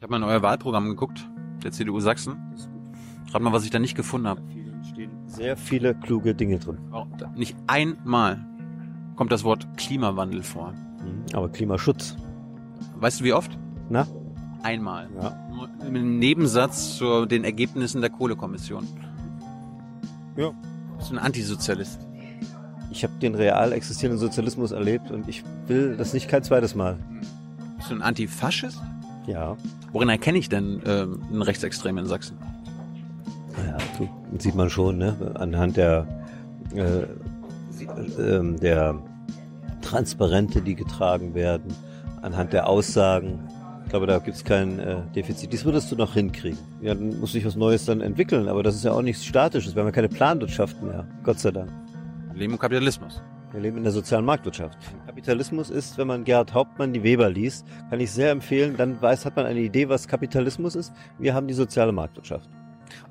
Ich habe mal in euer Wahlprogramm geguckt, der CDU Sachsen. Rat mal, was ich da nicht gefunden habe. Da stehen sehr viele kluge Dinge drin. Oh, nicht einmal kommt das Wort Klimawandel vor. Aber Klimaschutz. Weißt du, wie oft? Na? Einmal. Ja. Im Nebensatz zu den Ergebnissen der Kohlekommission. Ja. Bist du ein Antisozialist? Ich habe den real existierenden Sozialismus erlebt und ich will das nicht kein zweites Mal. Bist du ein Antifaschist? Ja. Worin erkenne ich denn einen Rechtsextremen in Sachsen? Naja, das sieht man schon, ne? Anhand der Transparente, die getragen werden, anhand der Aussagen. Ich glaube, da gibt es kein Defizit. Dies würdest du noch hinkriegen. Ja, dann muss sich was Neues dann entwickeln, aber das ist ja auch nichts Statisches. Wir haben ja keine Planwirtschaft mehr, Gott sei Dank. Wir leben im Kapitalismus. Wir leben in der sozialen Marktwirtschaft. Kapitalismus ist, wenn man Gerhard Hauptmann die Weber liest, kann ich sehr empfehlen, dann hat man eine Idee, was Kapitalismus ist. Wir haben die soziale Marktwirtschaft.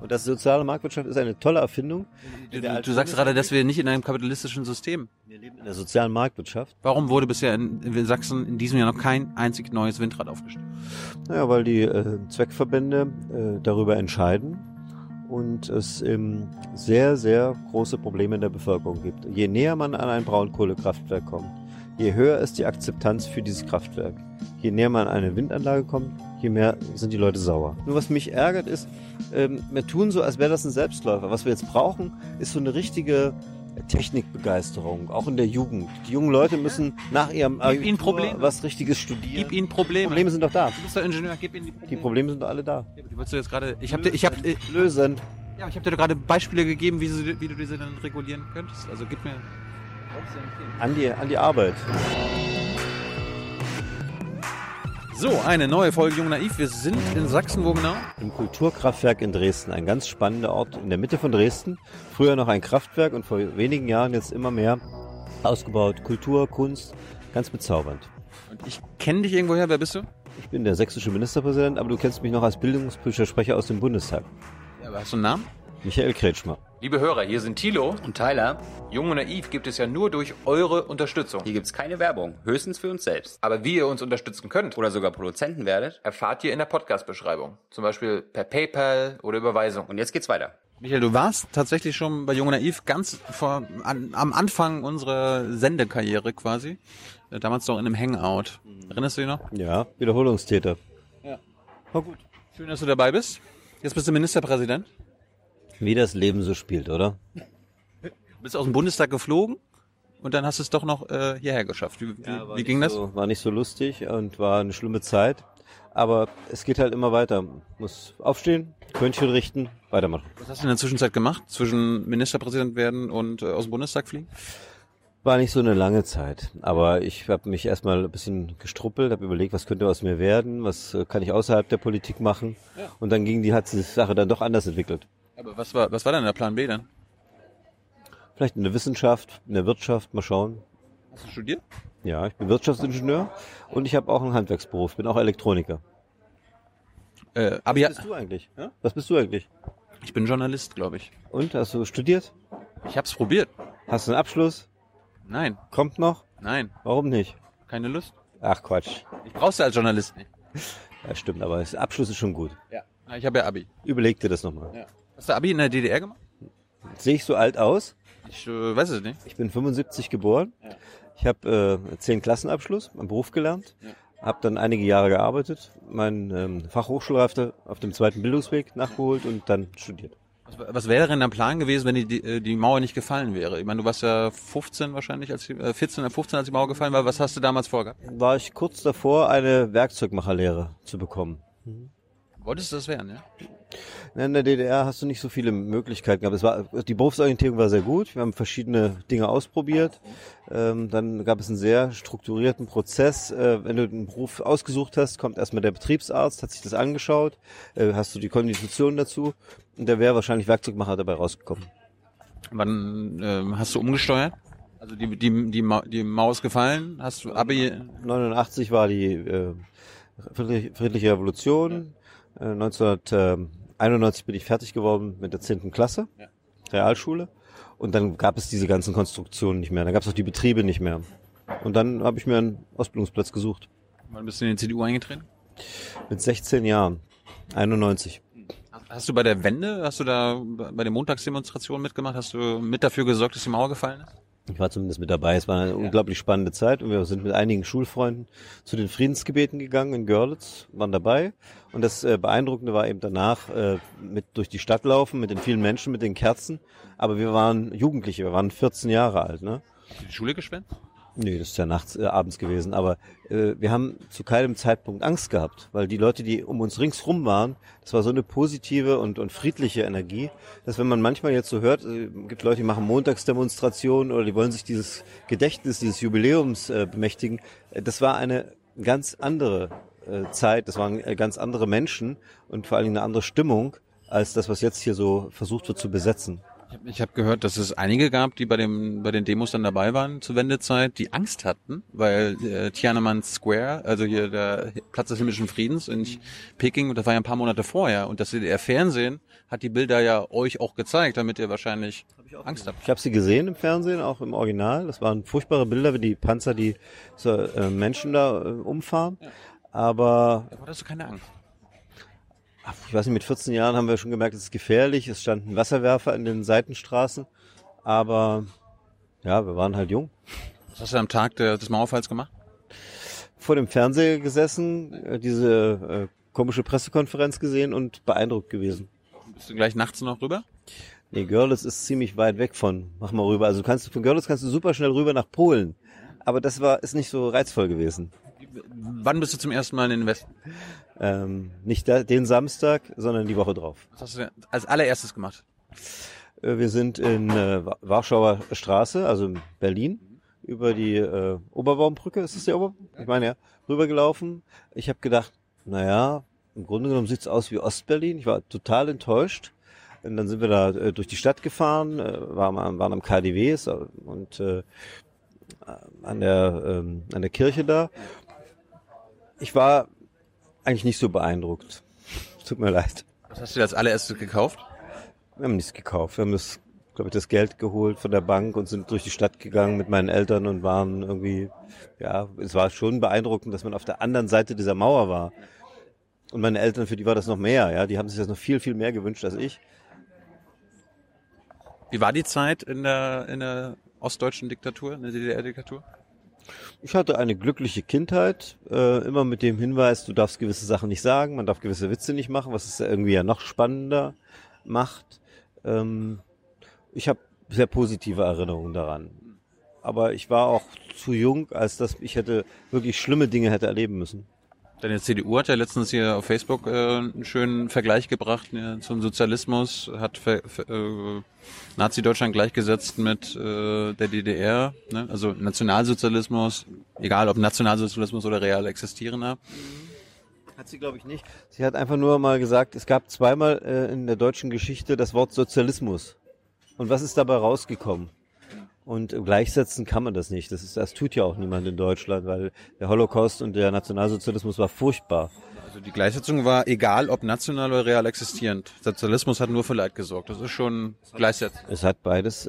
Und das soziale Marktwirtschaft ist eine tolle Erfindung. Du sagst gerade, dass wir nicht in einem kapitalistischen System. Wir leben in der sozialen Marktwirtschaft. Warum wurde bisher in Sachsen in diesem Jahr noch kein einzig neues Windrad aufgestellt? Naja, weil die Zweckverbände darüber entscheiden und es sehr, sehr große Probleme in der Bevölkerung gibt. Je näher man an ein Braunkohlekraftwerk kommt, je höher ist die Akzeptanz für dieses Kraftwerk. Je näher man an eine Windanlage kommt, je mehr sind die Leute sauer. Nur was mich ärgert ist, wir tun so, als wäre das ein Selbstläufer. Was wir jetzt brauchen, ist so eine richtige Technikbegeisterung, auch in der Jugend. Die jungen Leute müssen nach ihrem Abitur was Richtiges studieren. Gib ihnen Probleme. Die Probleme sind doch da. Du bist doch Ingenieur, gib ihnen die Probleme. Die Probleme sind doch alle da. Die wolltest du jetzt gerade... Lösen. Ja, ich habe dir doch gerade Beispiele gegeben, wie du diese dann regulieren könntest. Also gib mir... An die Arbeit. So, eine neue Folge Jung Naiv. Wir sind in Sachsen, wo genau? Im Kulturkraftwerk in Dresden. Ein ganz spannender Ort in der Mitte von Dresden. Früher noch ein Kraftwerk und vor wenigen Jahren jetzt immer mehr ausgebaut. Kultur, Kunst, ganz bezaubernd. Und ich kenne dich irgendwoher. Wer bist du? Ich bin der sächsische Ministerpräsident, aber du kennst mich noch als bildungspolitischer Sprecher aus dem Bundestag. Ja, aber hast du einen Namen? Michael Kretschmer. Liebe Hörer, hier sind Thilo und Tyler. Jung und Naiv gibt es ja nur durch eure Unterstützung. Hier gibt es keine Werbung, höchstens für uns selbst. Aber wie ihr uns unterstützen könnt oder sogar Produzenten werdet, erfahrt ihr in der Podcast-Beschreibung. Zum Beispiel per PayPal oder Überweisung. Und jetzt geht's weiter. Michael, du warst tatsächlich schon bei Jung und Naiv ganz am Anfang unserer Sendekarriere quasi. Damals noch in einem Hangout. Erinnerst du dich noch? Ja, Wiederholungstäter. Ja. Na gut. Schön, dass du dabei bist. Jetzt bist du Ministerpräsident. Wie das Leben so spielt, oder? Du bist aus dem Bundestag geflogen und dann hast du es doch noch hierher geschafft. Wie ging das? War nicht so lustig und war eine schlimme Zeit. Aber es geht halt immer weiter. Muss aufstehen, Körnchen richten, weitermachen. Was hast du in der Zwischenzeit gemacht? Zwischen Ministerpräsident werden und aus dem Bundestag fliegen? War nicht so eine lange Zeit, aber ich habe mich erstmal ein bisschen gestruppelt, habe überlegt, was könnte aus mir werden, was kann ich außerhalb der Politik machen. Ja. Und dann hat sich die Sache dann doch anders entwickelt. Aber was war dann der Plan B dann? Vielleicht in der Wissenschaft, in der Wirtschaft, mal schauen. Hast du studiert? Ja, ich bin Wirtschaftsingenieur und ich habe auch einen Handwerksberuf, bin auch Elektroniker. Was bist du eigentlich? Ja? Was bist du eigentlich? Ich bin Journalist, glaube ich. Und, hast du studiert? Ich habe es probiert. Hast du einen Abschluss? Nein. Kommt noch? Nein. Warum nicht? Keine Lust. Ach Quatsch. Ich brauch's ja als Journalist nicht. Ja, stimmt, aber der Abschluss ist schon gut. Ja, ich habe ja Abi. Überleg dir das nochmal. Ja. Hast du Abi in der DDR gemacht? Sehe ich so alt aus? Ich weiß es nicht. Ich bin 75 geboren. Ja. Ich habe 10 Klassenabschluss, meinen Beruf gelernt, ja. Habe dann einige Jahre gearbeitet, meinen Fachhochschulreife auf dem zweiten Bildungsweg nachgeholt und dann studiert. Was wäre denn der Plan gewesen, wenn die Mauer nicht gefallen wäre? Ich meine, du warst ja 15 wahrscheinlich, 14 oder 15, als die Mauer gefallen war. Was hast du damals vorgehabt? War ich kurz davor, eine Werkzeugmacherlehre zu bekommen. Mhm. Wolltest du das werden, ja? In der DDR hast du nicht so viele Möglichkeiten gehabt. Die Berufsorientierung war sehr gut. Wir haben verschiedene Dinge ausprobiert. Dann gab es einen sehr strukturierten Prozess. Wenn du einen Beruf ausgesucht hast, kommt erstmal der Betriebsarzt, hat sich das angeschaut. Hast du die Konditionen dazu? Und da wäre wahrscheinlich Werkzeugmacher dabei rausgekommen. Wann hast du umgesteuert? Also die Mauer ist gefallen? Hast du Abi? 89 war die friedliche Revolution. 1991 bin ich fertig geworden mit der 10. Klasse, ja. Realschule. Und dann gab es diese ganzen Konstruktionen nicht mehr. Dann gab es auch die Betriebe nicht mehr. Und dann habe ich mir einen Ausbildungsplatz gesucht. Wann bist du in die CDU eingetreten? Mit 16 Jahren. 91. Hast du bei der Wende, hast du da bei den Montagsdemonstrationen mitgemacht? Hast du mit dafür gesorgt, dass die Mauer gefallen ist? Ich war zumindest mit dabei. Es war eine unglaublich spannende Zeit und wir sind mit einigen Schulfreunden zu den Friedensgebeten gegangen in Görlitz, waren dabei. Und das Beeindruckende war eben danach mit durch die Stadt laufen, mit den vielen Menschen, mit den Kerzen. Aber wir waren Jugendliche, wir waren 14 Jahre alt, ne? Hast du die Schule gesperrt? Nee, das ist ja nachts, abends gewesen, aber wir haben zu keinem Zeitpunkt Angst gehabt, weil die Leute, die um uns ringsrum waren, das war so eine positive und friedliche Energie, dass wenn man manchmal jetzt so hört, gibt Leute, die machen Montagsdemonstrationen oder die wollen sich dieses Gedächtnis, dieses Jubiläums bemächtigen, das war eine ganz andere Zeit, das waren ganz andere Menschen und vor allen Dingen eine andere Stimmung, als das, was jetzt hier so versucht wird zu besetzen. Ich habe gehört, dass es einige gab, die bei den Demos dann dabei waren zur Wendezeit, die Angst hatten, weil Tiananmen Square, also hier der Platz des himmlischen Friedens in Peking, das war ja ein paar Monate vorher und das DDR-Fernsehen hat die Bilder ja euch auch gezeigt, damit ihr wahrscheinlich Angst habt. Ich habe sie gesehen im Fernsehen, auch im Original. Das waren furchtbare Bilder, wie die Panzer die Menschen da umfahren. Ja. Aber da hattest du keine Angst. Ich weiß nicht, mit 14 Jahren haben wir schon gemerkt, es ist gefährlich. Es standen Wasserwerfer in den Seitenstraßen. Aber ja, wir waren halt jung. Was hast du am Tag des Mauerfalls gemacht? Vor dem Fernseher gesessen, diese komische Pressekonferenz gesehen und beeindruckt gewesen. Bist du gleich nachts noch rüber? Nee, Görlitz ist ziemlich weit weg von. Mach mal rüber. Also von Görlitz kannst du super schnell rüber nach Polen. Aber das ist nicht so reizvoll gewesen. Wann bist du zum ersten Mal in den Westen? Nicht den Samstag, sondern die Woche drauf. Was hast du denn als allererstes gemacht? Wir sind in Warschauer Straße, also in Berlin, über die Oberbaumbrücke, ist das die Oberbaumbrücke? Ich meine ja, rübergelaufen. Ich habe gedacht, naja, im Grunde genommen sieht's aus wie Ostberlin. Ich war total enttäuscht. Und dann sind wir da durch die Stadt gefahren, waren am KaDeWe und an der Kirche da. Ich war eigentlich nicht so beeindruckt. Tut mir leid. Was hast du als allererstes gekauft? Wir haben nichts gekauft. Wir haben das Geld geholt von der Bank und sind durch die Stadt gegangen mit meinen Eltern und waren irgendwie, ja, es war schon beeindruckend, dass man auf der anderen Seite dieser Mauer war. Und meine Eltern, für die war das noch mehr, ja. Die haben sich das noch viel, viel mehr gewünscht als ich. Wie war die Zeit in der ostdeutschen Diktatur, in der DDR-Diktatur? Ich hatte eine glückliche Kindheit, immer mit dem Hinweis, du darfst gewisse Sachen nicht sagen, man darf gewisse Witze nicht machen, was es irgendwie ja noch spannender macht. Ich habe sehr positive Erinnerungen daran. Aber ich war auch zu jung, als dass ich wirklich schlimme Dinge hätte erleben müssen. Deine CDU hat ja letztens hier auf Facebook einen schönen Vergleich gebracht, ne, zum Sozialismus, hat Nazi-Deutschland gleichgesetzt mit der DDR, ne? Also Nationalsozialismus, egal ob Nationalsozialismus oder real existierender. Hat sie, glaube ich, nicht. Sie hat einfach nur mal gesagt, es gab zweimal in der deutschen Geschichte das Wort Sozialismus. Und was ist dabei rausgekommen? Und gleichsetzen kann man das nicht. Das tut ja auch niemand in Deutschland, weil der Holocaust und der Nationalsozialismus war furchtbar. Also die Gleichsetzung war egal, ob national oder real existierend. Sozialismus hat nur für Leid gesorgt. Das ist schon Gleichsetzung. Es hat beides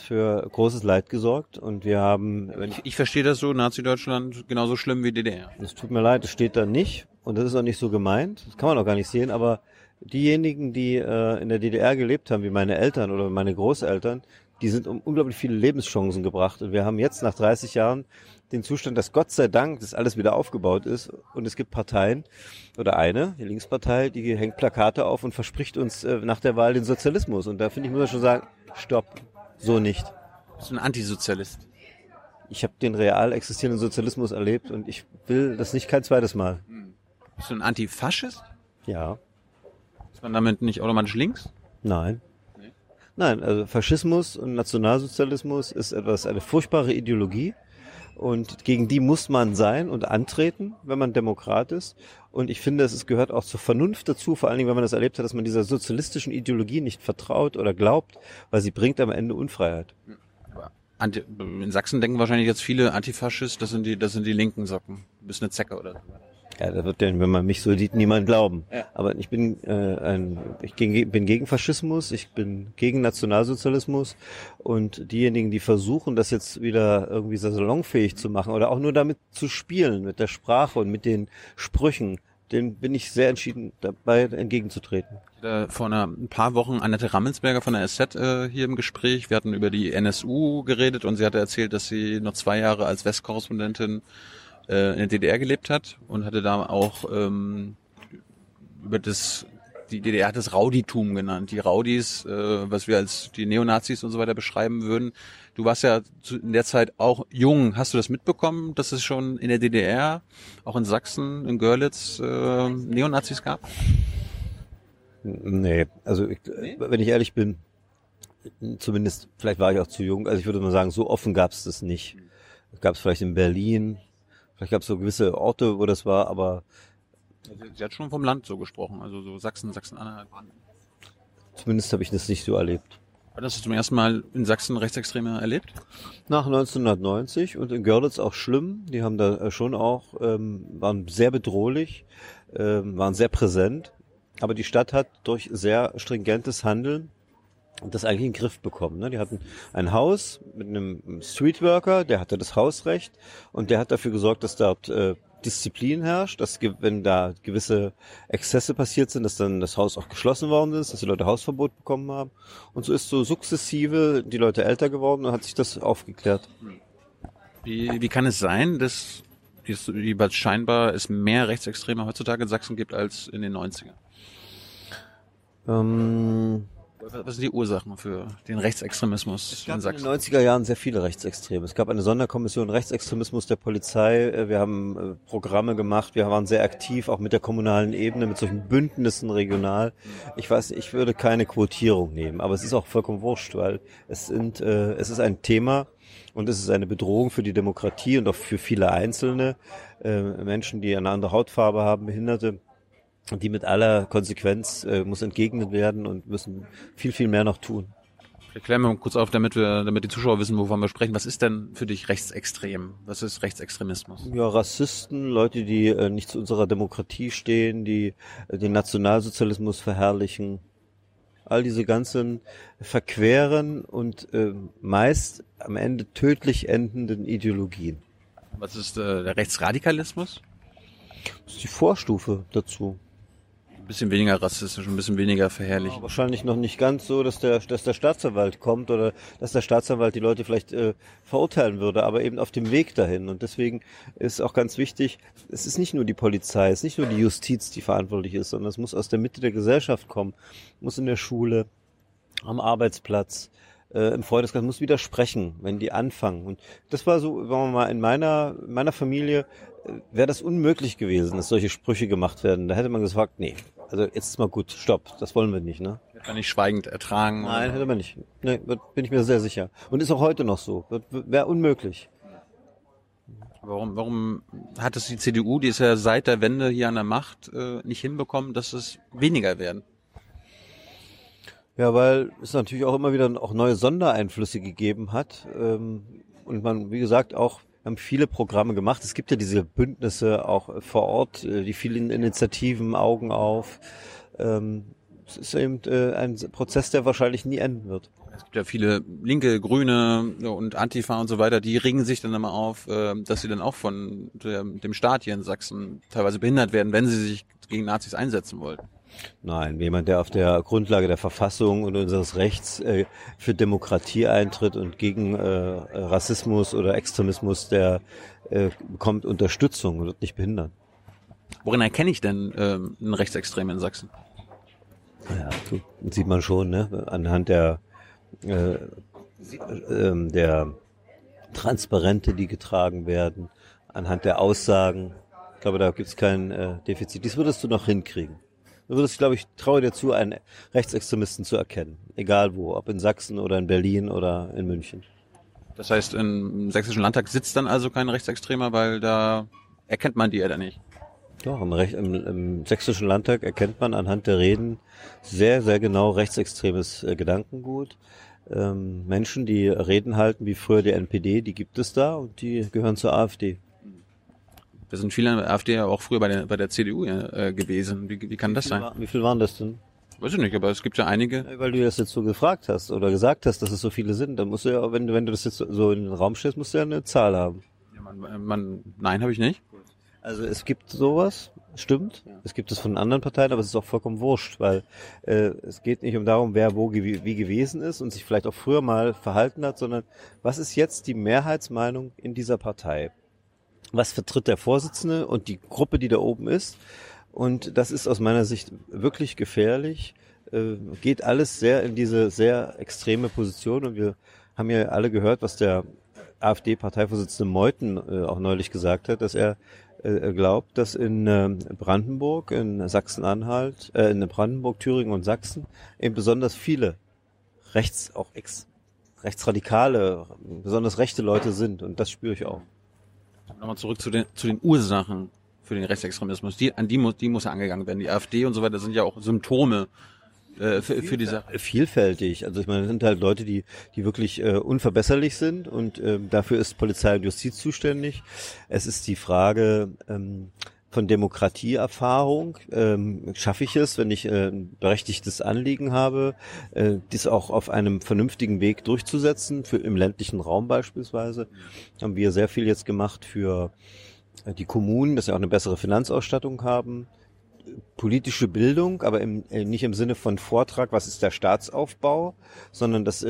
für großes Leid gesorgt und wir haben... Ich verstehe das so, Nazi-Deutschland genauso schlimm wie DDR. Es tut mir leid, es steht da nicht und das ist auch nicht so gemeint. Das kann man auch gar nicht sehen, aber diejenigen, die in der DDR gelebt haben, wie meine Eltern oder meine Großeltern, die sind um unglaublich viele Lebenschancen gebracht. Und wir haben jetzt nach 30 Jahren den Zustand, dass Gott sei Dank das alles wieder aufgebaut ist. Und es gibt Parteien, oder eine, die Linkspartei, die hängt Plakate auf und verspricht uns nach der Wahl den Sozialismus. Und da finde ich, muss man schon sagen, stopp, so nicht. Bist du ein Antisozialist? Ich habe den real existierenden Sozialismus erlebt und ich will das nicht kein zweites Mal. Bist du ein Antifaschist? Ja. Ist man damit nicht automatisch links? Nein. Nein, also Faschismus und Nationalsozialismus ist eine furchtbare Ideologie und gegen die muss man sein und antreten, wenn man Demokrat ist. Und ich finde, es gehört auch zur Vernunft dazu, vor allen Dingen, wenn man das erlebt hat, dass man dieser sozialistischen Ideologie nicht vertraut oder glaubt, weil sie bringt am Ende Unfreiheit. In Sachsen denken wahrscheinlich jetzt viele Antifaschist, das sind die linken Socken. Du bist eine Zecke oder so. Ja, da wird denn, wenn man mich so sieht, niemand glauben. Ja. Aber ich bin bin gegen Faschismus, ich bin gegen Nationalsozialismus, und diejenigen, die versuchen, das jetzt wieder irgendwie salonfähig zu machen oder auch nur damit zu spielen, mit der Sprache und mit den Sprüchen, dem bin ich sehr entschieden dabei entgegenzutreten. Vor ein paar Wochen Annette Rammelsberger von der SZ hier im Gespräch. Wir hatten über die NSU geredet und sie hatte erzählt, dass sie noch 2 Jahre als Westkorrespondentin in der DDR gelebt hat und hatte da auch über die DDR hat das Rauditum genannt. Die Raudis, was wir als die Neonazis und so weiter beschreiben würden. Du warst ja in der Zeit auch jung. Hast du das mitbekommen, dass es schon in der DDR, auch in Sachsen, in Görlitz, Neonazis gab? Nee, also wenn ich ehrlich bin, zumindest, vielleicht war ich auch zu jung. Also ich würde mal sagen, so offen gab es das nicht. Gab es vielleicht in Berlin, vielleicht gab es so gewisse Orte, wo das war, aber... Sie hat schon vom Land so gesprochen, also so Sachsen, Sachsen-Anhalt. Zumindest habe ich das nicht so erlebt. Aber das hast du zum ersten Mal in Sachsen Rechtsextreme erlebt? Nach 1990 und in Görlitz auch schlimm. Die haben da schon auch, waren sehr bedrohlich, waren sehr präsent. Aber die Stadt hat durch sehr stringentes Handeln das eigentlich in den Griff bekommen. Ne? Die hatten ein Haus mit einem Streetworker, der hatte das Hausrecht und der hat dafür gesorgt, dass dort Disziplin herrscht, dass wenn da gewisse Exzesse passiert sind, dass dann das Haus auch geschlossen worden ist, dass die Leute Hausverbot bekommen haben. Und so ist so sukzessive die Leute älter geworden und hat sich das aufgeklärt. Wie kann es sein, dass scheinbar es mehr Rechtsextreme heutzutage in Sachsen gibt als in den 90ern? Was sind die Ursachen für den Rechtsextremismus in Sachsen? Es gab in den 90er Jahren sehr viele Rechtsextreme. Es gab eine Sonderkommission Rechtsextremismus der Polizei. Wir haben Programme gemacht. Wir waren sehr aktiv, auch mit der kommunalen Ebene, mit solchen Bündnissen regional. Ich weiß, ich würde keine Quotierung nehmen, aber es ist auch vollkommen wurscht, weil es ist ein Thema und es ist eine Bedrohung für die Demokratie und auch für viele einzelne Menschen, die eine andere Hautfarbe haben, Behinderte. Die mit aller Konsequenz muss entgegnet werden und müssen viel, viel mehr noch tun. Ich kläre mal kurz auf, damit die Zuschauer wissen, wovon wir sprechen. Was ist denn für dich rechtsextrem? Was ist Rechtsextremismus? Ja, Rassisten, Leute, die nicht zu unserer Demokratie stehen, die den Nationalsozialismus verherrlichen. All diese ganzen verqueren und meist am Ende tödlich endenden Ideologien. Was ist der Rechtsradikalismus? Das ist die Vorstufe dazu. Ein bisschen weniger rassistisch, ein bisschen weniger verherrlichend. Ja, wahrscheinlich noch nicht ganz so, dass der Staatsanwalt kommt oder dass der Staatsanwalt die Leute vielleicht verurteilen würde, aber eben auf dem Weg dahin. Und deswegen ist auch ganz wichtig, es ist nicht nur die Polizei, es ist nicht nur die Justiz, die verantwortlich ist, sondern es muss aus der Mitte der Gesellschaft kommen, muss in der Schule, am Arbeitsplatz, im Freundeskreis, muss widersprechen, wenn die anfangen. Und das war so, sagen wir mal, in meiner Familie wäre das unmöglich gewesen, dass solche Sprüche gemacht werden. Da hätte man gesagt, nee, also jetzt ist mal gut, stopp, das wollen wir nicht, ne? Hätte man nicht schweigend ertragen. Nein, oder? Hätte man nicht. Nee, bin ich mir sehr sicher. Und ist auch heute noch so. Wäre unmöglich. Warum hat es die CDU, die ist ja seit der Wende hier an der Macht, nicht hinbekommen, dass es weniger werden? Ja, weil es natürlich auch immer wieder auch neue Sondereinflüsse gegeben hat. Und man, wie gesagt, auch haben viele Programme gemacht. Es gibt ja diese Bündnisse auch vor Ort, die vielen Initiativen, Augen auf. Es ist eben ein Prozess, der wahrscheinlich nie enden wird. Es gibt ja viele Linke, Grüne und Antifa und so weiter, die regen sich dann immer auf, dass sie dann auch von dem Staat hier in Sachsen teilweise behindert werden, wenn sie sich gegen Nazis einsetzen wollten. Nein, jemand, der auf der Grundlage der Verfassung und unseres Rechts für Demokratie eintritt und gegen Rassismus oder Extremismus, der bekommt Unterstützung und wird nicht behindert. Worin erkenne ich denn einen Rechtsextremen in Sachsen? Ja, das sieht man schon, ne? Anhand der Transparente, die getragen werden, anhand der Aussagen. Ich glaube, da gibt es kein Defizit. Dies würdest du noch hinkriegen. Du würdest, glaube ich, traue dir zu, einen Rechtsextremisten zu erkennen. Egal wo, ob in Sachsen oder in Berlin oder in München. Das heißt, im Sächsischen Landtag sitzt dann also kein Rechtsextremer, weil da erkennt man die ja dann nicht. Doch, im Sächsischen Landtag erkennt man anhand der Reden sehr, sehr genau rechtsextremes Gedankengut. Menschen, die Reden halten wie früher die NPD, die gibt es da und die gehören zur AfD. Das sind viele AfD ja auch früher bei der CDU gewesen. Wie kann das sein? Wie viel waren das denn? Weiß ich nicht, aber es gibt ja einige. Weil du das jetzt so gefragt hast oder gesagt hast, dass es so viele sind, dann musst du ja, wenn du das jetzt so in den Raum stellst, musst du ja eine Zahl haben. Ja, nein, habe ich nicht. Also es gibt sowas, stimmt. Ja. Es gibt es von anderen Parteien, aber es ist auch vollkommen wurscht, weil es geht nicht darum, wer wo wie gewesen ist und sich vielleicht auch früher mal verhalten hat, sondern was ist jetzt die Mehrheitsmeinung in dieser Partei? Was vertritt der Vorsitzende und die Gruppe, die da oben ist? Und das ist aus meiner Sicht wirklich gefährlich. Geht alles sehr in diese sehr extreme Position. Und wir haben ja alle gehört, was der AfD-Parteivorsitzende Meuthen auch neulich gesagt hat, dass er glaubt, dass in Brandenburg, in Sachsen-Anhalt, in Brandenburg, Thüringen und Sachsen eben besonders viele rechtsradikale, besonders rechte Leute sind. Und das spüre ich auch. Nochmal zurück zu den Ursachen für den Rechtsextremismus. Die muss ja angegangen werden. Die AfD und so weiter sind ja auch Symptome für die Sache. Vielfältig. Also ich meine, das sind halt Leute, die wirklich unverbesserlich sind und dafür ist Polizei und Justiz zuständig. Es ist die Frage von Demokratieerfahrung. Schaffe ich es, wenn ich ein berechtigtes Anliegen habe, dies auch auf einem vernünftigen Weg durchzusetzen? Im ländlichen Raum beispielsweise haben wir sehr viel jetzt gemacht für die Kommunen, dass sie auch eine bessere Finanzausstattung haben, politische Bildung, aber nicht im Sinne von Vortrag, was ist der Staatsaufbau, sondern dass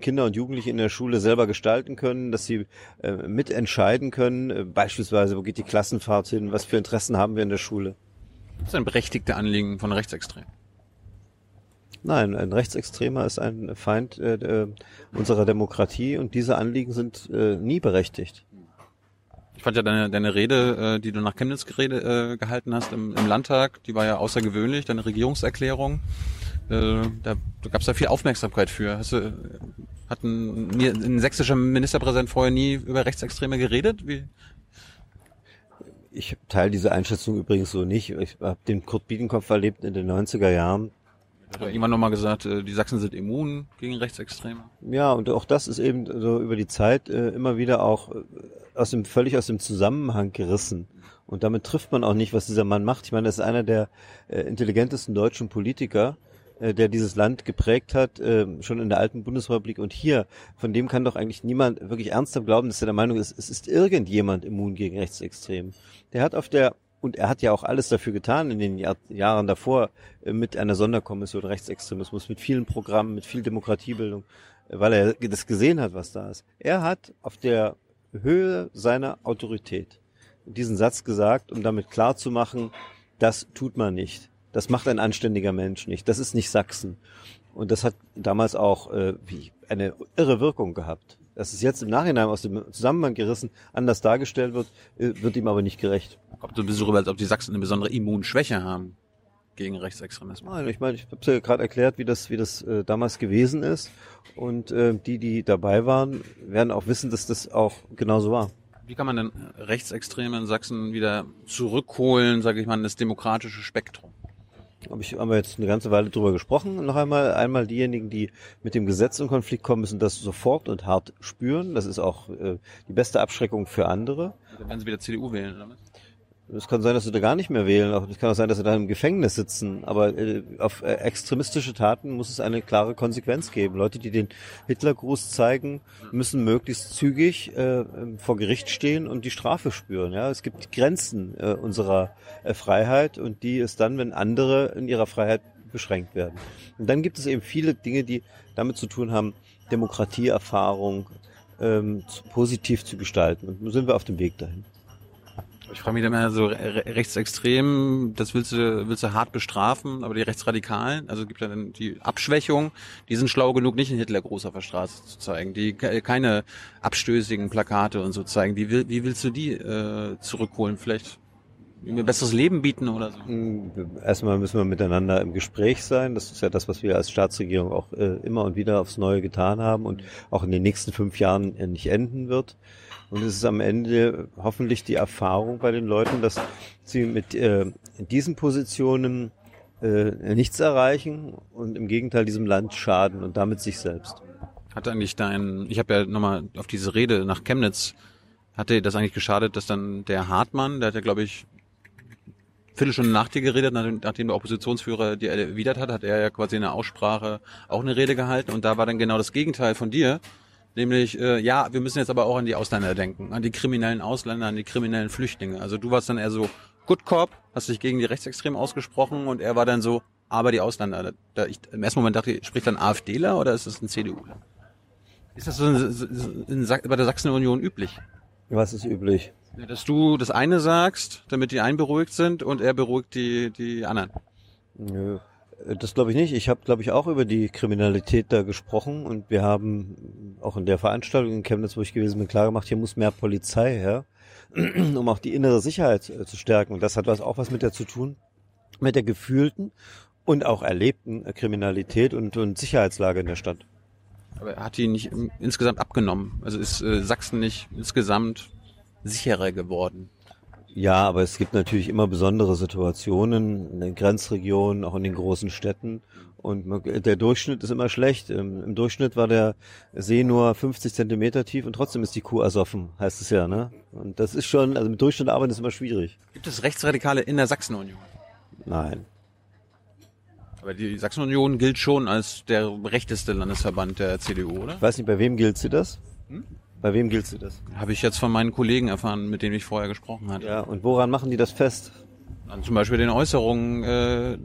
Kinder und Jugendliche in der Schule selber gestalten können, dass sie mitentscheiden können, beispielsweise, wo geht die Klassenfahrt hin, was für Interessen haben wir in der Schule. Das ist ein berechtigtes Anliegen von Rechtsextremen. Nein, ein Rechtsextremer ist ein Feind unserer Demokratie und diese Anliegen sind nie berechtigt. Ich fand ja deine Rede, die du nach Chemnitz gehalten hast im Landtag, die war ja außergewöhnlich, deine Regierungserklärung. Da gab es ja viel Aufmerksamkeit für. Hat ein sächsischer Ministerpräsident vorher nie über Rechtsextreme geredet? Ich teile diese Einschätzung übrigens so nicht. Ich habe den Kurt Biedenkopf erlebt in den 90er Jahren. Hat irgendwann nochmal gesagt, die Sachsen sind immun gegen Rechtsextreme. Ja, und auch das ist eben so über die Zeit immer wieder auch völlig aus dem Zusammenhang gerissen. Und damit trifft man auch nicht, was dieser Mann macht. Ich meine, das ist einer der intelligentesten deutschen Politiker, der dieses Land geprägt hat, schon in der alten Bundesrepublik und hier. Von dem kann doch eigentlich niemand wirklich ernsthaft glauben, dass er der Meinung ist, es ist irgendjemand immun gegen Rechtsextremen. Und er hat ja auch alles dafür getan in den Jahren davor mit einer Sonderkommission Rechtsextremismus, mit vielen Programmen, mit viel Demokratiebildung, weil er das gesehen hat, was da ist. Er hat auf der Höhe seiner Autorität diesen Satz gesagt, um damit klarzumachen, das tut man nicht. Das macht ein anständiger Mensch nicht. Das ist nicht Sachsen. Und das hat damals auch eine irre Wirkung gehabt. Dass es jetzt im Nachhinein aus dem Zusammenhang gerissen anders dargestellt wird, wird ihm aber nicht gerecht. Kommt so ein bisschen rüber, als ob die Sachsen eine besondere Immunschwäche haben gegen Rechtsextremismus. Nein, ich meine, ich habe es ja gerade erklärt, wie das damals gewesen ist. Und die dabei waren, werden auch wissen, dass das auch genauso war. Wie kann man denn Rechtsextreme in Sachsen wieder zurückholen, sage ich mal, in das demokratische Spektrum? Haben wir jetzt eine ganze Weile drüber gesprochen. Noch einmal diejenigen, die mit dem Gesetz in Konflikt kommen, müssen das sofort und hart spüren. Das ist auch die beste Abschreckung für andere. Dann werden sie wieder CDU wählen, oder was? Es kann sein, dass sie da gar nicht mehr wählen. Es kann auch sein, dass sie da im Gefängnis sitzen. Aber auf extremistische Taten muss es eine klare Konsequenz geben. Leute, die den Hitlergruß zeigen, müssen möglichst zügig vor Gericht stehen und die Strafe spüren. Ja, es gibt Grenzen unserer Freiheit und die ist dann, wenn andere in ihrer Freiheit beschränkt werden. Und dann gibt es eben viele Dinge, die damit zu tun haben, Demokratieerfahrung positiv zu gestalten. Und nun sind wir auf dem Weg dahin. Ich frage mich dann mal so, rechtsextrem, das willst du hart bestrafen, aber die Rechtsradikalen, also gibt ja dann die Abschwächung, die sind schlau genug, nicht einen Hitlergruß auf der Straße zu zeigen, die keine abstößigen Plakate und so zeigen. Wie willst du die zurückholen? Vielleicht ein besseres Leben bieten oder so? Erstmal müssen wir miteinander im Gespräch sein. Das ist ja das, was wir als Staatsregierung auch immer und wieder aufs Neue getan haben und auch in den nächsten 5 Jahren nicht enden wird. Und es ist am Ende hoffentlich die Erfahrung bei den Leuten, dass sie mit diesen Positionen nichts erreichen und im Gegenteil diesem Land schaden und damit sich selbst. Ich habe ja nochmal auf diese Rede nach Chemnitz Hatte das eigentlich geschadet, dass dann der Hartmann, der hat ja, glaube ich, Viertelstunde nach dir geredet, nachdem der Oppositionsführer dir erwidert hat, hat er ja quasi in der Aussprache auch eine Rede gehalten und da war dann genau das Gegenteil von dir, nämlich, ja, wir müssen jetzt aber auch an die Ausländer denken, an die kriminellen Ausländer, an die kriminellen Flüchtlinge. Also du warst dann eher so Good Cop, hast dich gegen die Rechtsextremen ausgesprochen und er war dann so, aber die Ausländer. Da ich im ersten Moment dachte, spricht dann AfDler oder ist das ein CDUler? Ist das so bei der Sachsen-Union üblich? Was ist üblich? Ja, dass du das eine sagst, damit die einen beruhigt sind und er beruhigt die anderen. Nö, das glaube ich nicht. Ich habe, glaube ich, auch über die Kriminalität da gesprochen und wir haben auch in der Veranstaltung in Chemnitz, wo ich gewesen bin, klargemacht, hier muss mehr Polizei her, um auch die innere Sicherheit zu stärken. Und das hat auch was mit der zu tun, mit der gefühlten und auch erlebten Kriminalität und Sicherheitslage in der Stadt. Aber hat die nicht insgesamt abgenommen? Also ist Sachsen nicht insgesamt sicherer geworden? Ja, aber es gibt natürlich immer besondere Situationen in den Grenzregionen, auch in den großen Städten. Und der Durchschnitt ist immer schlecht. Im Durchschnitt war der See nur 50 Zentimeter tief und trotzdem ist die Kuh ersoffen, heißt es ja, ne? Und das ist schon, also mit Durchschnitt arbeiten ist immer schwierig. Gibt es Rechtsradikale in der Sachsenunion? Nein. Aber die Sachsenunion gilt schon als der rechteste Landesverband der CDU, oder? Ich weiß nicht, bei wem gilt sie das? Hm? Bei wem gilt sie das? Habe ich jetzt von meinen Kollegen erfahren, mit denen ich vorher gesprochen hatte. Ja, und woran machen die das fest? An zum Beispiel den Äußerungen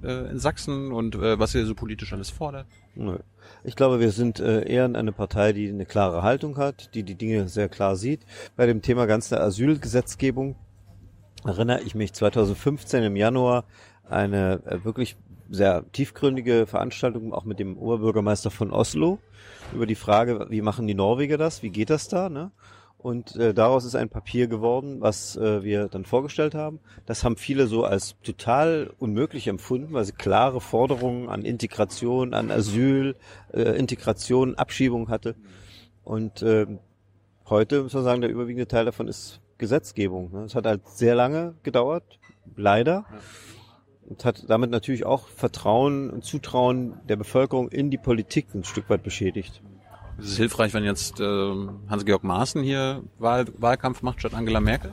in Sachsen und was ihr so politisch alles fordert. Nö. Ich glaube, wir sind eher eine Partei, die eine klare Haltung hat, die die Dinge sehr klar sieht. Bei dem Thema ganze Asylgesetzgebung erinnere ich mich 2015 im Januar eine wirklich sehr tiefgründige Veranstaltung, auch mit dem Oberbürgermeister von Oslo, über die Frage, wie machen die Norweger das, wie geht das da, ne? Und daraus ist ein Papier geworden, was wir dann vorgestellt haben. Das haben viele so als total unmöglich empfunden, weil sie klare Forderungen an Integration, an Asyl, Integration, Abschiebung hatte. Und heute, muss man sagen, der überwiegende Teil davon ist Gesetzgebung, ne? Es hat halt sehr lange gedauert, leider. Ja. Und hat damit natürlich auch Vertrauen und Zutrauen der Bevölkerung in die Politik ein Stück weit beschädigt. Es ist hilfreich, wenn jetzt Hans-Georg Maaßen hier Wahlkampf macht statt Angela Merkel?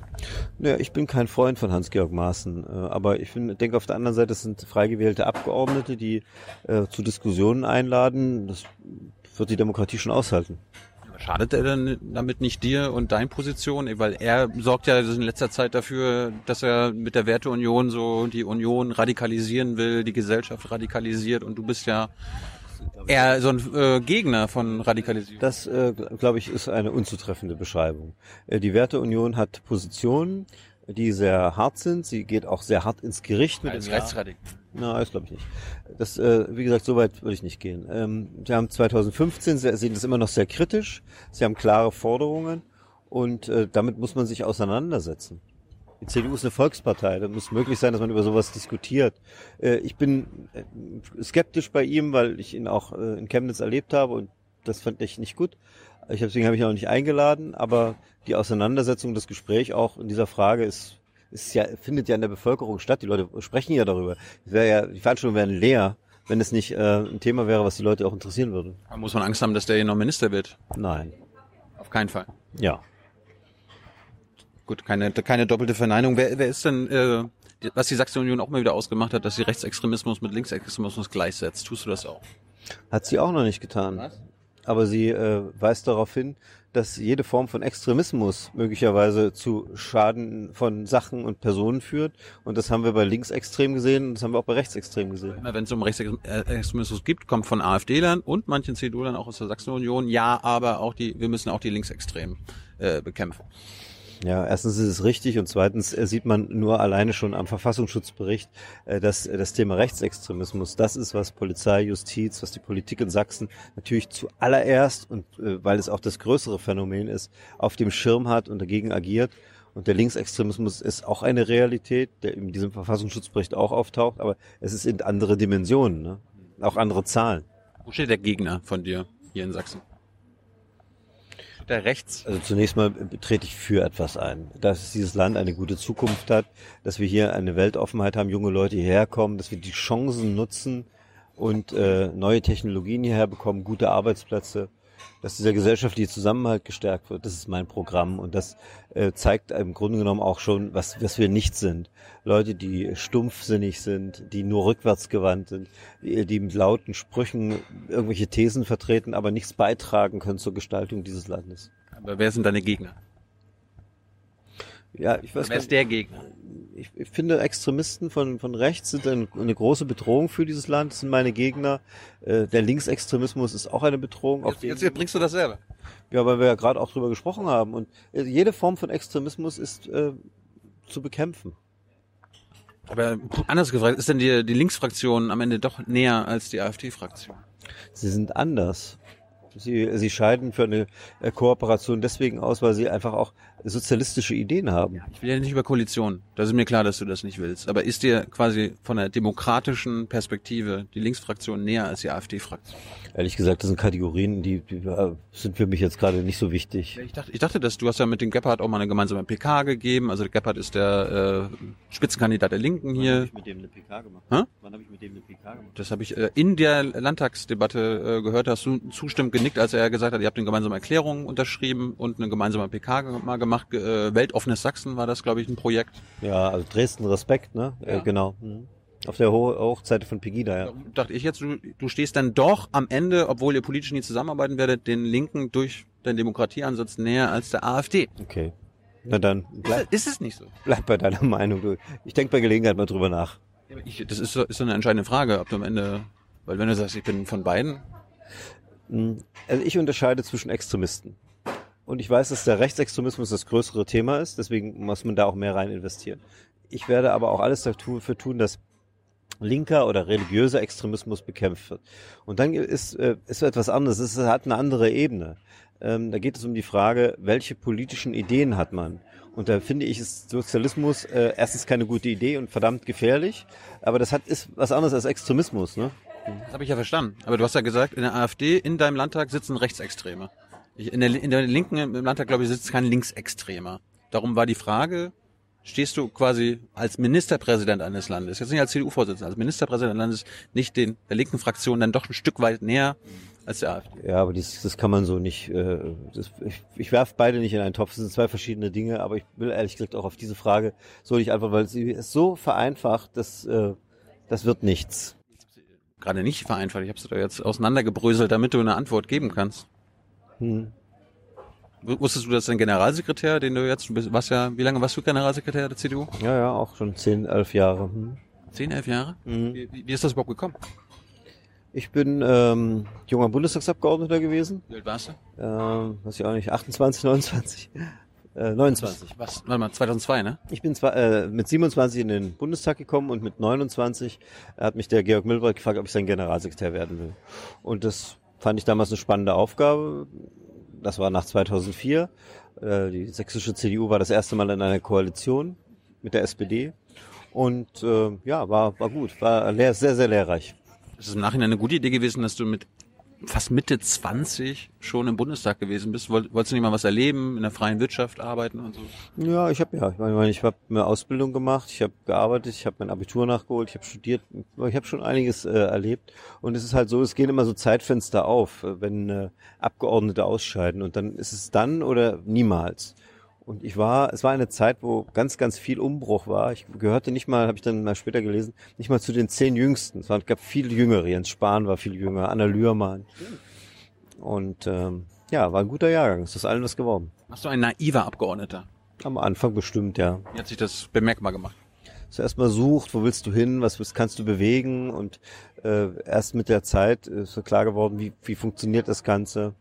Naja, ich bin kein Freund von Hans-Georg Maaßen. Aber ich denke auf der anderen Seite, es sind frei gewählte Abgeordnete, die zu Diskussionen einladen. Das wird die Demokratie schon aushalten. Schadet er denn damit nicht dir und deinen Positionen? Weil er sorgt ja in letzter Zeit dafür, dass er mit der Werteunion so die Union radikalisieren will, die Gesellschaft radikalisiert und du bist ja eher so ein Gegner von Radikalisierung. Das, glaube ich, ist eine unzutreffende Beschreibung. Die Werteunion hat Positionen, die sehr hart sind. Sie geht auch sehr hart ins Gericht mit dem Rechtsradikalen. Na, das glaube ich nicht. Das, wie gesagt, so weit würde ich nicht gehen. Sie haben 2015, Sie sehen das immer noch sehr kritisch. Sie haben klare Forderungen und damit muss man sich auseinandersetzen. Die CDU ist eine Volkspartei. Da muss möglich sein, dass man über sowas diskutiert. Ich bin skeptisch bei ihm, weil ich ihn auch in Chemnitz erlebt habe und das fand ich nicht gut. Deswegen habe ich ihn auch nicht eingeladen, aber die Auseinandersetzung, das Gespräch auch in dieser Frage findet ja in der Bevölkerung statt. Die Leute sprechen ja darüber. Die Veranstaltungen wären leer, wenn es nicht ein Thema wäre, was die Leute auch interessieren würde. Aber muss man Angst haben, dass der hier noch Minister wird? Nein. Auf keinen Fall? Ja. Gut, keine doppelte Verneinung. Wer ist denn, was die Sachsen-Union auch mal wieder ausgemacht hat, dass sie Rechtsextremismus mit Linksextremismus gleichsetzt? Tust du das auch? Hat sie auch noch nicht getan. Was? Aber sie weist darauf hin, dass jede Form von Extremismus möglicherweise zu Schaden von Sachen und Personen führt. Und das haben wir bei Linksextrem gesehen und das haben wir auch bei Rechtsextrem gesehen. Wenn es um Rechtsextremismus gibt, kommt von AfD-Lern und manchen CDU-Lern auch aus der Sachsenunion, ja, aber wir müssen auch die Linksextremen bekämpfen. Ja, erstens ist es richtig und zweitens sieht man nur alleine schon am Verfassungsschutzbericht, dass das Thema Rechtsextremismus, das ist, was Polizei, Justiz, was die Politik in Sachsen natürlich zuallererst und weil es auch das größere Phänomen ist, auf dem Schirm hat und dagegen agiert. Und der Linksextremismus ist auch eine Realität, der in diesem Verfassungsschutzbericht auch auftaucht, aber es ist in andere Dimensionen, ne? Auch andere Zahlen. Wo steht der Gegner von dir hier in Sachsen? Rechts. Also zunächst mal trete ich für etwas ein, dass dieses Land eine gute Zukunft hat, dass wir hier eine Weltoffenheit haben, junge Leute hierher kommen, dass wir die Chancen nutzen und neue Technologien hierher bekommen, gute Arbeitsplätze. dass dieser gesellschaftliche Zusammenhalt gestärkt wird. Das ist mein Programm und das zeigt im Grunde genommen auch schon, was wir nicht sind. Leute, die stumpfsinnig sind, die nur rückwärtsgewandt sind, die mit lauten Sprüchen irgendwelche Thesen vertreten, aber nichts beitragen können zur Gestaltung dieses Landes. Aber wer sind deine Gegner? Ja, ich weiß nicht. Wer ist der Gegner? Ich finde, Extremisten von rechts sind eine große Bedrohung für dieses Land. Das sind meine Gegner. Der Linksextremismus ist auch eine Bedrohung. Jetzt bringst du das selber. Ja, weil wir ja gerade auch drüber gesprochen haben. Und jede Form von Extremismus ist zu bekämpfen. Aber anders gefragt, ist denn die Linksfraktion am Ende doch näher als die AfD-Fraktion? Sie sind anders. Sie scheiden für eine Kooperation deswegen aus, weil sie einfach auch sozialistische Ideen haben. Ich will ja nicht über Koalitionen. Da ist mir klar, dass du das nicht willst. Aber ist dir quasi von der demokratischen Perspektive die Linksfraktion näher als die AfD-Fraktion? Ehrlich gesagt, das sind Kategorien, die sind für mich jetzt gerade nicht so wichtig. Ich dachte, dass du hast ja mit dem Gebhardt auch mal eine gemeinsame PK gegeben. Also der Gebhardt ist der Spitzenkandidat der Linken hier. Wann habe ich mit dem eine PK gemacht? Hä? Wann habe ich mit dem eine PK gemacht? Das habe ich in der Landtagsdebatte gehört. Hast du zustimmend genickt, als er gesagt hat, ihr habt eine gemeinsame Erklärung unterschrieben und eine gemeinsame PK mal gemacht. Weltoffenes Sachsen war das, glaube ich, ein Projekt. Ja, also Dresden Respekt, ne? Ja. Genau. Mhm. Auf der Hochzeit von Pegida, ja. Dachte ich jetzt, du stehst dann doch am Ende, obwohl ihr politisch nie zusammenarbeiten werdet, den Linken durch deinen Demokratieansatz näher als der AfD. Okay. Na dann. Ist es nicht so? Bleib bei deiner Meinung. Ich denke bei Gelegenheit mal drüber nach. Das ist so eine entscheidende Frage, ob du am Ende, weil wenn du sagst, ich bin von beiden. Also ich unterscheide zwischen Extremisten. Und ich weiß, dass der Rechtsextremismus das größere Thema ist, deswegen muss man da auch mehr rein investieren. Ich werde aber auch alles dafür tun, dass linker oder religiöser Extremismus bekämpft wird. Und dann ist etwas anderes, es hat eine andere Ebene. Da geht es um die Frage, welche politischen Ideen hat man? Und da finde ich, ist Sozialismus erstens keine gute Idee und verdammt gefährlich, aber das ist was anderes als Extremismus, ne? Das habe ich ja verstanden. Aber du hast ja gesagt, in der AfD, in deinem Landtag sitzen Rechtsextreme. In der Linken im Landtag, glaube ich, sitzt kein Linksextremer. Darum war die Frage, stehst du quasi als Ministerpräsident eines Landes, jetzt nicht als CDU-Vorsitzender, als Ministerpräsident eines Landes nicht der linken Fraktion dann doch ein Stück weit näher als der AfD? Ja, aber das kann man so nicht, ich werfe beide nicht in einen Topf, das sind zwei verschiedene Dinge, aber ich will ehrlich gesagt auch auf diese Frage so nicht einfach, weil sie ist so vereinfacht, dass das wird nichts. Gerade nicht vereinfacht, ich habe es da jetzt auseinandergebröselt, damit du eine Antwort geben kannst. Wusstest du, dass dein Generalsekretär, den du jetzt, wie lange warst du Generalsekretär der CDU? Ja, auch schon 10, 11 Jahre. 10, 11 Jahre? Mhm. Wie ist das überhaupt gekommen? Ich bin junger Bundestagsabgeordneter gewesen. Wie alt warst du? Weiß ich auch nicht, 28, 29, 29. Was? Warte mal, 2002, ne? Ich bin mit 27 in den Bundestag gekommen und mit 29 hat mich der Georg Milbrecht gefragt, ob ich sein Generalsekretär werden will. Und das fand ich damals eine spannende Aufgabe. Das war nach 2004. Die sächsische CDU war das erste Mal in einer Koalition mit der SPD. Und ja, war gut. War sehr, sehr lehrreich. Es ist im Nachhinein eine gute Idee gewesen, dass du mit fast Mitte 20 schon im Bundestag gewesen bist. Wolltest du nicht mal was erleben, in der freien Wirtschaft arbeiten und so? Ja, ich habe eine Ausbildung gemacht, ich habe gearbeitet, ich habe mein Abitur nachgeholt, ich habe studiert, ich habe schon einiges erlebt. Und es ist halt so, es gehen immer so Zeitfenster auf, wenn Abgeordnete ausscheiden und dann ist es dann oder niemals. Und es war eine Zeit, wo ganz, ganz viel Umbruch war. Ich gehörte nicht mal, habe ich dann mal später gelesen, nicht mal zu den 10 Jüngsten. Es gab viel Jüngere. Jens Spahn war viel jünger, Anna Lührmann. Und ja, war ein guter Jahrgang. Es ist allen was geworden. Warst du ein naiver Abgeordneter? Am Anfang bestimmt, ja. Wie hat sich das bemerkbar gemacht? Zuerst mal sucht, wo willst du hin, was kannst du bewegen? Und erst mit der Zeit ist so klar geworden, wie funktioniert das Ganze?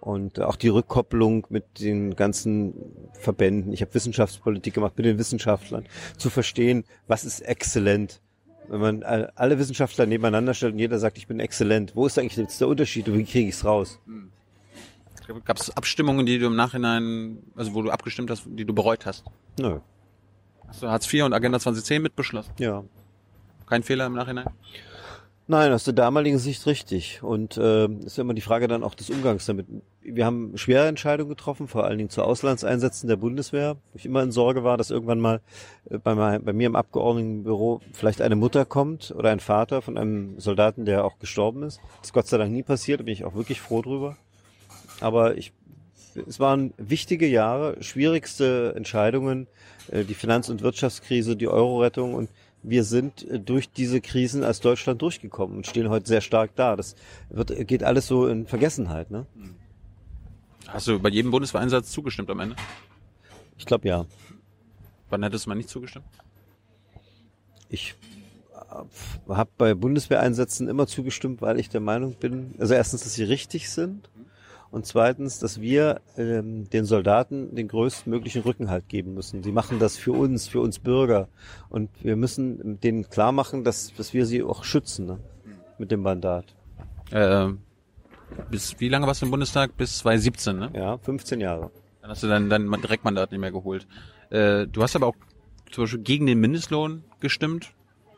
Und auch die Rückkopplung mit den ganzen Verbänden. Ich habe Wissenschaftspolitik gemacht mit den Wissenschaftlern. Zu verstehen, was ist exzellent. Wenn man alle Wissenschaftler nebeneinander stellt und jeder sagt, ich bin exzellent. Wo ist eigentlich jetzt der Unterschied und wie kriege ich es raus? Gab es Abstimmungen, die du im Nachhinein, also wo du abgestimmt hast, die du bereut hast? Nö. Hast du Hartz IV und Agenda 2010 mitbeschlossen? Ja. Kein Fehler im Nachhinein? Nein, aus der damaligen Sicht richtig. Und ist ja immer die Frage dann auch des Umgangs damit. Wir haben schwere Entscheidungen getroffen, vor allen Dingen zu Auslandseinsätzen der Bundeswehr, wo ich immer in Sorge war, dass irgendwann mal bei mir im Abgeordnetenbüro vielleicht eine Mutter kommt oder ein Vater von einem Soldaten, der auch gestorben ist. Das ist Gott sei Dank nie passiert, da bin ich auch wirklich froh drüber. Aber es waren wichtige Jahre, schwierigste Entscheidungen, die Finanz- und Wirtschaftskrise, die Euro-Rettung, und wir sind durch diese Krisen als Deutschland durchgekommen und stehen heute sehr stark da. Das geht alles so in Vergessenheit, ne? Hast du bei jedem Bundeswehreinsatz zugestimmt am Ende? Ich glaube, ja. Wann hättest du mal nicht zugestimmt? Ich habe bei Bundeswehreinsätzen immer zugestimmt, weil ich der Meinung bin, also erstens, dass sie richtig sind, und zweitens, dass wir den Soldaten den größtmöglichen Rückenhalt geben müssen. Sie machen das für uns Bürger. Und wir müssen denen klar machen, dass wir sie auch schützen, ne? Mit dem Mandat. Wie lange warst du im Bundestag? Bis 2017, ne? Ja, 15 Jahre. Dann hast du dein Direktmandat nicht mehr geholt. Du hast aber auch zum Beispiel gegen den Mindestlohn gestimmt,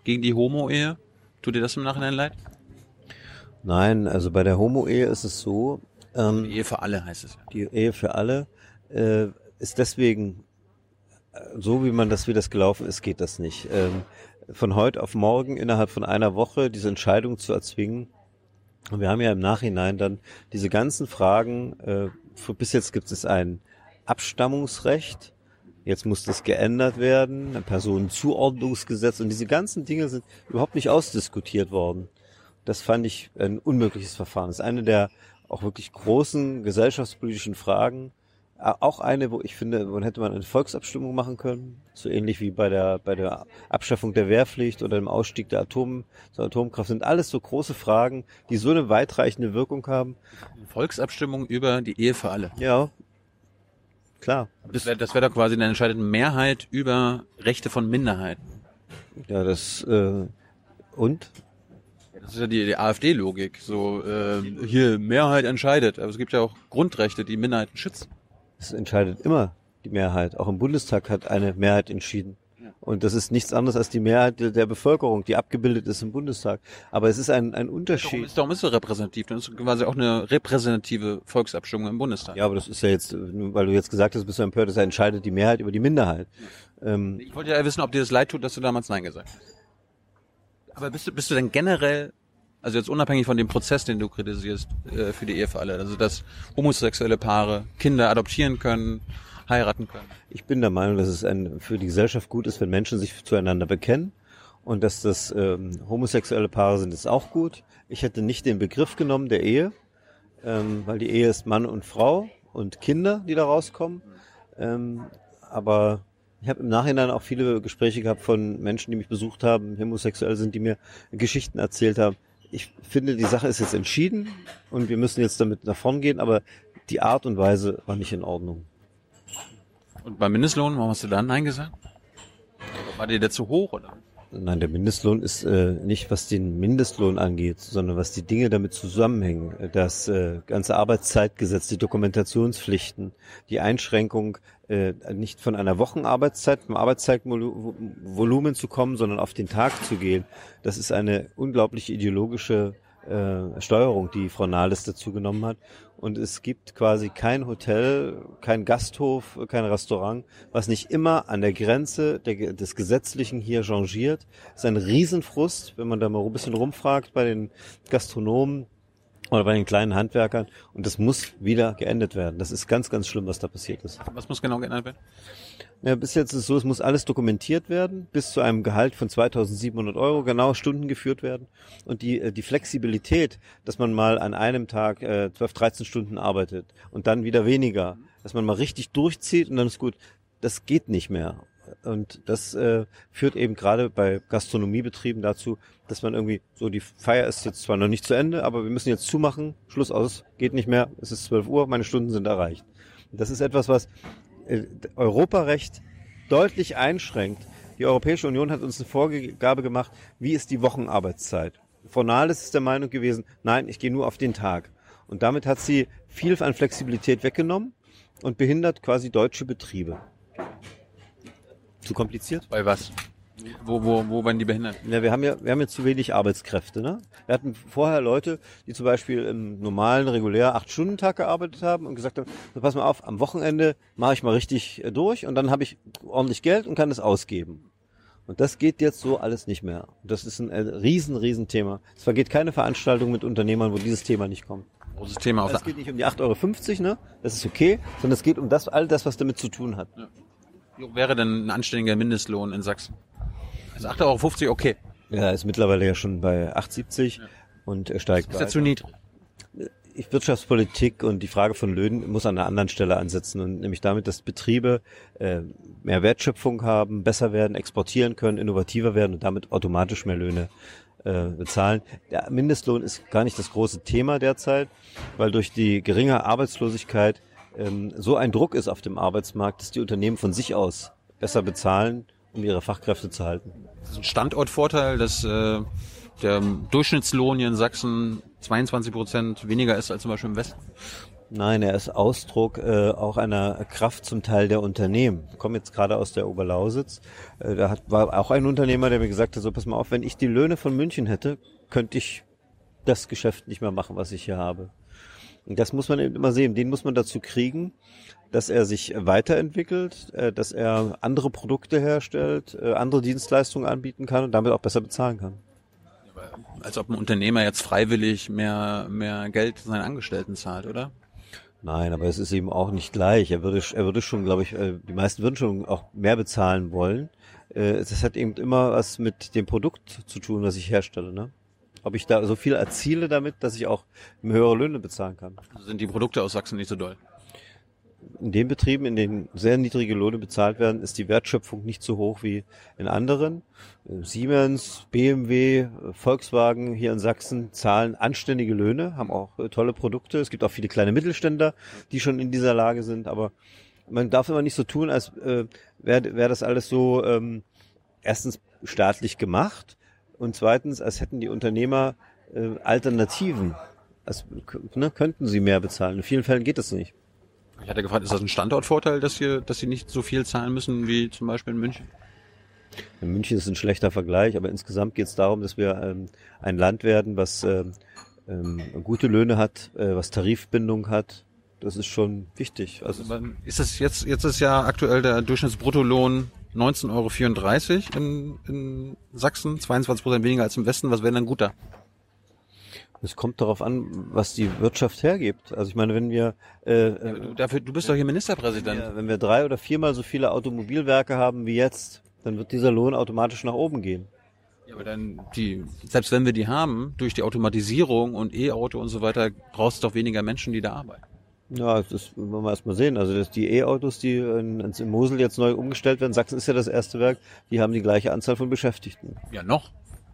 gegen die Homo-Ehe. Tut dir das im Nachhinein leid? Nein, also bei der Homo-Ehe ist es so, die Ehe für alle heißt es ja. Die Ehe für alle ist deswegen, so wie das gelaufen ist, geht das nicht. Von heute auf morgen, innerhalb von einer Woche, diese Entscheidung zu erzwingen. Und wir haben ja im Nachhinein dann diese ganzen Fragen, bis jetzt gibt es ein Abstammungsrecht, jetzt muss das geändert werden, ein Personenzuordnungsgesetz, und diese ganzen Dinge sind überhaupt nicht ausdiskutiert worden. Das fand ich ein unmögliches Verfahren. Das ist eine der auch wirklich großen gesellschaftspolitischen Fragen. Auch eine, wo ich finde, man hätte eine Volksabstimmung machen können, so ähnlich wie bei der Abschaffung der Wehrpflicht oder dem Ausstieg der Atomkraft. Sind alles so große Fragen, die so eine weitreichende Wirkung haben. Eine Volksabstimmung über die Ehe für alle. Ja, klar. Das wär doch quasi eine entscheidende Mehrheit über Rechte von Minderheiten. Ja, und? Das ist ja die AfD-Logik. So, hier Mehrheit entscheidet. Aber es gibt ja auch Grundrechte, die Minderheiten schützen. Es entscheidet immer die Mehrheit. Auch im Bundestag hat eine Mehrheit entschieden. Und das ist nichts anderes als die Mehrheit der Bevölkerung, die abgebildet ist im Bundestag. Aber es ist ein Unterschied. Darum ist es repräsentativ. Dann ist quasi auch eine repräsentative Volksabstimmung im Bundestag. Ja, aber das ist ja jetzt, weil du jetzt gesagt hast, bist du empört, dass er entscheidet die Mehrheit über die Minderheit. Ich wollte ja wissen, ob dir das leid tut, dass du damals Nein gesagt hast. Aber bist du denn generell, also jetzt unabhängig von dem Prozess, den du kritisierst, für die Ehe für alle, also dass homosexuelle Paare Kinder adoptieren können, heiraten können? Ich bin der Meinung, dass es für die Gesellschaft gut ist, wenn Menschen sich zueinander bekennen, und dass das homosexuelle Paare sind, ist auch gut. Ich hätte nicht den Begriff genommen der Ehe, weil die Ehe ist Mann und Frau und Kinder, die da rauskommen, aber... Ich habe im Nachhinein auch viele Gespräche gehabt von Menschen, die mich besucht haben, homosexuell sind, die mir Geschichten erzählt haben. Ich finde, die Sache ist jetzt entschieden und wir müssen jetzt damit nach vorn gehen, aber die Art und Weise war nicht in Ordnung. Und beim Mindestlohn, warum hast du da Nein gesagt? War dir der zu hoch, oder? Nein, der Mindestlohn ist nicht, was den Mindestlohn angeht, sondern was die Dinge damit zusammenhängen. Das ganze Arbeitszeitgesetz, die Dokumentationspflichten, die Einschränkung, nicht von einer Wochenarbeitszeit, vom Arbeitszeitvolumen zu kommen, sondern auf den Tag zu gehen. Das ist eine unglaublich ideologische Steuerung, die Frau Nahles dazu genommen hat. Und es gibt quasi kein Hotel, kein Gasthof, kein Restaurant, was nicht immer an der Grenze des Gesetzlichen hier changiert. Das ist ein Riesenfrust, wenn man da mal ein bisschen rumfragt bei den Gastronomen oder bei den kleinen Handwerkern. Und das muss wieder geändert werden. Das ist ganz, ganz schlimm, was da passiert ist. Was muss genau geändert werden? Ja, bis jetzt ist es so, es muss alles dokumentiert werden, bis zu einem Gehalt von 2.700 €, genau Stunden geführt werden. Und die Flexibilität, dass man mal an einem Tag 12, 13 Stunden arbeitet und dann wieder weniger, dass man mal richtig durchzieht und dann ist gut, das geht nicht mehr. Und das führt eben gerade bei Gastronomiebetrieben dazu, dass man irgendwie so, die Feier ist jetzt zwar noch nicht zu Ende, aber wir müssen jetzt zumachen, Schluss aus, geht nicht mehr, es ist 12 Uhr, meine Stunden sind erreicht. Und das ist etwas, was Europarecht deutlich einschränkt. Die Europäische Union hat uns eine Vorgabe gemacht, wie ist die Wochenarbeitszeit. Frau Nahles ist der Meinung gewesen, nein, ich gehe nur auf den Tag. Und damit hat sie viel an Flexibilität weggenommen und behindert quasi deutsche Betriebe. Zu kompliziert? Bei was? Wo werden die behindert? Ja, wir haben ja zu wenig Arbeitskräfte, ne? Wir hatten vorher Leute, die zum Beispiel im normalen, regulären 8-Stunden-Tag gearbeitet haben und gesagt haben, so, pass mal auf, am Wochenende mache ich mal richtig durch und dann habe ich ordentlich Geld und kann das ausgeben. Und das geht jetzt so alles nicht mehr. Und das ist ein riesen Thema. Es vergeht keine Veranstaltung mit Unternehmern, wo dieses Thema nicht kommt. großes Thema. Es geht nicht um die 8,50 €, ne? Das ist okay, sondern es geht um das, all das, was damit zu tun hat. Ja. Wie wäre denn ein anständiger Mindestlohn in Sachsen? Also 8,50 € okay. Ja, ist mittlerweile ja schon bei 8,70 €, ja. Und er steigt weiter. Ist ja zu niedrig. Wirtschaftspolitik und die Frage von Löhnen muss an einer anderen Stelle ansetzen, und nämlich damit, dass Betriebe mehr Wertschöpfung haben, besser werden, exportieren können, innovativer werden und damit automatisch mehr Löhne bezahlen. Der Mindestlohn ist gar nicht das große Thema derzeit, weil durch die geringe Arbeitslosigkeit so ein Druck ist auf dem Arbeitsmarkt, dass die Unternehmen von sich aus besser bezahlen, um ihre Fachkräfte zu halten. Das ist ein Standortvorteil, dass der Durchschnittslohn hier in Sachsen 22% weniger ist als zum Beispiel im Westen? Nein, er ist Ausdruck auch einer Kraft zum Teil der Unternehmen. Ich komme jetzt gerade aus der Oberlausitz. Da war auch ein Unternehmer, der mir gesagt hat, so pass mal auf, wenn ich die Löhne von München hätte, könnte ich das Geschäft nicht mehr machen, was ich hier habe. Und das muss man eben immer sehen. Den muss man dazu kriegen, dass er sich weiterentwickelt, dass er andere Produkte herstellt, andere Dienstleistungen anbieten kann und damit auch besser bezahlen kann. Als ob ein Unternehmer jetzt freiwillig mehr Geld seinen Angestellten zahlt, oder? Nein, aber es ist eben auch nicht gleich. Er würde schon, glaube ich, die meisten würden schon auch mehr bezahlen wollen. Das hat eben immer was mit dem Produkt zu tun, was ich herstelle, ne? Ob ich da so viel erziele damit, dass ich auch höhere Löhne bezahlen kann. Also sind die Produkte aus Sachsen nicht so doll? In den Betrieben, in denen sehr niedrige Löhne bezahlt werden, ist die Wertschöpfung nicht so hoch wie in anderen. Siemens, BMW, Volkswagen hier in Sachsen zahlen anständige Löhne, haben auch tolle Produkte. Es gibt auch viele kleine Mittelständler, die schon in dieser Lage sind. Aber man darf immer nicht so tun, als wäre das alles so erstens staatlich gemacht und zweitens, als hätten die Unternehmer Alternativen. Also, ne, könnten sie mehr bezahlen. In vielen Fällen geht das nicht. Ich hatte gefragt, ist das ein Standortvorteil, dass Sie nicht so viel zahlen müssen wie zum Beispiel in München? In München ist ein schlechter Vergleich, aber insgesamt geht es darum, dass wir ein Land werden, was gute Löhne hat, was Tarifbindung hat. Das ist schon wichtig. Also ist das jetzt ist ja aktuell der Durchschnittsbruttolohn 19,34 € in Sachsen, 22% weniger als im Westen. Was wäre denn ein guter? Es kommt darauf an, was die Wirtschaft hergibt. Also ich meine, wenn wir... du bist doch hier Ministerpräsident. Wenn wir 3 oder 4-mal so viele Automobilwerke haben wie jetzt, dann wird dieser Lohn automatisch nach oben gehen. Ja, aber dann selbst wenn wir die haben, durch die Automatisierung und E-Auto und so weiter, brauchst du doch weniger Menschen, die da arbeiten. Ja, das wollen wir erstmal sehen. Also die E-Autos, die in Mosel jetzt neu umgestellt werden, Sachsen ist ja das erste Werk, die haben die gleiche Anzahl von Beschäftigten. Ja, noch.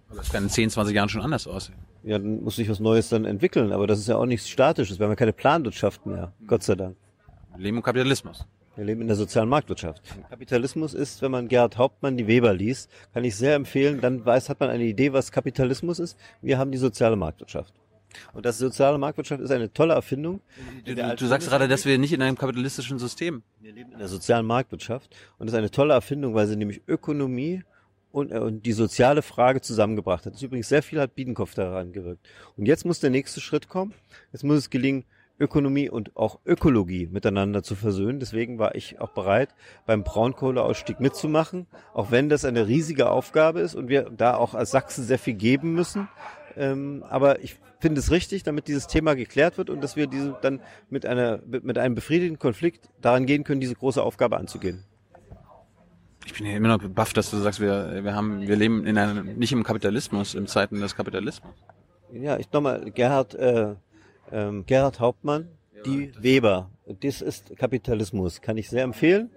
Aber das kann in 10, 20 Jahren schon anders aussehen. Ja, dann muss sich was Neues dann entwickeln, aber das ist ja auch nichts Statisches. Wir haben ja keine Planwirtschaft mehr, Gott sei Dank. Wir leben im Kapitalismus. Wir leben in der sozialen Marktwirtschaft. Kapitalismus ist, wenn man Gerhard Hauptmann die Weber liest, kann ich sehr empfehlen, dann hat man eine Idee, was Kapitalismus ist. Wir haben die soziale Marktwirtschaft. Und das soziale Marktwirtschaft ist eine tolle Erfindung. Du sagst gerade, dass wir nicht in einem kapitalistischen System. Wir leben in der sozialen Marktwirtschaft und das ist eine tolle Erfindung, weil sie nämlich Ökonomie und die soziale Frage zusammengebracht hat. Das ist übrigens sehr viel, hat Biedenkopf daran gewirkt. Und jetzt muss der nächste Schritt kommen. Jetzt muss es gelingen, Ökonomie und auch Ökologie miteinander zu versöhnen. Deswegen war ich auch bereit, beim Braunkohleausstieg mitzumachen, auch wenn das eine riesige Aufgabe ist und wir da auch als Sachsen sehr viel geben müssen. Aber ich finde es richtig, damit dieses Thema geklärt wird und dass wir diese dann mit einem befriedigenden Konflikt daran gehen können, diese große Aufgabe anzugehen. Ich bin ja immer noch baff, dass du sagst, wir leben in einem, nicht im Kapitalismus, in Zeiten des Kapitalismus. Ja, ich nochmal, Gerhard Hauptmann, ja, die Weber. Das ist Kapitalismus, kann ich sehr empfehlen.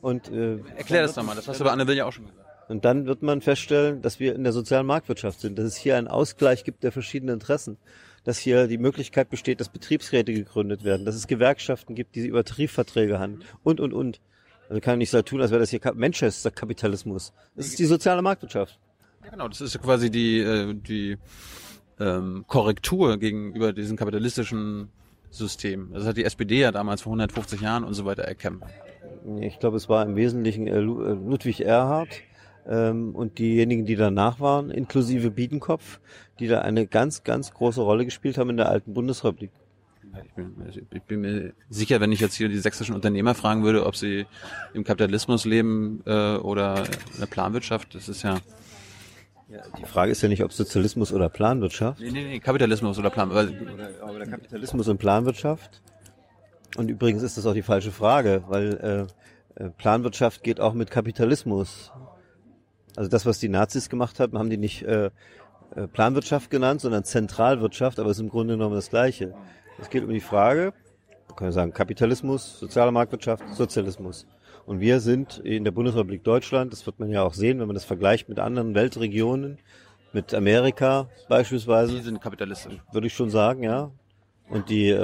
Und erklär das nochmal, das hast du bei Anne Will ja auch schon gesagt. Und dann wird man feststellen, dass wir in der sozialen Marktwirtschaft sind, dass es hier einen Ausgleich gibt der verschiedenen Interessen, dass hier die Möglichkeit besteht, dass Betriebsräte gegründet werden, dass es Gewerkschaften gibt, die über Tarifverträge handeln und. Also kann nicht so tun, als wäre das hier Manchester-Kapitalismus. Das ist die soziale Marktwirtschaft. Ja, genau, das ist quasi die Korrektur gegenüber diesem kapitalistischen System. Das hat die SPD ja damals vor 150 Jahren und so weiter erkämpft. Ich glaube, es war im Wesentlichen Ludwig Erhard und diejenigen, die danach waren, inklusive Biedenkopf, die da eine ganz, ganz große Rolle gespielt haben in der alten Bundesrepublik. Ich bin mir sicher, wenn ich jetzt hier die sächsischen Unternehmer fragen würde, ob sie im Kapitalismus leben oder in der Planwirtschaft, das ist ja... Ja, die Frage ist ja nicht, ob Sozialismus oder Planwirtschaft. Nee, Kapitalismus oder Planwirtschaft. Oder Kapitalismus und Planwirtschaft. Und übrigens ist das auch die falsche Frage, weil Planwirtschaft geht auch mit Kapitalismus. Also das, was die Nazis gemacht haben, haben die nicht Planwirtschaft genannt, sondern Zentralwirtschaft, aber es ist im Grunde genommen das Gleiche. Es geht um die Frage, man kann sagen, Kapitalismus, soziale Marktwirtschaft, Sozialismus. Und wir sind in der Bundesrepublik Deutschland, das wird man ja auch sehen, wenn man das vergleicht mit anderen Weltregionen, mit Amerika beispielsweise. Die sind kapitalistisch. Würde ich schon sagen, ja. Und die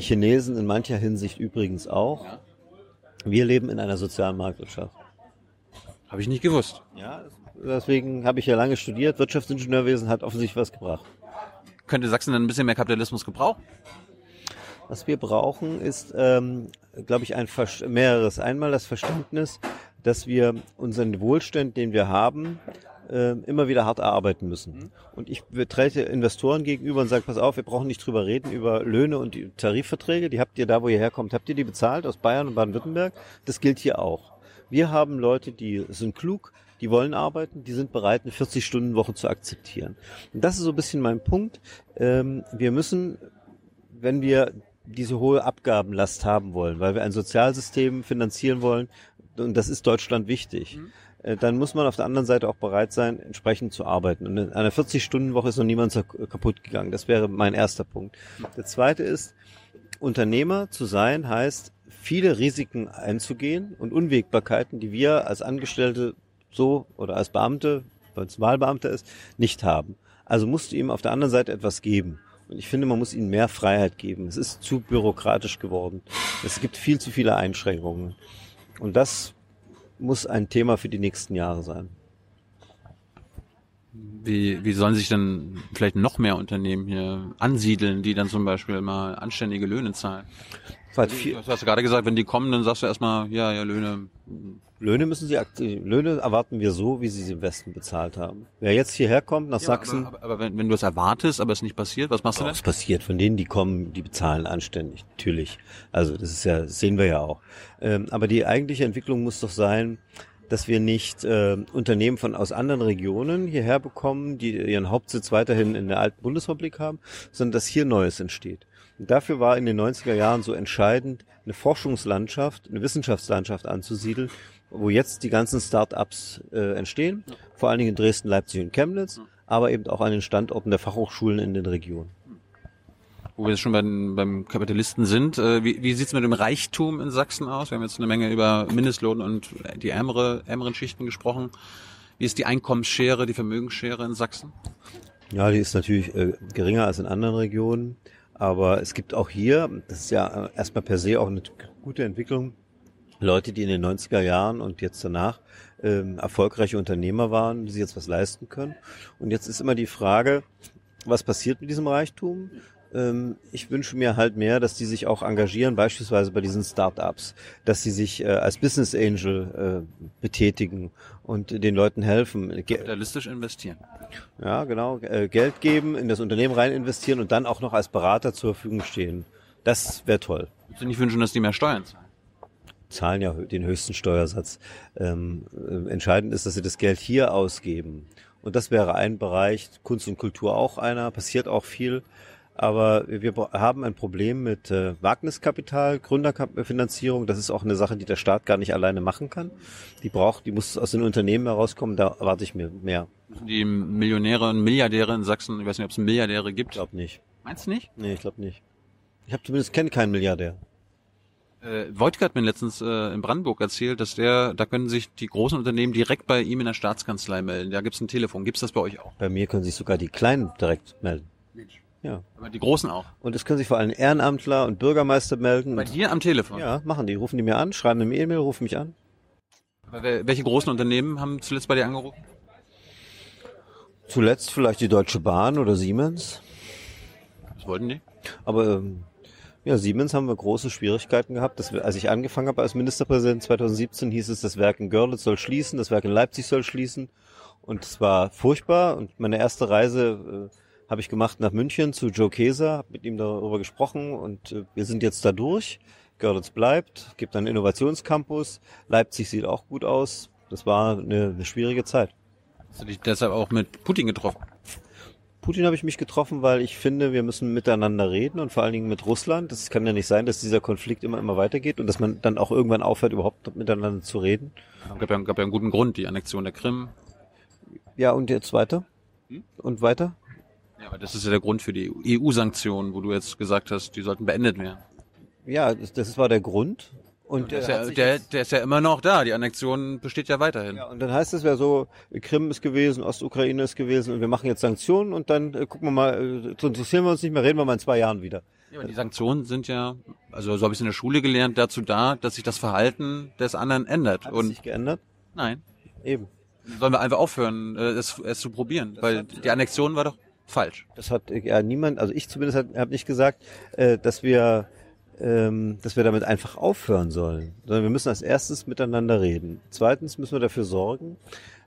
Chinesen in mancher Hinsicht übrigens auch. Ja. Wir leben in einer sozialen Marktwirtschaft. Habe ich nicht gewusst. Ja, deswegen habe ich ja lange studiert. Wirtschaftsingenieurwesen hat offensichtlich was gebracht. Könnte Sachsen dann ein bisschen mehr Kapitalismus gebrauchen? Was wir brauchen ist, glaube ich, mehreres. Einmal das Verständnis, dass wir unseren Wohlstand, den wir haben, immer wieder hart erarbeiten müssen. Und wir trete Investoren gegenüber und sage, pass auf, wir brauchen nicht drüber reden, über Löhne und die Tarifverträge, die habt ihr da, wo ihr herkommt, habt ihr die bezahlt aus Bayern und Baden-Württemberg? Das gilt hier auch. Wir haben Leute, die sind klug, die wollen arbeiten, die sind bereit, eine 40-Stunden-Woche zu akzeptieren. Und das ist so ein bisschen mein Punkt. Wir müssen, wenn wir diese hohe Abgabenlast haben wollen, weil wir ein Sozialsystem finanzieren wollen, und das ist Deutschland wichtig, dann muss man auf der anderen Seite auch bereit sein, entsprechend zu arbeiten. Und in einer 40-Stunden-Woche ist noch niemand kaputt gegangen. Das wäre mein erster Punkt. Der zweite ist, Unternehmer zu sein heißt, viele Risiken einzugehen und Unwägbarkeiten, die wir als Angestellte so oder als Beamte, weil es Wahlbeamter ist, nicht haben. Also musst du ihm auf der anderen Seite etwas geben. Und ich finde, man muss ihnen mehr Freiheit geben. Es ist zu bürokratisch geworden. Es gibt viel zu viele Einschränkungen. Und das muss ein Thema für die nächsten Jahre sein. Wie sollen sich denn vielleicht noch mehr Unternehmen hier ansiedeln, die dann zum Beispiel mal anständige Löhne zahlen? Du hast gerade gesagt, wenn die kommen, dann sagst du erstmal, ja, Löhne. Löhne erwarten wir so, wie sie im Westen bezahlt haben. Wer jetzt hierher kommt, nach Sachsen. Aber wenn du es erwartest, aber es nicht passiert, was machst du denn? Es passiert. Von denen, die kommen, die bezahlen anständig. Natürlich. Also, das sehen wir ja auch. Aber die eigentliche Entwicklung muss doch sein, dass wir nicht Unternehmen aus anderen Regionen hierher bekommen, die ihren Hauptsitz weiterhin in der alten Bundesrepublik haben, sondern dass hier Neues entsteht. Und dafür war in den 90er Jahren so entscheidend, eine Forschungslandschaft, eine Wissenschaftslandschaft anzusiedeln, wo jetzt die ganzen Start-ups entstehen, vor allen Dingen in Dresden, Leipzig und Chemnitz, aber eben auch an den Standorten der Fachhochschulen in den Regionen. Wo wir jetzt schon beim Kapitalisten sind, wie sieht's mit dem Reichtum in Sachsen aus? Wir haben jetzt eine Menge über Mindestlohn und die ärmeren Schichten gesprochen. Wie ist die Einkommensschere, die Vermögensschere in Sachsen? Ja, die ist natürlich geringer als in anderen Regionen. Aber es gibt auch hier, das ist ja erstmal per se auch eine gute Entwicklung, Leute, die in den 90er Jahren und jetzt danach erfolgreiche Unternehmer waren, die sich jetzt was leisten können. Und jetzt ist immer die Frage, was passiert mit diesem Reichtum? Ich wünsche mir halt mehr, dass die sich auch engagieren, beispielsweise bei diesen Start-ups, dass sie sich als Business Angel betätigen und den Leuten helfen. Kapitalistisch investieren. Ja, genau. Geld geben, in das Unternehmen rein investieren und dann auch noch als Berater zur Verfügung stehen. Das wäre toll. Würdest du nicht wünschen, dass die mehr Steuern zahlen? Zahlen ja den höchsten Steuersatz. Entscheidend ist, dass sie das Geld hier ausgeben. Und das wäre ein Bereich, Kunst und Kultur auch einer, passiert auch viel. Aber wir haben ein Problem mit Wagniskapital, Gründerfinanzierung. Das ist auch eine Sache, die der Staat gar nicht alleine machen kann. Die muss aus den Unternehmen herauskommen. Da erwarte ich mir mehr. Die Millionäre und Milliardäre in Sachsen, ich weiß nicht, ob es Milliardäre gibt. Ich glaube nicht. Meinst du nicht? Nee, ich glaube nicht. Ich kenne keinen Milliardär. Wojtke hat mir letztens in Brandenburg erzählt, dass da können sich die großen Unternehmen direkt bei ihm in der Staatskanzlei melden. Da gibt es ein Telefon. Gibt es das bei euch auch? Bei mir können sich sogar die Kleinen direkt melden. Mensch. Ja. Aber die Großen auch. Und es können sich vor allem Ehrenamtler und Bürgermeister melden. Bei dir am Telefon? Ja, machen die. Rufen die mir an, schreiben eine E-Mail, rufen mich an. Aber welche großen Unternehmen haben zuletzt bei dir angerufen? Zuletzt vielleicht die Deutsche Bahn oder Siemens. Was wollten die? Aber Siemens haben wir große Schwierigkeiten gehabt. Als ich angefangen habe als Ministerpräsident 2017, hieß es, das Werk in Görlitz soll schließen, das Werk in Leipzig soll schließen. Und es war furchtbar. Und meine erste Reise habe ich gemacht nach München zu Joe Keser, habe mit ihm darüber gesprochen und wir sind jetzt da durch. Görlitz bleibt, gibt einen Innovationscampus, Leipzig sieht auch gut aus. Das war eine schwierige Zeit. Hast du dich deshalb auch mit Putin getroffen? Putin habe ich mich getroffen, weil ich finde, wir müssen miteinander reden und vor allen Dingen mit Russland. Es kann ja nicht sein, dass dieser Konflikt immer weitergeht und dass man dann auch irgendwann aufhört, überhaupt miteinander zu reden. Es gab ja einen guten Grund, die Annexion der Krim. Ja, und jetzt weiter? Und weiter? Ja, aber das ist ja der Grund für die EU-Sanktionen, wo du jetzt gesagt hast, die sollten beendet werden. Ja, das war der Grund. Und der ist ja immer noch da, die Annexion besteht ja weiterhin. Ja, und dann heißt es ja so, Krim ist gewesen, Ostukraine ist gewesen und wir machen jetzt Sanktionen und dann gucken wir mal, interessieren wir uns nicht mehr, reden wir mal in 2 Jahren wieder. Ja, aber die Sanktionen sind ja, also so habe ich es in der Schule gelernt, dazu da, dass sich das Verhalten des anderen ändert. Hat es sich geändert? Nein. Eben. Sollen wir einfach aufhören, es zu probieren, das weil die Annexion war doch falsch. Das hat ja niemand, also ich zumindest habe nicht gesagt, dass wir damit einfach aufhören sollen, sondern wir müssen als erstes miteinander reden. Zweitens müssen wir dafür sorgen,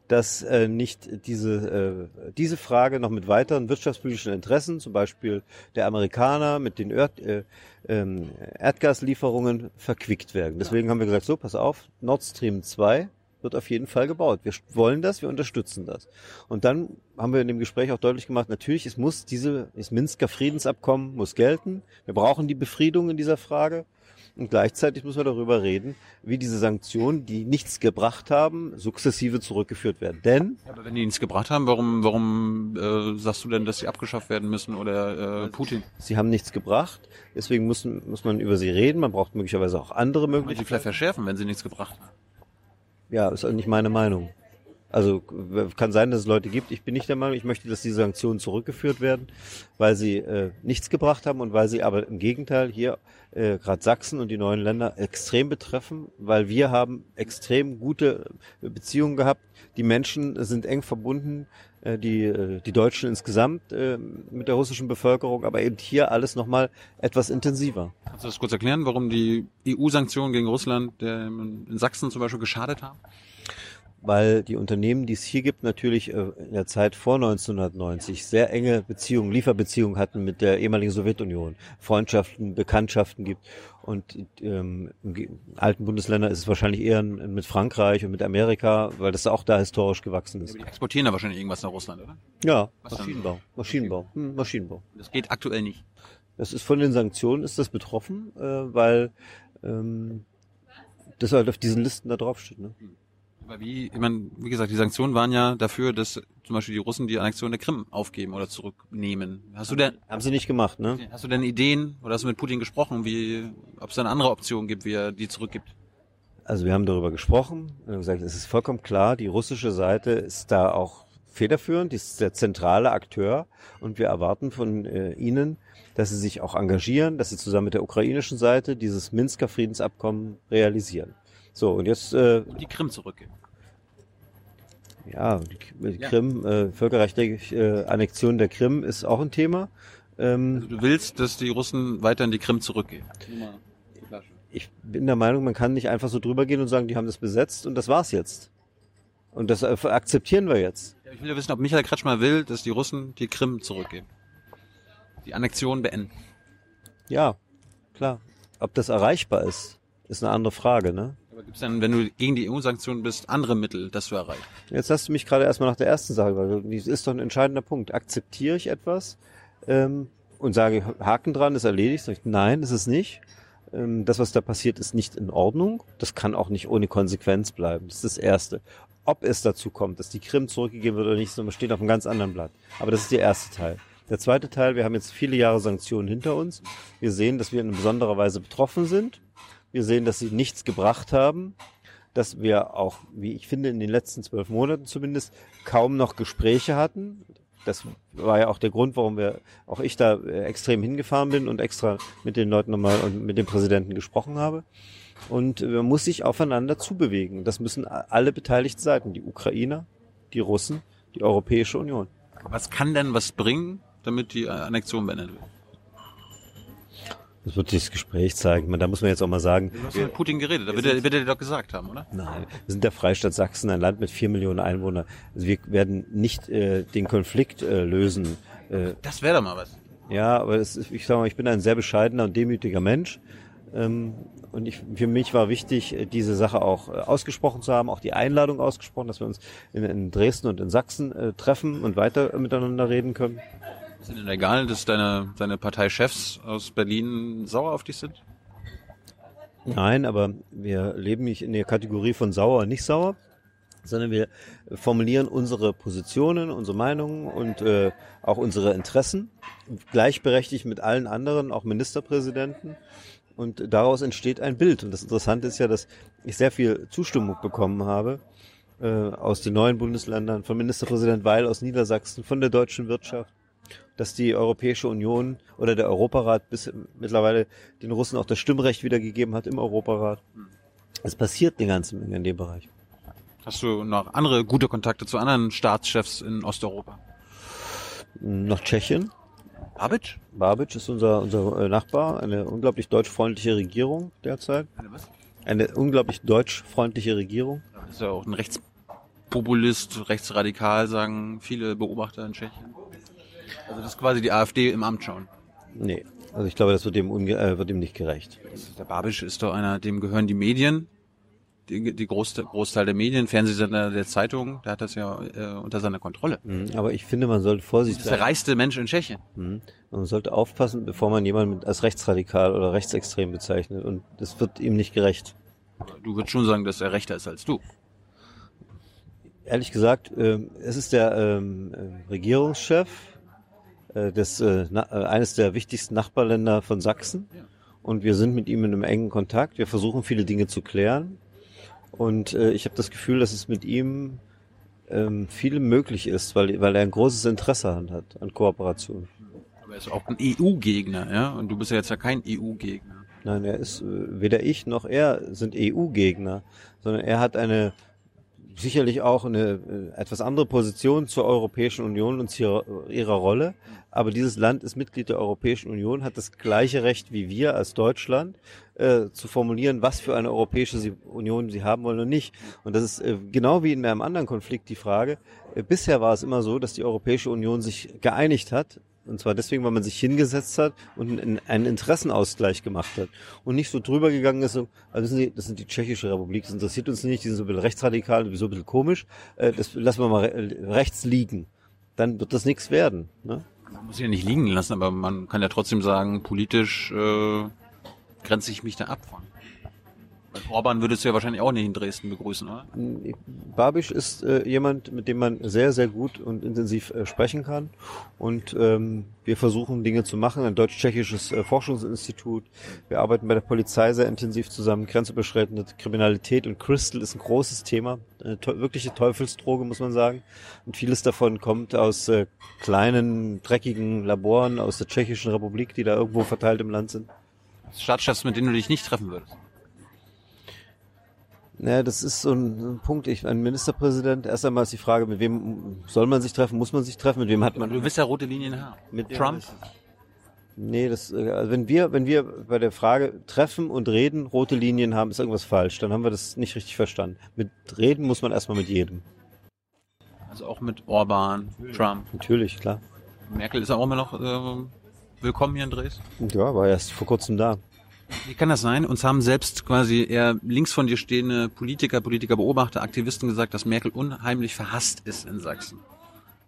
dass nicht diese Frage noch mit weiteren wirtschaftspolitischen Interessen, zum Beispiel der Amerikaner mit den Erdgaslieferungen, verquickt werden. Deswegen haben wir gesagt, so, pass auf, Nord Stream 2 wird auf jeden Fall gebaut. Wir wollen das, wir unterstützen das. Und dann haben wir in dem Gespräch auch deutlich gemacht, natürlich, das Minsker Friedensabkommen muss gelten. Wir brauchen die Befriedung in dieser Frage. Und gleichzeitig müssen wir darüber reden, wie diese Sanktionen, die nichts gebracht haben, sukzessive zurückgeführt werden. Denn... Aber wenn die nichts gebracht haben, warum sagst du denn, dass sie abgeschafft werden müssen oder Putin? Sie haben nichts gebracht, deswegen muss man über sie reden. Man braucht möglicherweise auch andere Möglichkeiten. Die vielleicht verschärfen, wenn sie nichts gebracht haben. Ja, ist auch nicht meine Meinung. Also kann sein, dass es Leute gibt. Ich bin nicht der Meinung, ich möchte, dass diese Sanktionen zurückgeführt werden, weil sie nichts gebracht haben und weil sie aber im Gegenteil hier gerade Sachsen und die neuen Länder extrem betreffen, weil wir haben extrem gute Beziehungen gehabt. Die Menschen sind eng verbunden, die Deutschen insgesamt mit der russischen Bevölkerung, aber eben hier alles nochmal etwas intensiver. Kannst du das kurz erklären, warum die EU-Sanktionen gegen Russland in Sachsen zum Beispiel geschadet haben? Weil die Unternehmen, die es hier gibt, natürlich in der Zeit vor 1990 sehr enge Beziehungen, Lieferbeziehungen hatten mit der ehemaligen Sowjetunion, Freundschaften, Bekanntschaften gibt. Und in alten Bundesländern ist es wahrscheinlich eher mit Frankreich und mit Amerika, weil das auch da historisch gewachsen ist. Ja, die exportieren da wahrscheinlich irgendwas nach Russland, oder? Ja, Maschinenbau. Das geht aktuell nicht. Das ist von den Sanktionen ist das betroffen, weil das halt auf diesen Listen da drauf steht, ne? Wie gesagt, die Sanktionen waren ja dafür, dass zum Beispiel die Russen die Annexion der Krim aufgeben oder zurücknehmen. Haben sie nicht gemacht, ne? Hast du denn Ideen oder hast du mit Putin gesprochen, ob es eine andere Option gibt, wie er die zurückgibt? Also wir haben darüber gesprochen und haben gesagt, es ist vollkommen klar, die russische Seite ist da auch federführend, die ist der zentrale Akteur und wir erwarten von ihnen, dass sie sich auch engagieren, dass sie zusammen mit der ukrainischen Seite dieses Minsker Friedensabkommen realisieren. So, und jetzt... die Krim zurückgeben. Ja, die Krim, völkerrechtliche Annexion der Krim ist auch ein Thema. Also du willst, dass die Russen weiter in die Krim zurückgehen? Ich bin der Meinung, man kann nicht einfach so drüber gehen und sagen, die haben das besetzt und das war's jetzt. Und das akzeptieren wir jetzt. Ja, ich will ja wissen, ob Michael Kretschmer will, dass die Russen die Krim zurückgeben. Die Annexion beenden. Ja, klar. Ob das erreichbar ist eine andere Frage, ne? Gibt es dann, wenn du gegen die EU-Sanktionen bist, andere Mittel, das zu erreichen? Jetzt hast du mich gerade erstmal nach der ersten Sache gefragt. Das ist doch ein entscheidender Punkt. Akzeptiere ich etwas und sage, Haken dran, ist erledigt? Sag ich, nein, ist es nicht. Das, was da passiert, ist nicht in Ordnung. Das kann auch nicht ohne Konsequenz bleiben. Das ist das Erste. Ob es dazu kommt, dass die Krim zurückgegeben wird oder nicht, sondern steht auf einem ganz anderen Blatt. Aber das ist der erste Teil. Der zweite Teil, wir haben jetzt viele Jahre Sanktionen hinter uns. Wir sehen, dass wir in besonderer Weise betroffen sind. Wir sehen, dass sie nichts gebracht haben, dass wir auch, wie ich finde, in den letzten 12 Monaten zumindest kaum noch Gespräche hatten. Das war ja auch der Grund, warum ich da extrem hingefahren bin und extra mit den Leuten nochmal und mit dem Präsidenten gesprochen habe. Und man muss sich aufeinander zubewegen. Das müssen alle beteiligten Seiten, die Ukrainer, die Russen, die Europäische Union. Was kann denn was bringen, damit die Annexion beendet wird? Das wird das Gespräch zeigen. Da muss man jetzt auch mal sagen... Du hast mit Putin geredet, da wird er dir doch gesagt haben, oder? Nein, wir sind der Freistaat Sachsen, ein Land mit 4 Millionen Einwohnern. Also wir werden nicht den Konflikt lösen. Das wäre doch mal was. Ja, aber ich bin ein sehr bescheidener und demütiger Mensch. Und für mich war wichtig, diese Sache auch ausgesprochen zu haben, auch die Einladung ausgesprochen, dass wir uns in Dresden und in Sachsen treffen und weiter miteinander reden können. Ist denn egal, dass deine Parteichefs aus Berlin sauer auf dich sind? Nein, aber wir leben nicht in der Kategorie von sauer, nicht sauer, sondern wir formulieren unsere Positionen, unsere Meinungen und auch unsere Interessen, gleichberechtigt mit allen anderen, auch Ministerpräsidenten. Und daraus entsteht ein Bild. Und das Interessante ist ja, dass ich sehr viel Zustimmung bekommen habe aus den neuen Bundesländern, von Ministerpräsident Weil aus Niedersachsen, von der deutschen Wirtschaft, dass die Europäische Union oder der Europarat bis mittlerweile den Russen auch das Stimmrecht wiedergegeben hat im Europarat. Es passiert eine ganze Menge in dem Bereich. Hast du noch andere gute Kontakte zu anderen Staatschefs in Osteuropa? Nach Tschechien. Babic? Babic ist unser Nachbar, eine unglaublich deutschfreundliche Regierung derzeit. Eine was? Eine unglaublich deutschfreundliche Regierung. Das ist ja auch ein Rechtspopulist, rechtsradikal, sagen viele Beobachter in Tschechien. Also das ist quasi die AfD im Amt schauen. Nee, also ich glaube, das wird dem nicht gerecht. Der Babic ist doch einer, dem gehören die Medien, die Großteil der Medien, Fernsehsender, der Zeitungen, der hat das ja unter seiner Kontrolle. Mhm, aber ich finde, man sollte vorsichtig sein. Das ist der reichste Mensch in Tschechien. Mhm. Man sollte aufpassen, bevor man jemanden als rechtsradikal oder rechtsextrem bezeichnet. Und das wird ihm nicht gerecht. Du würdest schon sagen, dass er rechter ist als du. Ehrlich gesagt, es ist der Regierungschef eines der wichtigsten Nachbarländer von Sachsen. Und wir sind mit ihm in einem engen Kontakt. Wir versuchen, viele Dinge zu klären. Und ich habe das Gefühl, dass es mit ihm viel möglich ist, weil er ein großes Interesse hat an Kooperation. Aber er ist auch ein EU-Gegner, ja? Und du bist ja jetzt ja kein EU-Gegner. Nein, er ist weder ich noch er sind EU-Gegner, sondern er hat sicherlich auch eine etwas andere Position zur Europäischen Union und zu ihrer Rolle. Aber dieses Land ist Mitglied der Europäischen Union, hat das gleiche Recht wie wir als Deutschland, zu formulieren, was für eine Europäische Union sie haben wollen und nicht. Und das ist genau wie in einem anderen Konflikt die Frage. Bisher war es immer so, dass die Europäische Union sich geeinigt hat. Und zwar deswegen, weil man sich hingesetzt hat und einen Interessenausgleich gemacht hat. Und nicht so drüber gegangen ist, so, also das sind die Tschechische Republik, das interessiert uns nicht, die sind so ein bisschen rechtsradikal, so ein bisschen komisch, das lassen wir mal rechts liegen. Dann wird das nichts werden. Ne? Man muss ja nicht liegen lassen, aber man kann ja trotzdem sagen, politisch grenze ich mich da ab von. Orban würdest du ja wahrscheinlich auch nicht in Dresden begrüßen, oder? Babic ist jemand, mit dem man sehr, sehr gut und intensiv sprechen kann. Und wir versuchen, Dinge zu machen. Ein deutsch-tschechisches Forschungsinstitut. Wir arbeiten bei der Polizei sehr intensiv zusammen. Grenzüberschreitende Kriminalität und Crystal ist ein großes Thema. Eine wirkliche Teufelsdroge, muss man sagen. Und vieles davon kommt aus kleinen, dreckigen Laboren aus der Tschechischen Republik, die da irgendwo verteilt im Land sind. Staatschefs, mit denen du dich nicht treffen würdest? Naja, das ist so ein Punkt. Ein Ministerpräsident, erst einmal ist die Frage, mit wem soll man sich treffen, muss man sich treffen, mit wem hat man... Du wirst ja rote Linien haben. Mit Trump? Nee, also wenn wir bei der Frage treffen und reden, rote Linien haben, ist irgendwas falsch. Dann haben wir das nicht richtig verstanden. Mit reden muss man erstmal mit jedem. Also auch mit Orban, Trump? Natürlich, klar. Merkel ist auch immer noch willkommen hier in Dresden? Ja, war erst vor kurzem da. Wie kann das sein? Uns haben selbst quasi eher links von dir stehende Politiker, Beobachter, Aktivisten gesagt, dass Merkel unheimlich verhasst ist in Sachsen.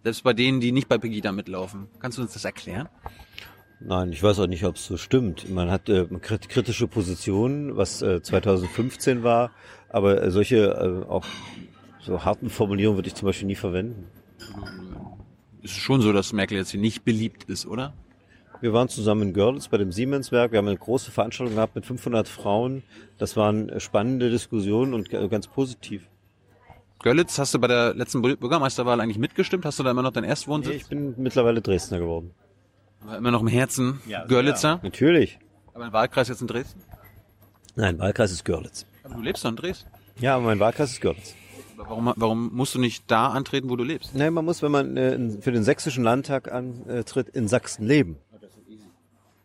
Selbst bei denen, die nicht bei Pegida mitlaufen. Kannst du uns das erklären? Nein, ich weiß auch nicht, ob es so stimmt. Man hat kritische Positionen, was 2015 war, aber solche auch so harten Formulierungen würde ich zum Beispiel nie verwenden. Ist schon so, dass Merkel jetzt hier nicht beliebt ist, oder? Wir waren zusammen in Görlitz bei dem Siemenswerk. Wir haben eine große Veranstaltung gehabt mit 500 Frauen. Das waren spannende Diskussionen und ganz positiv. Görlitz, hast du bei der letzten Bürgermeisterwahl eigentlich mitgestimmt? Hast du da immer noch deinen Erstwohnsitz? Nee, ich bin mittlerweile Dresdner geworden. Aber immer noch im Herzen ja, Görlitzer? Ja. Natürlich. Aber ein Wahlkreis jetzt in Dresden? Nein, Wahlkreis ist Görlitz. Aber du lebst doch in Dresden? Ja, aber mein Wahlkreis ist Görlitz. Warum musst du nicht da antreten, wo du lebst? Nein, man muss, wenn man für den Sächsischen Landtag antritt, in Sachsen leben.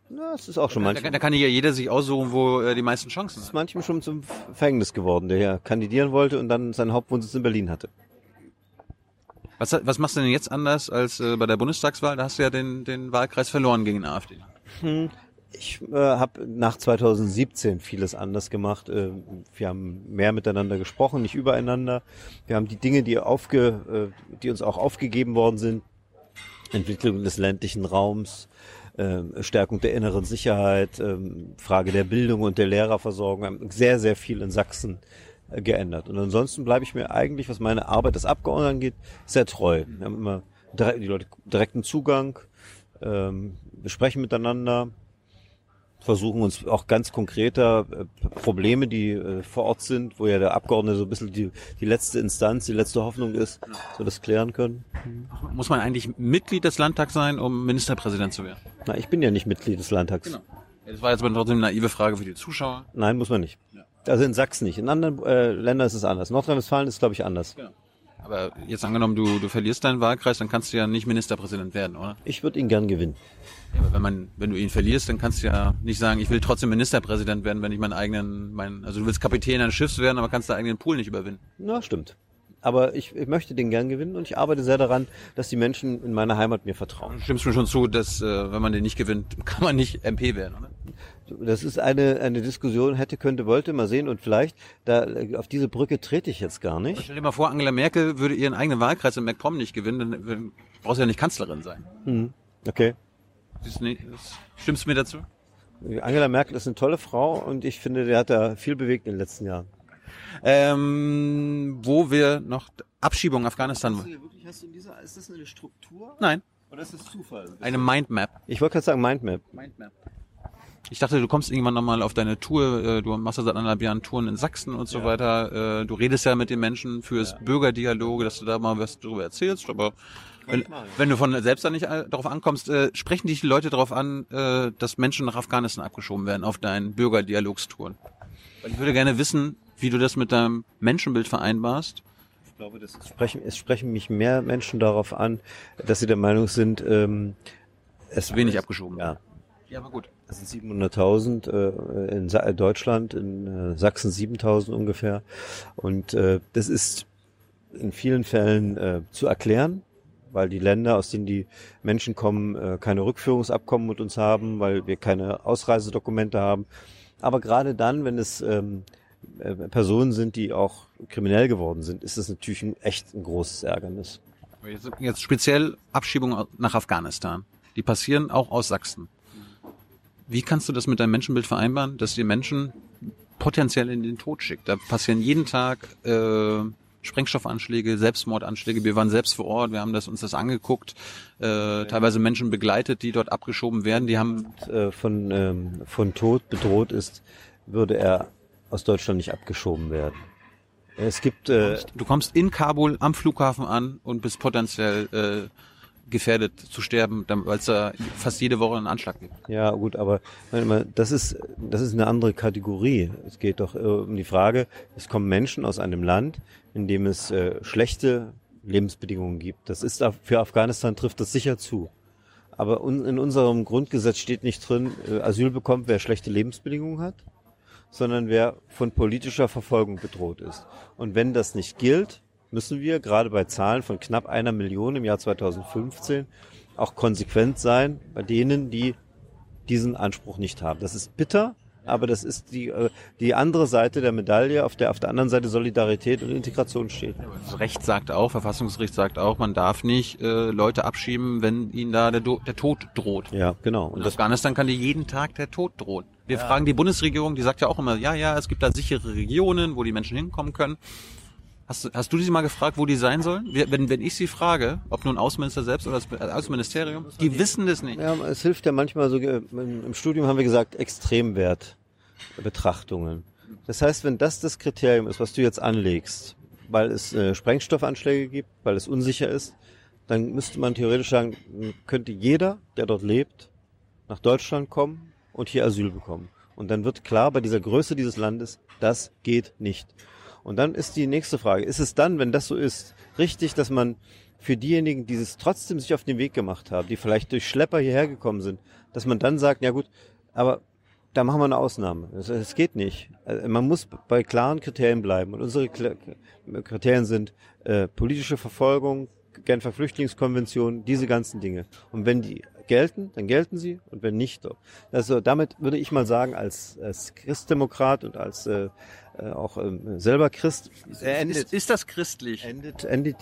Na, das ist auch schon manchmal. Da kann ja jeder sich aussuchen, wo die meisten Chancen sind. Das ist manchmal schon zum Verhängnis geworden, der ja kandidieren wollte und dann seinen Hauptwohnsitz in Berlin hatte. Was machst du denn jetzt anders als bei der Bundestagswahl? Da hast du ja den Wahlkreis verloren gegen die AfD. Ich habe nach 2017 vieles anders gemacht. Wir haben mehr miteinander gesprochen, nicht übereinander. Wir haben die Dinge, die uns auch aufgegeben worden sind, Entwicklung des ländlichen Raums, Stärkung der inneren Sicherheit, Frage der Bildung und der Lehrerversorgung, haben sehr, sehr viel in Sachsen geändert. Und ansonsten bleibe ich mir eigentlich, was meine Arbeit als Abgeordneter angeht, sehr treu. Wir haben immer die Leute direkten Zugang, wir sprechen miteinander, versuchen uns auch ganz konkreter Probleme, die vor Ort sind, wo ja der Abgeordnete so ein bisschen die letzte Instanz, die letzte Hoffnung ist, so das klären können. Muss man eigentlich Mitglied des Landtags sein, um Ministerpräsident zu werden? Na, ich bin ja nicht Mitglied des Landtags. Genau. Das war jetzt aber trotzdem eine naive Frage für die Zuschauer. Nein, muss man nicht. Ja. Also in Sachsen nicht. In anderen Ländern ist es anders. Nordrhein-Westfalen ist, glaube ich, anders. Genau. Aber jetzt angenommen, du verlierst deinen Wahlkreis, dann kannst du ja nicht Ministerpräsident werden, oder? Ich würde ihn gern gewinnen. Ja, aber wenn du ihn verlierst, dann kannst du ja nicht sagen, ich will trotzdem Ministerpräsident werden, wenn ich also du willst Kapitän eines Schiffs werden, aber kannst deinen eigenen Pool nicht überwinden. Na, stimmt. Aber ich möchte den gern gewinnen und ich arbeite sehr daran, dass die Menschen in meiner Heimat mir vertrauen. Stimmst du mir schon zu, dass wenn man den nicht gewinnt, kann man nicht MP werden, oder? Das ist eine Diskussion, hätte, könnte, wollte, mal sehen, und vielleicht, auf diese Brücke trete ich jetzt gar nicht. Stell dir mal vor, Angela Merkel würde ihren eigenen Wahlkreis in MacPom nicht gewinnen, dann brauchst du ja nicht Kanzlerin sein. Hm. Okay. Stimmst du mir dazu? Angela Merkel ist eine tolle Frau und ich finde, die hat da viel bewegt in den letzten Jahren. Wo wir noch Abschiebung Afghanistan. Ist das eine Struktur? Nein. Oder ist das Zufall? Eine Mindmap. Ich wollte gerade sagen Mindmap. Mindmap. Ich dachte, du kommst irgendwann nochmal auf deine Tour, du machst ja seit anderthalb Jahren Touren in Sachsen und so weiter, du redest ja mit den Menschen, führst Bürgerdialoge, dass du da mal was drüber erzählst, aber wenn du von selbst da nicht darauf ankommst, sprechen dich die Leute darauf an, dass Menschen nach Afghanistan abgeschoben werden auf deinen Bürgerdialogstouren. Weil ich würde gerne wissen, wie du das mit deinem Menschenbild vereinbarst. Ich glaube, es sprechen mich mehr Menschen darauf an, dass sie der Meinung sind, es ist wenig abgeschoben. Ja. Ja, aber gut. Das sind 700.000 in Deutschland, in Sachsen 7.000 ungefähr. Und das ist in vielen Fällen zu erklären, weil die Länder, aus denen die Menschen kommen, keine Rückführungsabkommen mit uns haben, weil wir keine Ausreisedokumente haben. Aber gerade dann, wenn es Personen sind, die auch kriminell geworden sind, ist das natürlich echt ein großes Ärgernis. Jetzt speziell Abschiebungen nach Afghanistan. Die passieren auch aus Sachsen. Wie kannst du das mit deinem Menschenbild vereinbaren, dass die Menschen potenziell in den Tod schickt? Da passieren jeden Tag Sprengstoffanschläge, Selbstmordanschläge. Wir waren selbst vor Ort, wir haben uns das angeguckt. Teilweise Menschen begleitet, die dort abgeschoben werden. Die haben von Tod bedroht ist, würde er aus Deutschland nicht abgeschoben werden. Es gibt. Du kommst in Kabul am Flughafen an und bist potenziell gefährdet zu sterben, weil es da fast jede Woche einen Anschlag gibt. Ja gut, aber das ist eine andere Kategorie. Es geht doch um die Frage, es kommen Menschen aus einem Land, in dem es schlechte Lebensbedingungen gibt. Das ist für Afghanistan trifft das sicher zu. Aber in unserem Grundgesetz steht nicht drin, Asyl bekommt, wer schlechte Lebensbedingungen hat, sondern wer von politischer Verfolgung bedroht ist. Und wenn das nicht gilt, müssen wir gerade bei Zahlen von knapp 1 Million im Jahr 2015 auch konsequent sein bei denen, die diesen Anspruch nicht haben. Das ist bitter, aber das ist die andere Seite der Medaille, auf der anderen Seite Solidarität und Integration steht. Das Recht sagt auch, Verfassungsgericht sagt auch, man darf nicht Leute abschieben, wenn ihnen da der Tod droht. Ja, genau. Und in Afghanistan kann dir jeden Tag der Tod drohen. Wir fragen die Bundesregierung, die sagt ja auch immer, ja, es gibt da sichere Regionen, wo die Menschen hinkommen können. Hast du sie mal gefragt, wo die sein sollen? Wenn ich sie frage, ob nun Außenminister selbst oder das Außenministerium, die wissen das nicht. Ja, es hilft ja manchmal so, im Studium haben wir gesagt, Extremwertbetrachtungen. Das heißt, wenn das Kriterium ist, was du jetzt anlegst, weil es Sprengstoffanschläge gibt, weil es unsicher ist, dann müsste man theoretisch sagen, könnte jeder, der dort lebt, nach Deutschland kommen und hier Asyl bekommen. Und dann wird klar, bei dieser Größe dieses Landes, das geht nicht. Und dann ist die nächste Frage, ist es dann, wenn das so ist, richtig, dass man für diejenigen, die es trotzdem sich auf den Weg gemacht haben, die vielleicht durch Schlepper hierher gekommen sind, dass man dann sagt, ja gut, aber da machen wir eine Ausnahme. Es geht nicht. Man muss bei klaren Kriterien bleiben. Und unsere Kriterien sind politische Verfolgung, Genfer Flüchtlingskonvention, diese ganzen Dinge. Und wenn die gelten, dann gelten sie und wenn nicht, doch. Also damit würde ich mal sagen, als Christdemokrat und als auch selber Christ endet. Ist das christlich? Endet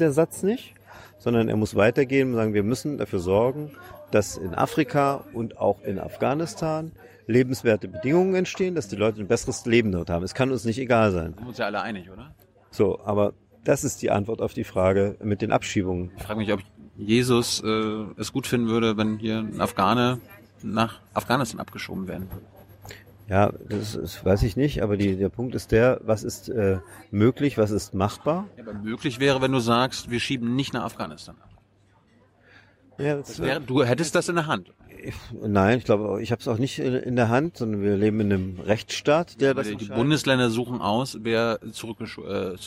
der Satz nicht, sondern er muss weitergehen und sagen, wir müssen dafür sorgen, dass in Afrika und auch in Afghanistan lebenswerte Bedingungen entstehen, dass die Leute ein besseres Leben dort haben. Es kann uns nicht egal sein. Da sind wir uns ja alle einig, oder? So, aber das ist die Antwort auf die Frage mit den Abschiebungen. Ich frage mich, ob Jesus es gut finden würde, wenn hier ein Afghane nach Afghanistan abgeschoben werden würde. Ja, das weiß ich nicht, aber der Punkt ist der, was ist möglich, was ist machbar? Ja, aber möglich wäre, wenn du sagst, wir schieben nicht nach Afghanistan ab. Ja, du hättest das in der Hand. Nein, ich glaube, ich habe es auch nicht in der Hand, sondern wir leben in einem Rechtsstaat, der das entscheidet. Die Bundesländer suchen aus, wer zurückgeführt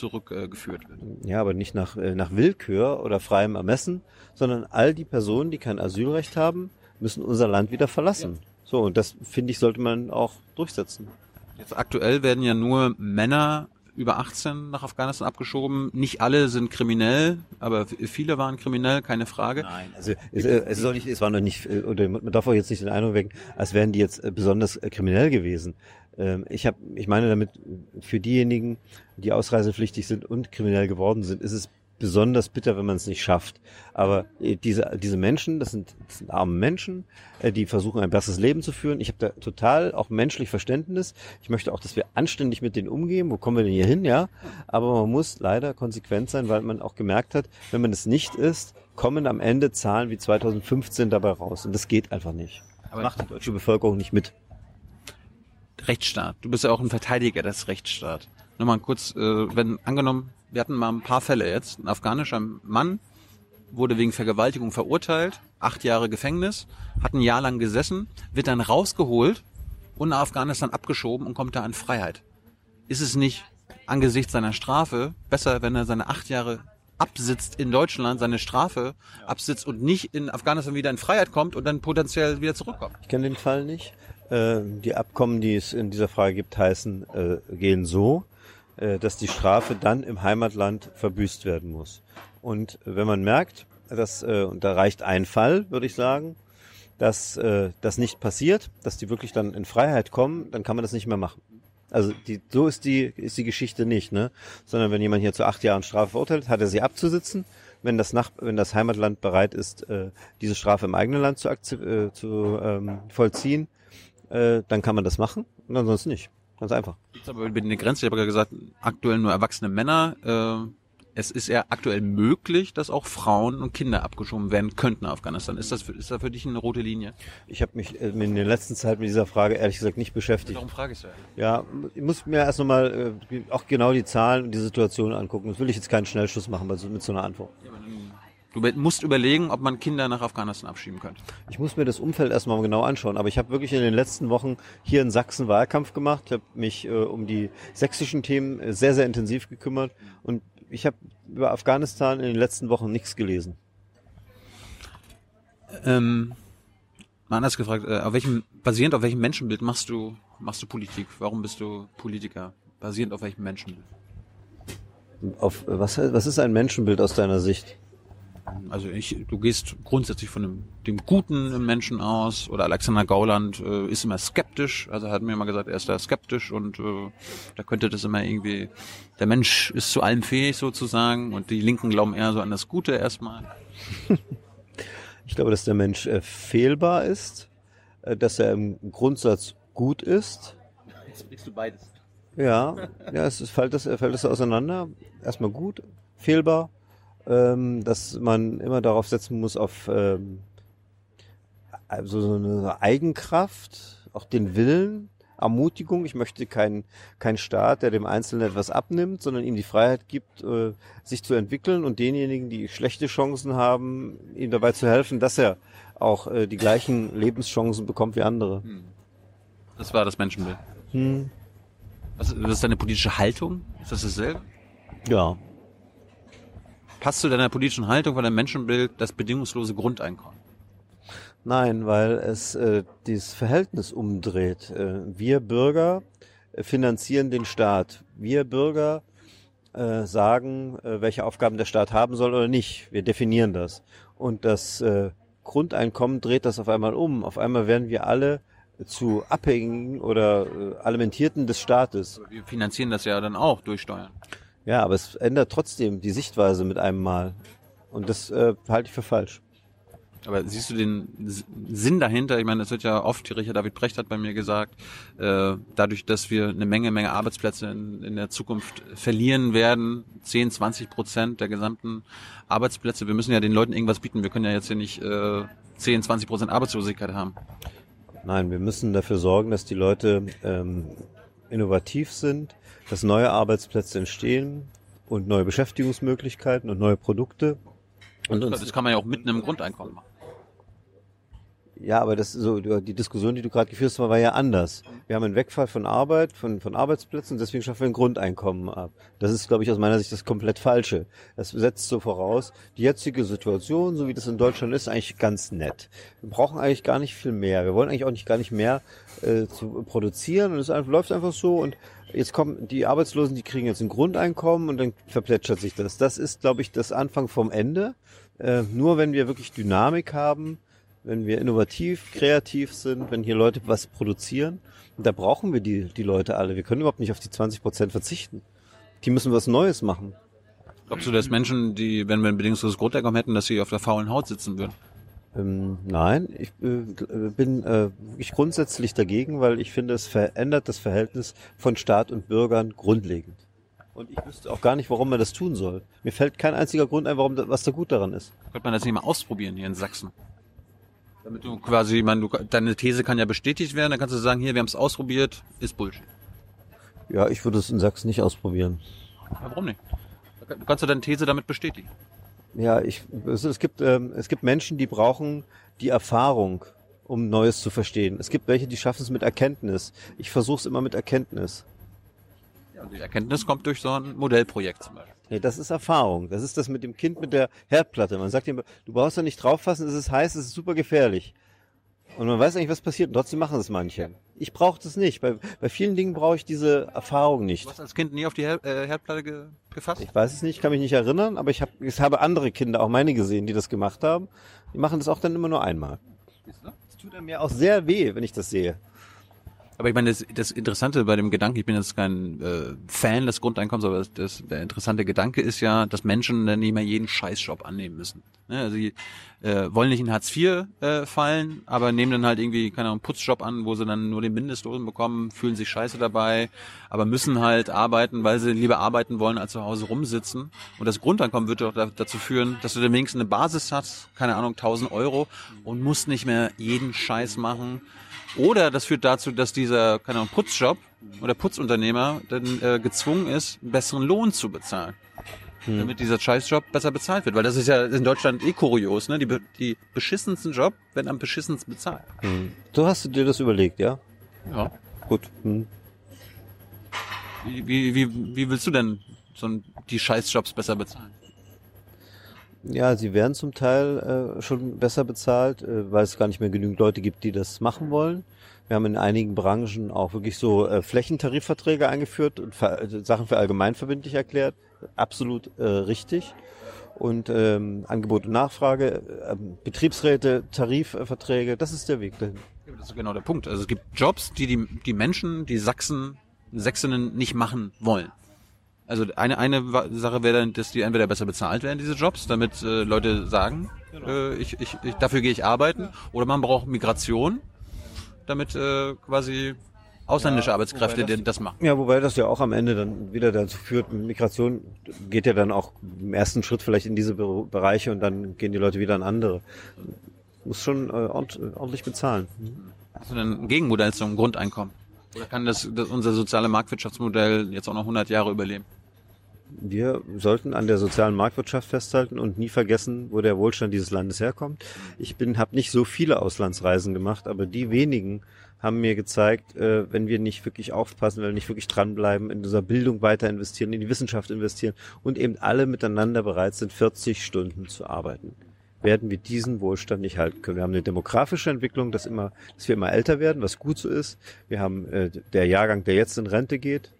wird. Ja, aber nicht nach Willkür oder freiem Ermessen, sondern all die Personen, die kein Asylrecht haben, müssen unser Land wieder verlassen. Ja. So, und das, finde ich, sollte man auch durchsetzen. Jetzt aktuell werden ja nur Männer über 18 nach Afghanistan abgeschoben. Nicht alle sind kriminell, aber viele waren kriminell, keine Frage. Nein, also es war noch nicht, oder man darf auch jetzt nicht den Eindruck wecken, als wären die jetzt besonders kriminell gewesen. Ich meine damit, für diejenigen, die ausreisepflichtig sind und kriminell geworden sind, ist es besonders bitter, wenn man es nicht schafft. Aber diese Menschen, das sind arme Menschen, die versuchen, ein besseres Leben zu führen. Ich habe da total auch menschlich Verständnis. Ich möchte auch, dass wir anständig mit denen umgehen. Wo kommen wir denn hier hin? Ja, aber man muss leider konsequent sein, weil man auch gemerkt hat, wenn man es nicht ist, kommen am Ende Zahlen wie 2015 dabei raus. Und das geht einfach nicht. Das macht die deutsche Bevölkerung nicht mit. Rechtsstaat. Du bist ja auch ein Verteidiger des Rechtsstaats. Nochmal kurz, wenn angenommen, wir hatten mal ein paar Fälle jetzt. Ein afghanischer Mann wurde wegen Vergewaltigung verurteilt, 8 Jahre Gefängnis, hat ein Jahr lang gesessen, wird dann rausgeholt und nach Afghanistan abgeschoben und kommt da in Freiheit. Ist es nicht angesichts seiner Strafe besser, wenn er seine 8 Jahre absitzt in Deutschland, seine Strafe absitzt und nicht in Afghanistan wieder in Freiheit kommt und dann potenziell wieder zurückkommt? Ich kenne den Fall nicht. Die Abkommen, die es in dieser Frage gibt, heißen, gehen so, dass die Strafe dann im Heimatland verbüßt werden muss. Und wenn man merkt, dass, und da reicht ein Fall, würde ich sagen, dass das nicht passiert, dass die wirklich dann in Freiheit kommen, dann kann man das nicht mehr machen. Also so ist die Geschichte nicht, ne? Sondern wenn jemand hier zu 8 Jahren Strafe verurteilt, hat er sie abzusitzen. Wenn das Heimatland bereit ist, diese Strafe im eigenen Land zu vollziehen, dann kann man das machen und ansonsten nicht. Ganz einfach. Jetzt aber über eine Grenze, ich habe ja gesagt, aktuell nur erwachsene Männer. Es ist ja aktuell möglich, dass auch Frauen und Kinder abgeschoben werden könnten in Afghanistan. Ist das für dich eine rote Linie? Ich habe mich in der letzten Zeit mit dieser Frage ehrlich gesagt nicht beschäftigt. Warum frage ich es ja? Ja, ich muss mir erst nochmal auch genau die Zahlen und die Situation angucken. Das will ich jetzt keinen Schnellschuss machen mit so einer Antwort. Ja, du musst überlegen, ob man Kinder nach Afghanistan abschieben könnte. Ich muss mir das Umfeld erstmal genau anschauen. Aber ich habe wirklich in den letzten Wochen hier in Sachsen Wahlkampf gemacht. Ich habe mich um die sächsischen Themen sehr, sehr intensiv gekümmert. Und ich habe über Afghanistan in den letzten Wochen nichts gelesen. Mal anders gefragt, basierend auf welchem Menschenbild machst du Politik? Warum bist du Politiker? Basierend auf welchem Menschenbild? Auf was ist ein Menschenbild aus deiner Sicht? Also du gehst grundsätzlich von dem Guten im Menschen aus, oder Alexander Gauland ist immer skeptisch, also er hat mir immer gesagt, er ist da skeptisch und da könnte das immer irgendwie, der Mensch ist zu allem fähig sozusagen und die Linken glauben eher so an das Gute erstmal. Ich glaube, dass der Mensch fehlbar ist, dass er im Grundsatz gut ist. Jetzt kriegst du beides. Ja, fällt das auseinander, erstmal gut, fehlbar. Dass man immer darauf setzen muss, auf also so eine Eigenkraft, auch den Willen, Ermutigung. Ich möchte kein Staat, der dem Einzelnen etwas abnimmt, sondern ihm die Freiheit gibt, sich zu entwickeln und denjenigen, die schlechte Chancen haben, ihm dabei zu helfen, dass er auch die gleichen Lebenschancen bekommt wie andere. Das war das Menschenbild. Was ist deine politische Haltung? Ist das dasselbe? Ja. Passt zu deiner politischen Haltung, von deinem Menschenbild, das bedingungslose Grundeinkommen? Nein, weil es dieses Verhältnis umdreht. Wir Bürger finanzieren den Staat. Wir Bürger sagen, welche Aufgaben der Staat haben soll oder nicht. Wir definieren das. Und das Grundeinkommen dreht das auf einmal um. Auf einmal werden wir alle zu Abhängigen oder Alimentierten des Staates. Aber wir finanzieren das ja dann auch durch Steuern. Ja, aber es ändert trotzdem die Sichtweise mit einem Mal. Und das halte ich für falsch. Aber siehst du den Sinn dahinter? Ich meine, das wird ja oft, Richard David Precht hat bei mir gesagt, dadurch, dass wir eine Menge Arbeitsplätze in der Zukunft verlieren werden, 10-20% der gesamten Arbeitsplätze, wir müssen ja den Leuten irgendwas bieten. Wir können ja jetzt hier nicht 10-20% Arbeitslosigkeit haben. Nein, wir müssen dafür sorgen, dass die Leute innovativ sind, dass neue Arbeitsplätze entstehen und neue Beschäftigungsmöglichkeiten und neue Produkte. Und das kann man ja auch mit einem Grundeinkommen machen. Ja, aber das, so, die Diskussion, die du gerade geführt hast, war ja anders. Wir haben einen Wegfall von Arbeit, von Arbeitsplätzen, deswegen schaffen wir ein Grundeinkommen ab. Das ist, glaube ich, aus meiner Sicht das komplett Falsche. Das setzt so voraus, die jetzige Situation, so wie das in Deutschland ist, eigentlich ganz nett. Wir brauchen eigentlich gar nicht viel mehr. Wir wollen eigentlich auch nicht gar nicht mehr zu produzieren und es läuft einfach so und jetzt kommen die Arbeitslosen, die kriegen jetzt ein Grundeinkommen und dann verplätschert sich das. Das ist, glaube ich, das Anfang vom Ende. Nur wenn wir wirklich Dynamik haben, wenn wir innovativ, kreativ sind, wenn hier Leute was produzieren, da brauchen wir die Leute alle. Wir können überhaupt nicht auf die 20% verzichten. Die müssen was Neues machen. Glaubst du, dass Menschen, die, wenn wir ein bedingungsloses Grundeinkommen hätten, dass sie auf der faulen Haut sitzen würden? Nein, ich bin ich grundsätzlich dagegen, weil ich finde, es verändert das Verhältnis von Staat und Bürgern grundlegend. Und ich wüsste auch gar nicht, warum man das tun soll. Mir fällt kein einziger Grund ein, warum was da gut daran ist. Könnte man das nicht mal ausprobieren hier in Sachsen? Damit du quasi, ich meine, deine These kann ja bestätigt werden, dann kannst du sagen, hier, wir haben es ausprobiert, ist Bullshit. Ja, ich würde es in Sachsen nicht ausprobieren. Warum nicht? Du kannst ja deine These damit bestätigen. Ja, es gibt Menschen, die brauchen die Erfahrung, um Neues zu verstehen. Es gibt welche, die schaffen es mit Erkenntnis. Ich versuche es immer mit Erkenntnis. Ja, und die Erkenntnis kommt durch so ein Modellprojekt zum Beispiel. Nee, das ist Erfahrung. Das ist das mit dem Kind mit der Herdplatte. Man sagt ihm, du brauchst da nicht drauffassen, es ist heiß, es ist super gefährlich. Und man weiß eigentlich, was passiert und trotzdem machen es manche. Ich brauche das nicht. Bei vielen Dingen brauche ich diese Erfahrung nicht. Du hast als Kind nie auf die Herdplatte gefasst? Ich weiß es nicht, kann mich nicht erinnern, aber ich habe andere Kinder, auch meine gesehen, die das gemacht haben. Die machen das auch dann immer nur einmal. Das tut mir auch sehr weh, wenn ich das sehe. Aber ich meine, das Interessante bei dem Gedanken, ich bin jetzt kein Fan des Grundeinkommens, aber der interessante Gedanke ist ja, dass Menschen dann nicht mehr jeden Scheißjob annehmen müssen. Ne? Also sie wollen nicht in Hartz IV fallen, aber nehmen dann halt irgendwie, keine Ahnung, Putzjob an, wo sie dann nur den Mindestlohn bekommen, fühlen sich scheiße dabei, aber müssen halt arbeiten, weil sie lieber arbeiten wollen, als zu Hause rumsitzen. Und das Grundeinkommen wird doch dazu führen, dass du dann wenigstens eine Basis hast, keine Ahnung, 1.000 Euro und musst nicht mehr jeden Scheiß machen. Oder das führt dazu, dass dieser, keine Ahnung, Putzjob oder Putzunternehmer dann gezwungen ist, einen besseren Lohn zu bezahlen, damit dieser Scheißjob besser bezahlt wird. Weil das ist ja in Deutschland eh kurios, ne? Die beschissensten Job werden am beschissensten bezahlt. Hm. So hast du dir das überlegt, ja? Ja. Gut. Hm. Wie willst du denn so die Scheißjobs besser bezahlen? Ja, sie werden zum Teil schon besser bezahlt, weil es gar nicht mehr genügend Leute gibt, die das machen wollen. Wir haben in einigen Branchen auch wirklich so Flächentarifverträge eingeführt und Sachen für allgemeinverbindlich erklärt. Absolut richtig. Und Angebot und Nachfrage, Betriebsräte, Tarifverträge, das ist der Weg dahin. Das ist genau der Punkt. Also es gibt Jobs, die Menschen, die Sächsinnen nicht machen wollen. Also eine Sache wäre dann, dass die entweder besser bezahlt werden, diese Jobs, damit Leute sagen, genau. Dafür gehe ich arbeiten. Ja. Oder man braucht Migration, damit quasi ausländische Arbeitskräfte das machen. Ja, wobei das ja auch am Ende dann wieder dazu führt, Migration geht ja dann auch im ersten Schritt vielleicht in diese Bereiche und dann gehen die Leute wieder in andere. Muss schon ordentlich bezahlen. Hast du denn ein Gegenmodell zum Grundeinkommen? Oder kann das unser soziale Marktwirtschaftsmodell jetzt auch noch 100 Jahre überleben? Wir sollten an der sozialen Marktwirtschaft festhalten und nie vergessen, wo der Wohlstand dieses Landes herkommt. Ich habe nicht so viele Auslandsreisen gemacht, aber die wenigen haben mir gezeigt, wenn wir nicht wirklich aufpassen, wenn wir nicht wirklich dranbleiben, in unserer Bildung weiter investieren, in die Wissenschaft investieren und eben alle miteinander bereit sind, 40 Stunden zu arbeiten, werden wir diesen Wohlstand nicht halten können. Wir haben eine demografische Entwicklung, dass wir immer älter werden, was gut so ist. Wir haben der Jahrgang, der jetzt in Rente geht,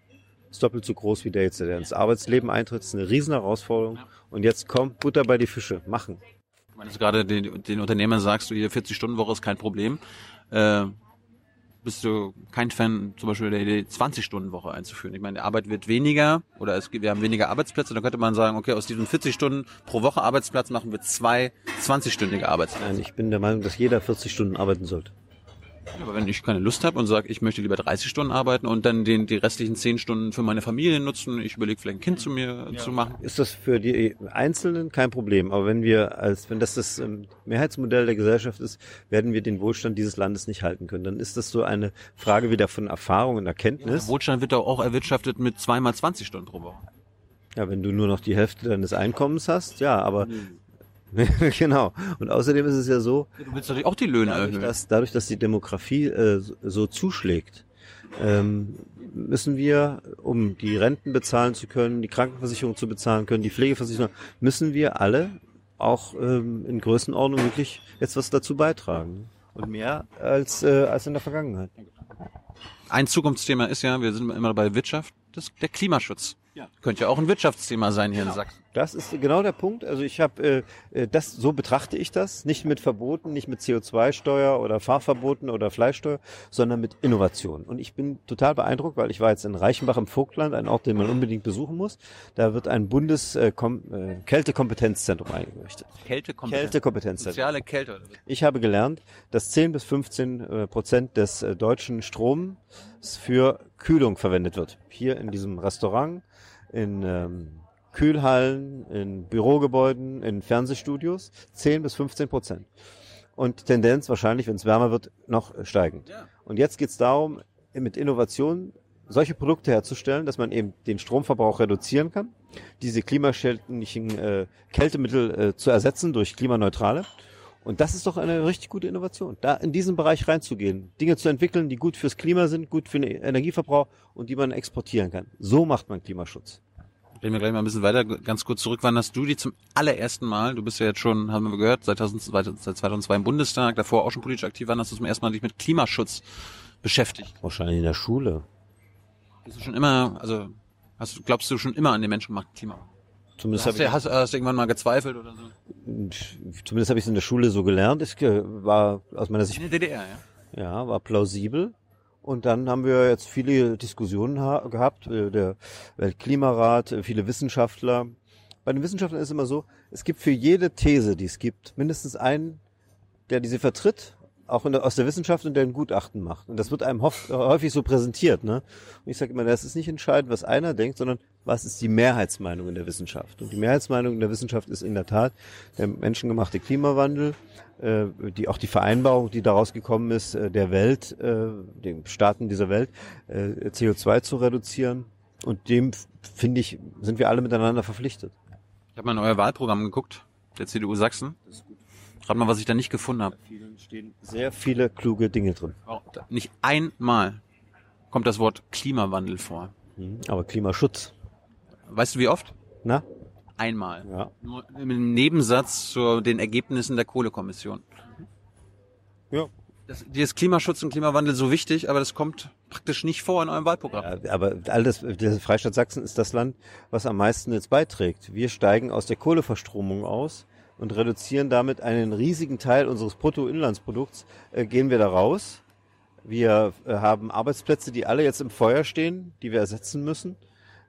ist doppelt so groß wie der jetzt, der ins Arbeitsleben eintritt. Das ist eine riesen Herausforderung. Und jetzt kommt Butter bei die Fische. Machen. Wenn du gerade den Unternehmern sagst, du hier 40-Stunden-Woche ist kein Problem, bist du kein Fan zum Beispiel der Idee, 20-Stunden-Woche einzuführen. Ich meine, die Arbeit wird weniger oder wir haben weniger Arbeitsplätze, dann könnte man sagen, okay, aus diesen 40 Stunden pro Woche Arbeitsplatz machen wir 2 20-stündige Arbeitsplätze. Nein, ich bin der Meinung, dass jeder 40 Stunden arbeiten sollte. Ja, aber wenn ich keine Lust habe und sage, ich möchte lieber 30 Stunden arbeiten und dann die restlichen 10 Stunden für meine Familie nutzen, ich überlege vielleicht ein Kind zu mir zu machen. Ist das für die Einzelnen kein Problem, aber wenn das Mehrheitsmodell der Gesellschaft ist, werden wir den Wohlstand dieses Landes nicht halten können. Dann ist das so eine Frage wieder von Erfahrung und Erkenntnis. Ja, Wohlstand wird doch auch erwirtschaftet mit 2 mal 20 Stunden pro Woche. Ja, wenn du nur noch die Hälfte deines Einkommens hast, ja, aber... Genau. Und außerdem ist es ja so, du willst natürlich auch die Löhne erhöhen. Dadurch, dass die Demografie so zuschlägt, müssen wir, um die Renten bezahlen zu können, die Krankenversicherung zu bezahlen können, die Pflegeversicherung, müssen wir alle auch in Größenordnung wirklich jetzt was dazu beitragen. Und mehr als in der Vergangenheit. Ein Zukunftsthema ist ja, wir sind immer bei Wirtschaft, der Klimaschutz. Ja. Könnte ja auch ein Wirtschaftsthema sein hier in Sachsen. Das ist genau der Punkt. Also ich habe das, so betrachte ich das, nicht mit Verboten, nicht mit CO2-Steuer oder Fahrverboten oder Fleischsteuer, sondern mit Innovation. Und ich bin total beeindruckt, weil ich war jetzt in Reichenbach im Vogtland, ein Ort, den man unbedingt besuchen muss. Da wird ein Bundes-Kältekompetenzzentrum eingerichtet. Kältekompetenzzentrum. Soziale Kälte. Oder? Ich habe gelernt, dass 10 bis 15% des deutschen Stroms für Kühlung verwendet wird. Hier in diesem Restaurant, in Kühlhallen, in Bürogebäuden, in Fernsehstudios, 10 bis 15%. Und Tendenz wahrscheinlich, wenn es wärmer wird, noch steigend. Ja. Und jetzt geht es darum, mit Innovationen solche Produkte herzustellen, dass man eben den Stromverbrauch reduzieren kann, diese klimaschädlichen Kältemittel zu ersetzen durch klimaneutrale. Und das ist doch eine richtig gute Innovation, da in diesen Bereich reinzugehen, Dinge zu entwickeln, die gut fürs Klima sind, gut für den Energieverbrauch und die man exportieren kann. So macht man Klimaschutz. Reden wir gleich mal ein bisschen weiter. Ganz kurz zurück, wann hast du die zum allerersten Mal, du bist ja jetzt schon, haben wir gehört, seit 2002 im Bundestag, davor auch schon politisch aktiv, wann hast du zum ersten Mal dich mit Klimaschutz beschäftigt? Wahrscheinlich in der Schule. Bist du schon immer, glaubst du schon immer an den menschengemachten Klimawandel? Hast du irgendwann mal gezweifelt oder so? Zumindest habe ich es in der Schule so gelernt. Ich war aus meiner Sicht in der DDR, ja. Ja, war plausibel. Und dann haben wir jetzt viele Diskussionen gehabt, der Weltklimarat, viele Wissenschaftler. Bei den Wissenschaftlern ist es immer so, es gibt für jede These, die es gibt, mindestens einen, der diese vertritt, auch aus der Wissenschaft, und der ein Gutachten macht. Und das wird einem häufig so präsentiert, ne? Und ich sage immer, das ist nicht entscheidend, was einer denkt, sondern was ist die Mehrheitsmeinung in der Wissenschaft? Und die Mehrheitsmeinung in der Wissenschaft ist in der Tat der menschengemachte Klimawandel, auch die Vereinbarung, die daraus gekommen ist, der Welt, den Staaten dieser Welt, CO2 zu reduzieren. Und dem, finde ich, sind wir alle miteinander verpflichtet. Ich habe mal in euer Wahlprogramm geguckt, der CDU Sachsen. Das ist gut. Rat mal, was ich da nicht gefunden habe. Da stehen sehr viele kluge Dinge drin. Nicht einmal kommt das Wort Klimawandel vor. Aber Klimaschutz. Weißt du, wie oft? Na? Einmal. Ja. Nur im Nebensatz zu den Ergebnissen der Kohlekommission. Ja. Dir ist Klimaschutz und Klimawandel so wichtig, aber das kommt praktisch nicht vor in eurem Wahlprogramm. Ja, aber der Freistaat Sachsen ist das Land, was am meisten jetzt beiträgt. Wir steigen aus der Kohleverstromung aus und reduzieren damit einen riesigen Teil unseres Bruttoinlandsprodukts, gehen wir da raus. Wir haben Arbeitsplätze, die alle jetzt im Feuer stehen, die wir ersetzen müssen.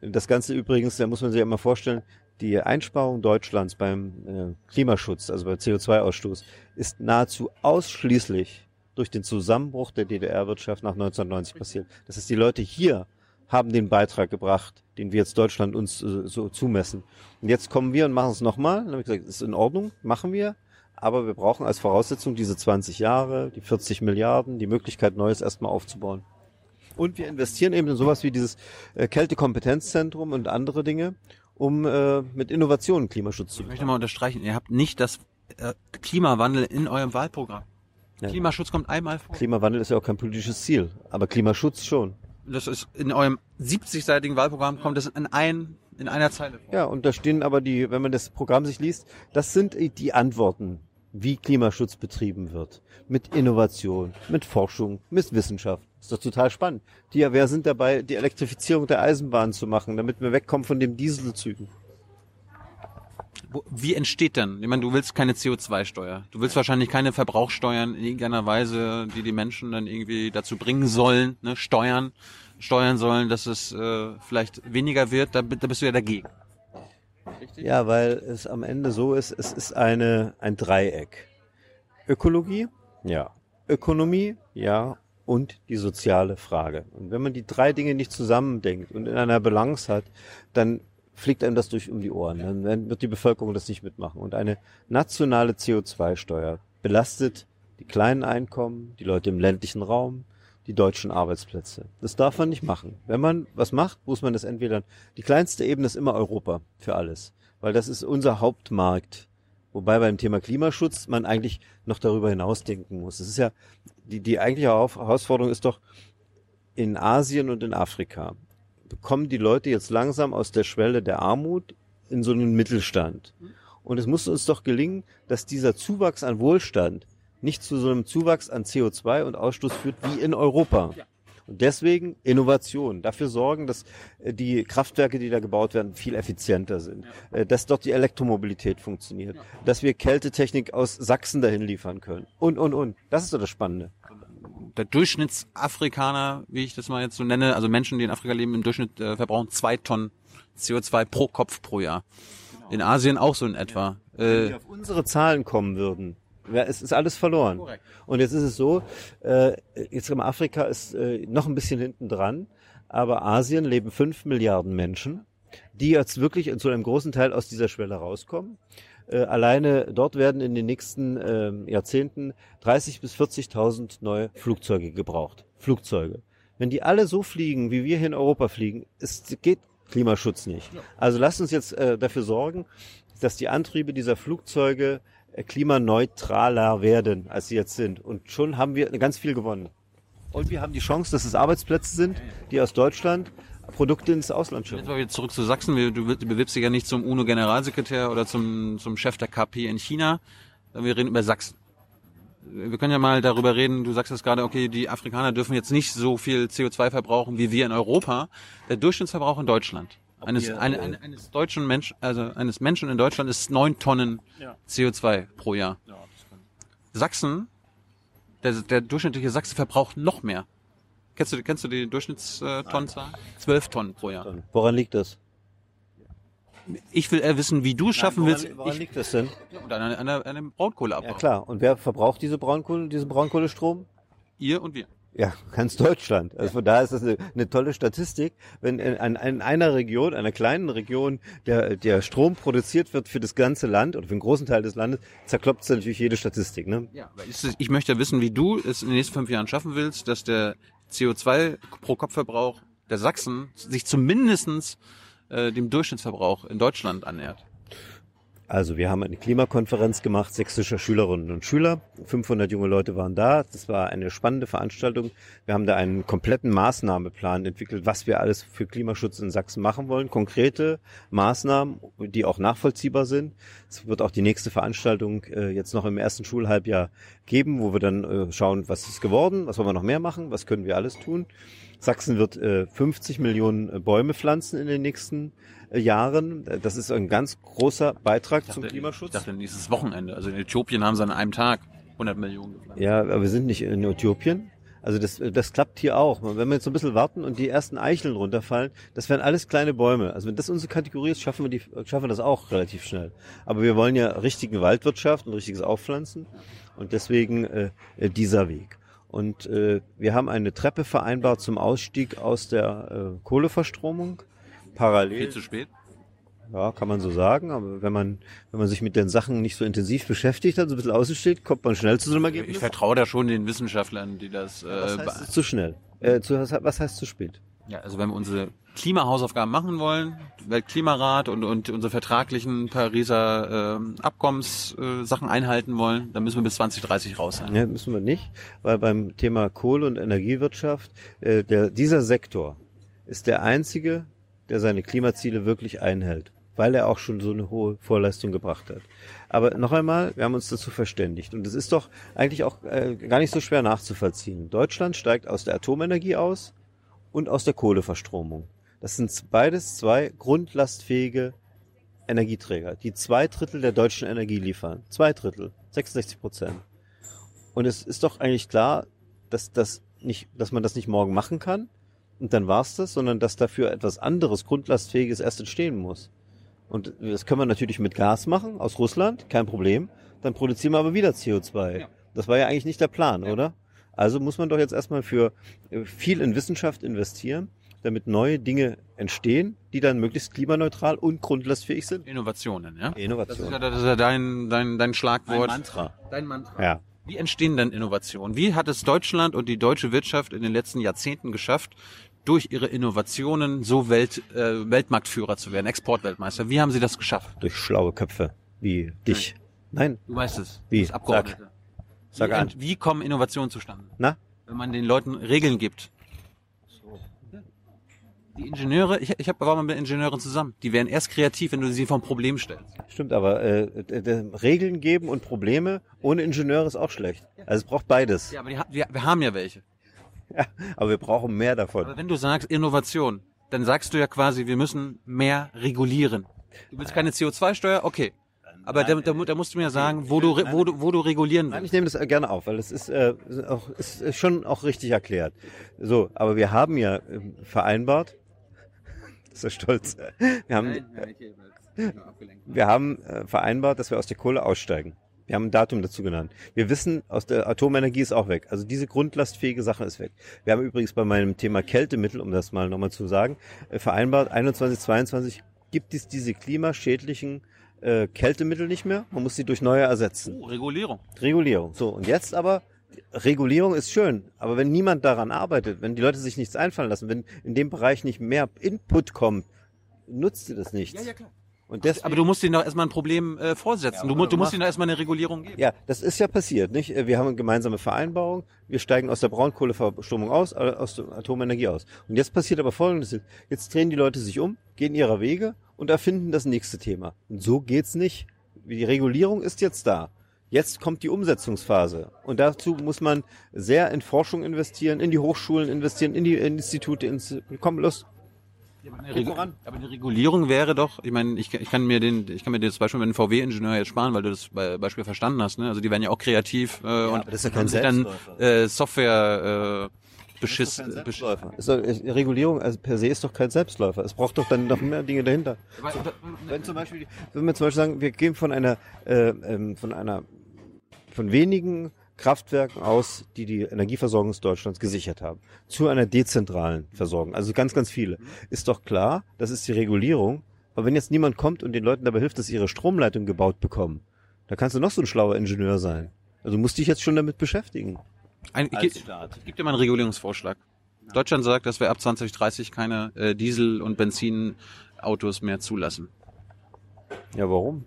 Das Ganze übrigens, da muss man sich ja mal vorstellen, die Einsparung Deutschlands beim Klimaschutz, also bei CO2-Ausstoß, ist nahezu ausschließlich durch den Zusammenbruch der DDR-Wirtschaft nach 1990 passiert. Das heißt, die Leute hier haben den Beitrag gebracht, den wir jetzt Deutschland uns so zumessen. Und jetzt kommen wir und machen es nochmal. Dann habe ich gesagt, ist in Ordnung, machen wir. Aber wir brauchen als Voraussetzung diese 20 Jahre, die 40 Milliarden, die Möglichkeit, Neues erstmal aufzubauen. Und wir investieren eben in sowas wie dieses Kältekompetenzzentrum und andere Dinge, um mit Innovationen Klimaschutz zu betreiben. Ich möchte mal unterstreichen, ihr habt nicht das Klimawandel in eurem Wahlprogramm. Ja. Klimaschutz kommt einmal vor. Klimawandel ist ja auch kein politisches Ziel, aber Klimaschutz schon. Das ist in eurem 70-seitigen Wahlprogramm, kommt das in einer Zeile vor. Ja, und da stehen aber wenn man das Programm sich liest, das sind die Antworten, wie Klimaschutz betrieben wird. Mit Innovation, mit Forschung, mit Wissenschaft. Ist doch total spannend. Wer sind dabei, die Elektrifizierung der Eisenbahn zu machen, damit wir wegkommen von den Dieselzügen? wie entsteht denn? Ich meine, du willst keine CO2-Steuer. Du willst wahrscheinlich keine Verbrauchsteuern in irgendeiner Weise, die die Menschen dann irgendwie dazu bringen sollen, ne, steuern sollen, dass es vielleicht weniger wird. Da bist du ja dagegen. Richtig? Ja, weil es am Ende so ist, es ist ein Dreieck. Ökologie, ja. Ökonomie, ja. Und die soziale Frage. Und wenn man die drei Dinge nicht zusammendenkt und in einer Balance hat, dann fliegt einem das durch um die Ohren. Dann wird die Bevölkerung das nicht mitmachen. Und eine nationale CO2-Steuer belastet die kleinen Einkommen, die Leute im ländlichen Raum, die deutschen Arbeitsplätze. Das darf man nicht machen. Wenn man was macht, muss man das entweder... Die kleinste Ebene ist immer Europa für alles, weil das ist unser Hauptmarkt. Wobei beim Thema Klimaschutz man eigentlich noch darüber hinaus denken muss. Es ist ja die eigentliche Herausforderung ist doch, in Asien und in Afrika bekommen die Leute jetzt langsam aus der Schwelle der Armut in so einen Mittelstand. Und es muss uns doch gelingen, dass dieser Zuwachs an Wohlstand nicht zu so einem Zuwachs an CO2 und Ausstoß führt wie in Europa. Ja. Und deswegen Innovation. Dafür sorgen, dass die Kraftwerke, die da gebaut werden, viel effizienter sind. Ja. Dass dort die Elektromobilität funktioniert. Ja. Dass wir Kältetechnik aus Sachsen dahin liefern können. Und. Das ist doch das Spannende. Der Durchschnittsafrikaner, wie ich das mal jetzt so nenne, also Menschen, die in Afrika leben, im Durchschnitt verbrauchen 2 Tonnen CO2 pro Kopf pro Jahr. Genau. In Asien auch so in etwa. Ja. Wenn wir auf unsere Zahlen kommen würden, ja, es ist alles verloren. Korrekt. Und jetzt ist es so, jetzt in Afrika ist noch ein bisschen hinten dran, aber Asien leben 5 Milliarden Menschen, die jetzt wirklich zu einem großen Teil aus dieser Schwelle rauskommen. Alleine dort werden in den nächsten Jahrzehnten 30.000 bis 40.000 neue Flugzeuge gebraucht. Flugzeuge. Wenn die alle so fliegen, wie wir hier in Europa fliegen, geht Klimaschutz nicht. Also lasst uns jetzt dafür sorgen, dass die Antriebe dieser Flugzeuge klimaneutraler werden, als sie jetzt sind. Und schon haben wir ganz viel gewonnen. Und wir haben die Chance, dass es Arbeitsplätze sind, die aus Deutschland Produkte ins Ausland schicken. Jetzt mal wieder zurück zu Sachsen. Du bewirbst dich ja nicht zum UNO-Generalsekretär oder zum Chef der KP in China. Wir reden über Sachsen. Wir können ja mal darüber reden, du sagst es gerade, okay, die Afrikaner dürfen jetzt nicht so viel CO2 verbrauchen wie wir in Europa. Der Durchschnittsverbrauch in Deutschland eines deutschen Menschen, also eines Menschen in Deutschland ist 9 Tonnen CO2 pro Jahr. Ja, Sachsen, der durchschnittliche Sachse verbraucht noch mehr. Kennst du die Durchschnittstonnenzahl? 12 Tonnen pro Jahr. Woran liegt das? Ich will wissen, wie du es schaffen willst. Woran liegt das denn? An einem Braunkohleabbau. Ja klar. Und wer verbraucht diesen Braunkohlestrom? Ihr und wir. Ja, ganz Deutschland. Also von daher ist das eine tolle Statistik, wenn in einer Region, einer kleinen Region, der Strom produziert wird für das ganze Land oder für einen großen Teil des Landes, zerklopft es natürlich jede Statistik. Ne? Ja, aber ich möchte wissen, wie du es in den nächsten 5 Jahren schaffen willst, dass der CO2 pro Kopfverbrauch der Sachsen sich zumindestens dem Durchschnittsverbrauch in Deutschland annähert. Also wir haben eine Klimakonferenz gemacht, sächsischer Schülerinnen und Schüler. 500 junge Leute waren da. Das war eine spannende Veranstaltung. Wir haben da einen kompletten Maßnahmenplan entwickelt, was wir alles für Klimaschutz in Sachsen machen wollen. Konkrete Maßnahmen, die auch nachvollziehbar sind. Es wird auch die nächste Veranstaltung jetzt noch im ersten Schulhalbjahr geben, wo wir dann schauen, was ist geworden, was wollen wir noch mehr machen, was können wir alles tun. Sachsen wird 50 Millionen Bäume pflanzen in den nächsten Jahren. Das ist ein ganz großer Beitrag zum Klimaschutz. Ich dachte, nächstes Wochenende. Also in Äthiopien haben sie an einem Tag 100 Millionen gepflanzt. Ja, aber wir sind nicht in Äthiopien. Also das klappt hier auch. Wenn wir jetzt so ein bisschen warten und die ersten Eicheln runterfallen, das wären alles kleine Bäume. Also wenn das unsere Kategorie ist, schaffen wir das auch relativ schnell. Aber wir wollen ja richtige Waldwirtschaft und richtiges Aufpflanzen. Und deswegen dieser Weg. Und wir haben eine Treppe vereinbart zum Ausstieg aus der Kohleverstromung. Parallel. Viel zu spät? Ja, kann man so sagen. Aber wenn man sich mit den Sachen nicht so intensiv beschäftigt hat, so ein bisschen außen steht, kommt man schnell zu so einem Ergebnis. Ich vertraue da schon den Wissenschaftlern, die das... was heißt zu schnell? Was heißt zu spät? Ja, also wenn wir unsere Klimahausaufgaben machen wollen, Weltklimarat und unsere vertraglichen Pariser Abkommenssachen einhalten wollen, dann müssen wir bis 2030 raus sein. Ja, müssen wir nicht, weil beim Thema Kohle- und Energiewirtschaft, dieser Sektor ist der einzige, der seine Klimaziele wirklich einhält, weil er auch schon so eine hohe Vorleistung gebracht hat. Aber noch einmal, wir haben uns dazu verständigt. Und es ist doch eigentlich auch gar nicht so schwer nachzuvollziehen. Deutschland steigt aus der Atomenergie aus und aus der Kohleverstromung. Das sind beides zwei grundlastfähige Energieträger, die 2/3 der deutschen Energie liefern. 2/3, 66%. Und es ist doch eigentlich klar, dass man das nicht morgen machen kann und dann war's das, sondern dass dafür etwas anderes, Grundlastfähiges erst entstehen muss. Und das können wir natürlich mit Gas machen, aus Russland, kein Problem. Dann produzieren wir aber wieder CO2. Ja. Das war ja eigentlich nicht der Plan, ja, oder? Also muss man doch jetzt erstmal für viel in Wissenschaft investieren, damit neue Dinge entstehen, die dann möglichst klimaneutral und grundlastfähig sind. Innovationen, ja? Innovationen. Das ist ja dein Schlagwort. Dein Mantra. Ja. Wie entstehen denn Innovationen? Wie hat es Deutschland und die deutsche Wirtschaft in den letzten Jahrzehnten geschafft, durch ihre Innovationen so Weltmarktführer zu werden, Exportweltmeister? Wie haben sie das geschafft? Durch schlaue Köpfe wie dich. Nein. Du weißt es. Wie? Das Abgeordnete. Sag an. Wie kommen Innovationen zustande? Na? Wenn man den Leuten Regeln gibt. So. Die Ingenieure, ich war mal mit Ingenieuren zusammen, die wären erst kreativ, wenn du sie vor ein Problem stellst. Stimmt, aber Regeln geben und Probleme ohne Ingenieure ist auch schlecht. Ja. Also es braucht beides. Ja, aber wir haben ja welche. Ja, aber wir brauchen mehr davon. Aber wenn du sagst Innovation, dann sagst du ja quasi, wir müssen mehr regulieren. Du willst keine CO2-Steuer? Okay. Aber da musst du mir sagen, wo du regulieren willst. Nein, ich nehme das gerne auf, weil es ist schon auch richtig erklärt. So, aber wir haben ja vereinbart, ist er stolz, wir haben vereinbart, dass wir aus der Kohle aussteigen. Wir haben ein Datum dazu genannt. Wir wissen, aus der Atomenergie ist auch weg. Also diese grundlastfähige Sache ist weg. Wir haben übrigens bei meinem Thema Kältemittel, um das mal nochmal zu sagen, vereinbart, 2021, 2022 gibt es diese klimaschädlichen Kältemittel nicht mehr. Man muss sie durch neue ersetzen. Regulierung. Regulierung. So, und jetzt aber, Regulierung ist schön, aber wenn niemand daran arbeitet, wenn die Leute sich nichts einfallen lassen, wenn in dem Bereich nicht mehr Input kommt, nutzt sie das nichts. Ja, ja, klar. Und deswegen, aber du musst ihnen doch erstmal ein Problem vorsetzen. Ja, du musst ihnen doch erstmal eine Regulierung geben. Ja, das ist ja passiert, nicht? Wir haben eine gemeinsame Vereinbarung. Wir steigen aus der Braunkohleverstromung aus, aus der Atomenergie aus. Und jetzt passiert aber Folgendes. Jetzt drehen die Leute sich um, gehen ihrer Wege und erfinden das nächste Thema. Und so geht's nicht. Die Regulierung ist jetzt da. Jetzt kommt die Umsetzungsphase. Und dazu muss man sehr in Forschung investieren, in die Hochschulen investieren, in die Institute. Komm, los. Ja, aber eine Regulierung wäre doch, ich meine, ich kann mir das Beispiel mit einem VW-Ingenieur jetzt sparen, weil du das Beispiel verstanden hast, ne? Also die werden ja auch kreativ, ja, und das ist ja kein Selbstläufer. Dann Software Regulierung also per se ist doch kein Selbstläufer. Es braucht doch dann noch mehr Dinge dahinter. So, wenn wir zum Beispiel sagen, wir gehen von wenigen Kraftwerken aus, die die Energieversorgung Deutschlands gesichert haben, zu einer dezentralen Versorgung, also ganz, ganz viele. Ist doch klar, das ist die Regulierung, aber wenn jetzt niemand kommt und den Leuten dabei hilft, dass sie ihre Stromleitung gebaut bekommen, da kannst du noch so ein schlauer Ingenieur sein. Also musst dich jetzt schon damit beschäftigen. Ich gebe dir mal einen Regulierungsvorschlag. Ja. Deutschland sagt, dass wir ab 2030 keine Diesel- und Benzinautos mehr zulassen. Ja, warum?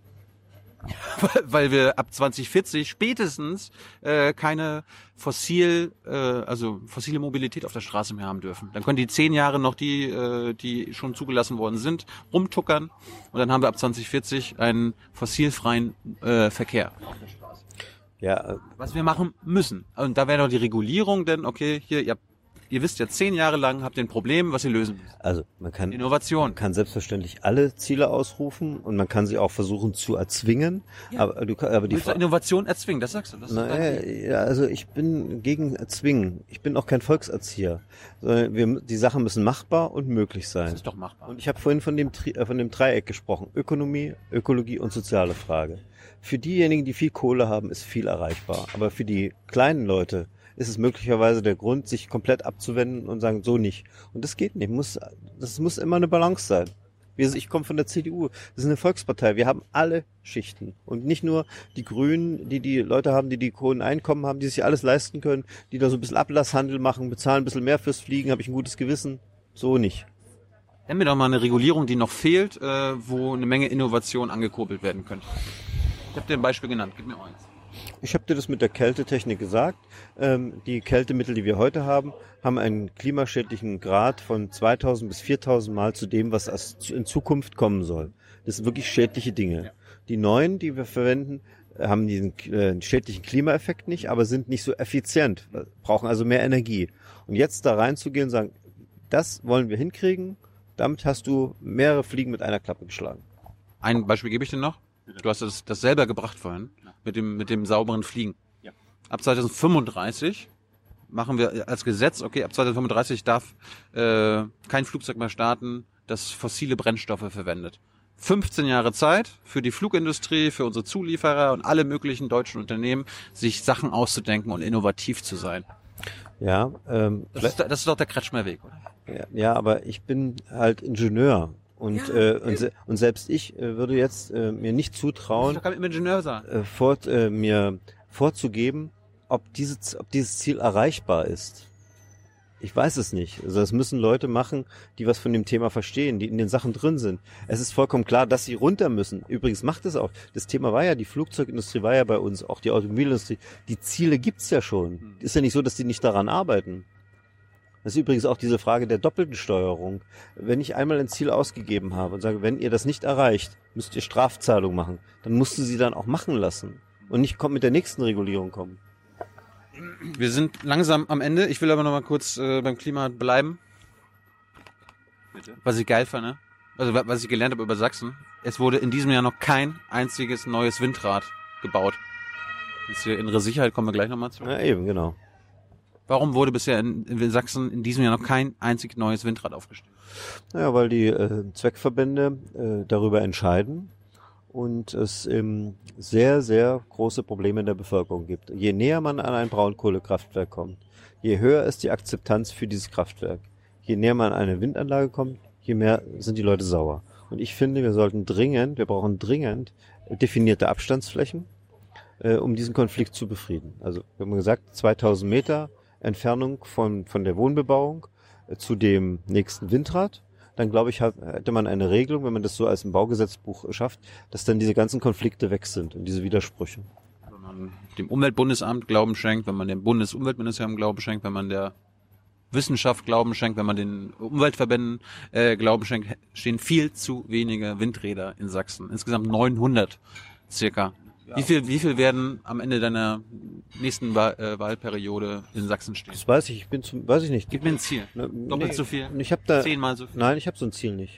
Weil wir ab 2040 spätestens keine fossile Mobilität auf der Straße mehr haben dürfen. Dann können die 10 Jahre noch die schon zugelassen worden sind, rumtuckern und dann haben wir ab 2040 einen fossilfreien Verkehr auf der Straße. Ja, was wir machen müssen. Und da wäre doch die Regulierung, denn okay, hier ihr wisst ja, 10 Jahre lang habt ihr ein Problem, was ihr lösen müsst. Also man kann selbstverständlich alle Ziele ausrufen und man kann sie auch versuchen zu erzwingen. Ja. Aber die Innovation erzwingen, das sagst du. Also ich bin gegen Erzwingen. Ich bin auch kein Volkserzieher. Die Sachen müssen machbar und möglich sein. Das ist doch machbar. Und ich habe vorhin von dem Dreieck gesprochen: Ökonomie, Ökologie und soziale Frage. Für diejenigen, die viel Kohle haben, ist viel erreichbar. Aber für die kleinen Leute ist es möglicherweise der Grund, sich komplett abzuwenden und sagen, so nicht. Und das geht nicht. Das muss immer eine Balance sein. Ich komme von der CDU. Das ist eine Volkspartei. Wir haben alle Schichten. Und nicht nur die Grünen, die Leute haben, die hohen Einkommen haben, die sich alles leisten können, die da so ein bisschen Ablasshandel machen, bezahlen ein bisschen mehr fürs Fliegen, habe ich ein gutes Gewissen. So nicht. Nennen wir doch mal eine Regulierung, die noch fehlt, wo eine Menge Innovation angekurbelt werden könnte. Ich habe dir ein Beispiel genannt. Gib mir eins. Ich habe dir das mit der Kältetechnik gesagt. Die Kältemittel, die wir heute haben, haben einen klimaschädlichen Grad von 2000 bis 4000 Mal zu dem, was in Zukunft kommen soll. Das sind wirklich schädliche Dinge. Ja. Die neuen, die wir verwenden, haben diesen schädlichen Klimaeffekt nicht, aber sind nicht so effizient, brauchen also mehr Energie. Und jetzt da reinzugehen und sagen, das wollen wir hinkriegen, damit hast du mehrere Fliegen mit einer Klappe geschlagen. Ein Beispiel gebe ich dir noch. Du hast das selber gebracht vorhin mit dem sauberen Fliegen. Ja. Ab 2035 machen wir als Gesetz, okay, ab 2035 darf kein Flugzeug mehr starten, das fossile Brennstoffe verwendet. 15 Jahre Zeit für die Flugindustrie, für unsere Zulieferer und alle möglichen deutschen Unternehmen, sich Sachen auszudenken und innovativ zu sein. Ja, das ist doch der Kretschmer-Weg, oder? Ja, aber ich bin halt Ingenieur. Und selbst ich würde jetzt mir nicht zutrauen, mir vorzugeben, ob dieses Ziel erreichbar ist. Ich weiß es nicht. Also das müssen Leute machen, die was von dem Thema verstehen, die in den Sachen drin sind. Es ist vollkommen klar, dass sie runter müssen. Übrigens macht es auch. Das Thema war ja, die Flugzeugindustrie war ja bei uns, auch die Automobilindustrie. Die Ziele gibt's ja schon. Ist ja nicht so, dass die nicht daran arbeiten. Das ist übrigens auch diese Frage der doppelten Steuerung. Wenn ich einmal ein Ziel ausgegeben habe und sage, wenn ihr das nicht erreicht, müsst ihr Strafzahlung machen, dann musst du sie dann auch machen lassen und nicht mit der nächsten Regulierung kommen. Wir sind langsam am Ende. Ich will aber noch mal kurz beim Klima bleiben. Bitte? Was ich geil fand, ne? Also was ich gelernt habe über Sachsen. Es wurde in diesem Jahr noch kein einziges neues Windrad gebaut. Jetzt hier innere Sicherheit kommen wir gleich nochmal zu. Ja, eben, genau. Warum wurde bisher in Sachsen in diesem Jahr noch kein einzig neues Windrad aufgestellt? Naja, weil die Zweckverbände darüber entscheiden und es sehr, sehr große Probleme in der Bevölkerung gibt. Je näher man an ein Braunkohlekraftwerk kommt, je höher ist die Akzeptanz für dieses Kraftwerk. Je näher man an eine Windanlage kommt, je mehr sind die Leute sauer. Und ich finde, wir brauchen dringend definierte Abstandsflächen, um diesen Konflikt zu befrieden. Also wir haben gesagt, 2000 Meter Entfernung von der Wohnbebauung zu dem nächsten Windrad, dann glaube ich, hätte man eine Regelung, wenn man das so als ein Baugesetzbuch schafft, dass dann diese ganzen Konflikte weg sind und diese Widersprüche. Wenn man dem Umweltbundesamt Glauben schenkt, wenn man dem Bundesumweltministerium Glauben schenkt, wenn man der Wissenschaft Glauben schenkt, wenn man den Umweltverbänden Glauben schenkt, stehen viel zu wenige Windräder in Sachsen. Insgesamt 900 circa. Ja. Wie viel werden am Ende deiner nächsten Wahlperiode in Sachsen stehen? Das weiß ich. Ich weiß nicht. Gib mir ein Ziel. Doppelt so viel. Ich habe da 10-mal so viel. Nein, ich habe so ein Ziel nicht.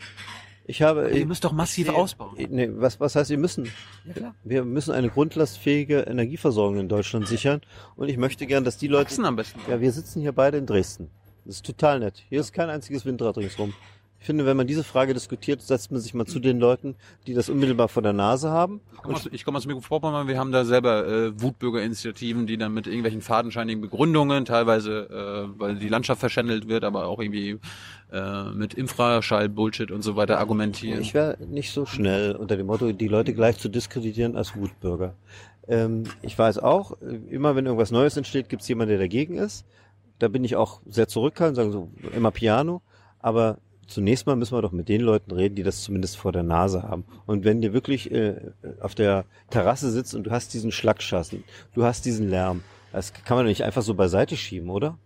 Ihr müsst doch massiv ausbauen. Nee, was heißt ihr müssen? Ja, klar. Wir müssen eine grundlastfähige Energieversorgung in Deutschland sichern. Und ich möchte gern, dass die Leute. Sachsen am besten. Ja, wir sitzen hier beide in Dresden. Das ist total nett. Hier ist kein einziges Windrad ringsrum. Ich finde, wenn man diese Frage diskutiert, setzt man sich mal zu den Leuten, die das unmittelbar vor der Nase haben. Ich komme aus Mecklenburg-Vorpommern, wir haben da selber Wutbürgerinitiativen, die dann mit irgendwelchen fadenscheinigen Begründungen, teilweise weil die Landschaft verschändelt wird, aber auch irgendwie mit Infraschall-Bullshit und so weiter argumentieren. Ich wäre nicht so schnell unter dem Motto, die Leute gleich zu diskreditieren als Wutbürger. Ich weiß auch, immer wenn irgendwas Neues entsteht, gibt es jemanden, der dagegen ist. Da bin ich auch sehr zurückhaltend, sagen so immer piano, aber zunächst mal müssen wir doch mit den Leuten reden, die das zumindest vor der Nase haben. Und wenn dir wirklich auf der Terrasse sitzt und du hast diesen Schlackschassen, du hast diesen Lärm, das kann man doch nicht einfach so beiseite schieben, oder?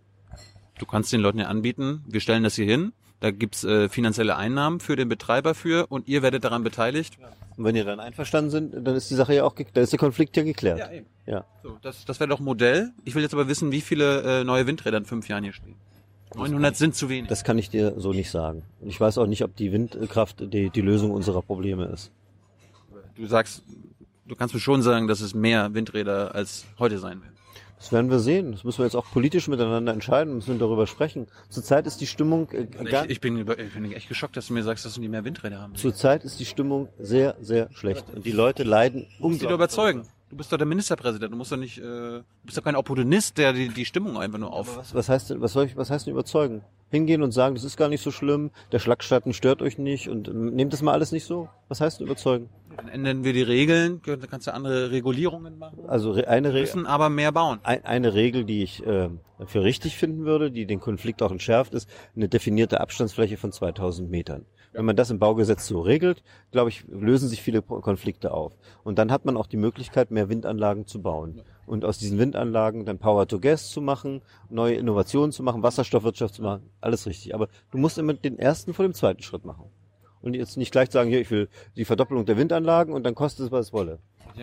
Du kannst den Leuten ja anbieten, wir stellen das hier hin, da gibt's finanzielle Einnahmen für den Betreiber und ihr werdet daran beteiligt. Ja. Und wenn ihr dann einverstanden sind, dann ist die Sache ja auch, dann ist der Konflikt ja geklärt. Ja, eben. Ja. So, das wäre doch ein Modell. Ich will jetzt aber wissen, wie viele neue Windräder in 5 Jahren hier stehen. 900 sind zu wenig. Das kann ich dir so nicht sagen. Und ich weiß auch nicht, ob die Windkraft die Lösung unserer Probleme ist. Du kannst mir schon sagen, dass es mehr Windräder als heute sein werden. Das werden wir sehen. Das müssen wir jetzt auch politisch miteinander entscheiden. Müssen wir darüber sprechen. Zurzeit ist die Stimmung... Ich bin echt geschockt, dass du mir sagst, dass du nicht mehr Windräder haben willst. Zurzeit ist die Stimmung sehr, sehr schlecht. Und die Leute leiden unglaublich. Du musst dich doch überzeugen. Du bist doch der Ministerpräsident, du musst doch nicht, du bist doch kein Opportunist, der die Stimmung einfach nur auf. Was heißt denn überzeugen? Hingehen und sagen, das ist gar nicht so schlimm, der Schlagschatten stört euch nicht und nehmt das mal alles nicht so. Was heißt denn überzeugen? Dann ändern wir die Regeln, dann kannst du andere Regulierungen machen. Also eine Regel. Müssen aber mehr bauen. Eine Regel, die ich für richtig finden würde, die den Konflikt auch entschärft, ist eine definierte Abstandsfläche von 2000 Metern. Wenn man das im Baugesetz so regelt, glaube ich, lösen sich viele Konflikte auf. Und dann hat man auch die Möglichkeit, mehr Windanlagen zu bauen. Und aus diesen Windanlagen dann Power to Gas zu machen, neue Innovationen zu machen, Wasserstoffwirtschaft zu machen, alles richtig. Aber du musst immer den ersten vor dem zweiten Schritt machen. Und jetzt nicht gleich sagen, hier, ich will die Verdoppelung der Windanlagen und dann kostet es, was es wolle.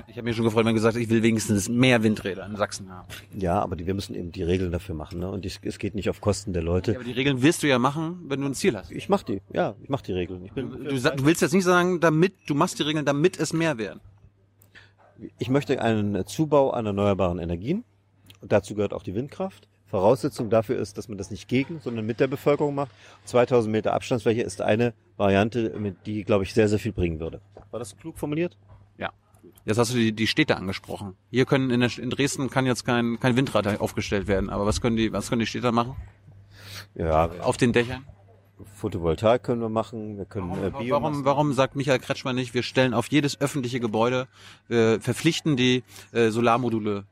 Ich habe mir schon gefreut, wenn gesagt, ich will wenigstens mehr Windräder in Sachsen haben. Ja, aber wir müssen eben die Regeln dafür machen, ne? Und es geht nicht auf Kosten der Leute. Ja, aber die Regeln wirst du ja machen, wenn du ein Ziel hast. Ich mache die Regeln. Du willst jetzt nicht sagen, du machst die Regeln, damit es mehr werden. Ich möchte einen Zubau an erneuerbaren Energien. Und dazu gehört auch die Windkraft. Voraussetzung dafür ist, dass man das nicht gegen, sondern mit der Bevölkerung macht. 2000 Meter Abstandsfläche ist eine Variante, die, glaube ich, sehr, sehr viel bringen würde. War das klug formuliert? Ja. Jetzt hast du die Städte angesprochen. Hier können in Dresden kann jetzt kein Windrad aufgestellt werden. Aber was können die Städter machen? Ja. Auf den Dächern? Photovoltaik können wir machen. Wir können Bio. Warum sagt Michael Kretschmer nicht, wir stellen auf jedes öffentliche Gebäude, verpflichten die Solarmodule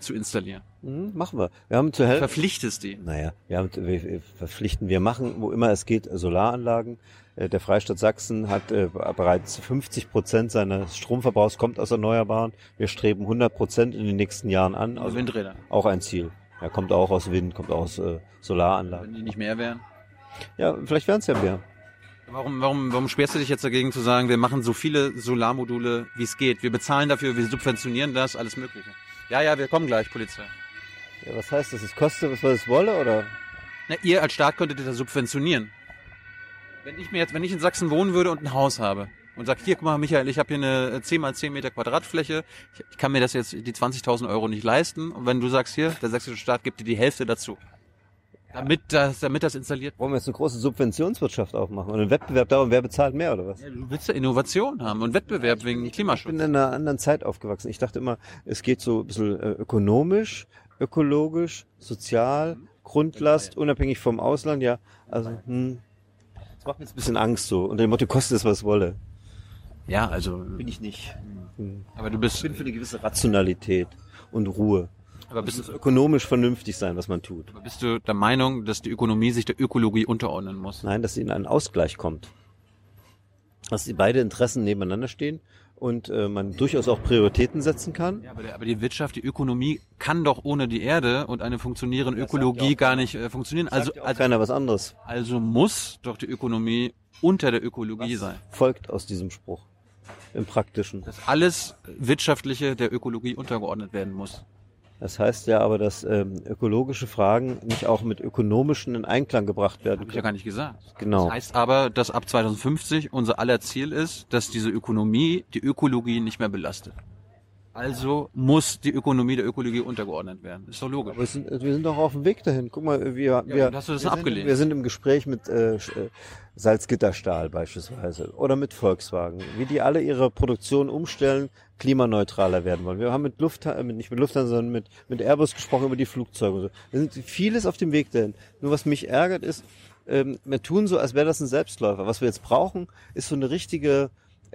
zu installieren? Machen wir. Wir haben zur Hälfte. Verpflichtest die? Naja, wir machen, wo immer es geht, Solaranlagen. Der Freistaat Sachsen hat bereits 50% seines Stromverbrauchs kommt aus Erneuerbaren. Wir streben 100% in den nächsten Jahren an. Also Windräder. Auch ein Ziel. Ja, kommt auch aus Wind, kommt auch aus Solaranlagen. Wenn die nicht mehr wären? Ja, vielleicht wären es ja mehr. Warum sperrst du dich jetzt dagegen zu sagen, wir machen so viele Solarmodule, wie es geht? Wir bezahlen dafür, wir subventionieren das, alles Mögliche. Ja, wir kommen gleich, Polizei. Ja, was heißt das? Es kostet, was es wolle, oder? Na, ihr als Staat könntet das subventionieren. Wenn ich in Sachsen wohnen würde und ein Haus habe und sag, hier, guck mal, Michael, ich habe hier eine 10x10 Meter Quadratfläche, ich kann mir das jetzt, die 20.000 Euro nicht leisten, und wenn du sagst, hier, der sächsische Staat gibt dir die Hälfte dazu. Damit das installiert wird. Wollen wir jetzt eine große Subventionswirtschaft aufmachen und einen Wettbewerb darum, wer bezahlt mehr oder was? Ja, du willst ja Innovation haben und Wettbewerb wegen Klimaschutz. Ich bin in einer anderen Zeit aufgewachsen. Ich dachte immer, es geht so ein bisschen ökonomisch, ökologisch, sozial, Grundlast, unabhängig vom Ausland, ja. Also, das macht mir jetzt ein bisschen Angst so. Unter dem Motto, kostet es, was wolle. Ja, also. Bin ich nicht. Aber ich bin für eine gewisse Rationalität und Ruhe. Aber es muss ökonomisch vernünftig sein, was man tut. Aber bist du der Meinung, dass die Ökonomie sich der Ökologie unterordnen muss? Nein, dass sie in einen Ausgleich kommt. Dass die beiden Interessen nebeneinander stehen und man durchaus auch Prioritäten setzen kann. Ja, aber die Wirtschaft, die Ökonomie kann doch ohne die Erde und eine funktionierende Ökologie gar nicht funktionieren. Also keiner was anderes. Also muss doch die Ökonomie unter der Ökologie sein. Folgt aus diesem Spruch im Praktischen. Dass alles Wirtschaftliche der Ökologie untergeordnet werden muss. Das heißt ja aber, dass ökologische Fragen nicht auch mit ökonomischen in Einklang gebracht werden können. Hab ich ja gar nicht gesagt. Genau. Das heißt aber, dass ab 2050 unser aller Ziel ist, dass diese Ökonomie die Ökologie nicht mehr belastet. Also muss die Ökonomie der Ökologie untergeordnet werden. Ist doch logisch. Aber wir sind doch auf dem Weg dahin. Guck mal, wir sind im Gespräch mit Salzgitterstahl beispielsweise oder mit Volkswagen, wie die alle ihre Produktion umstellen, klimaneutraler werden wollen. Wir haben mit nicht mit Lufthansa, sondern mit Airbus gesprochen über die Flugzeuge und so. Wir sind vieles auf dem Weg dahin. Nur was mich ärgert ist, wir tun so, als wäre das ein Selbstläufer. Was wir jetzt brauchen, ist so eine richtige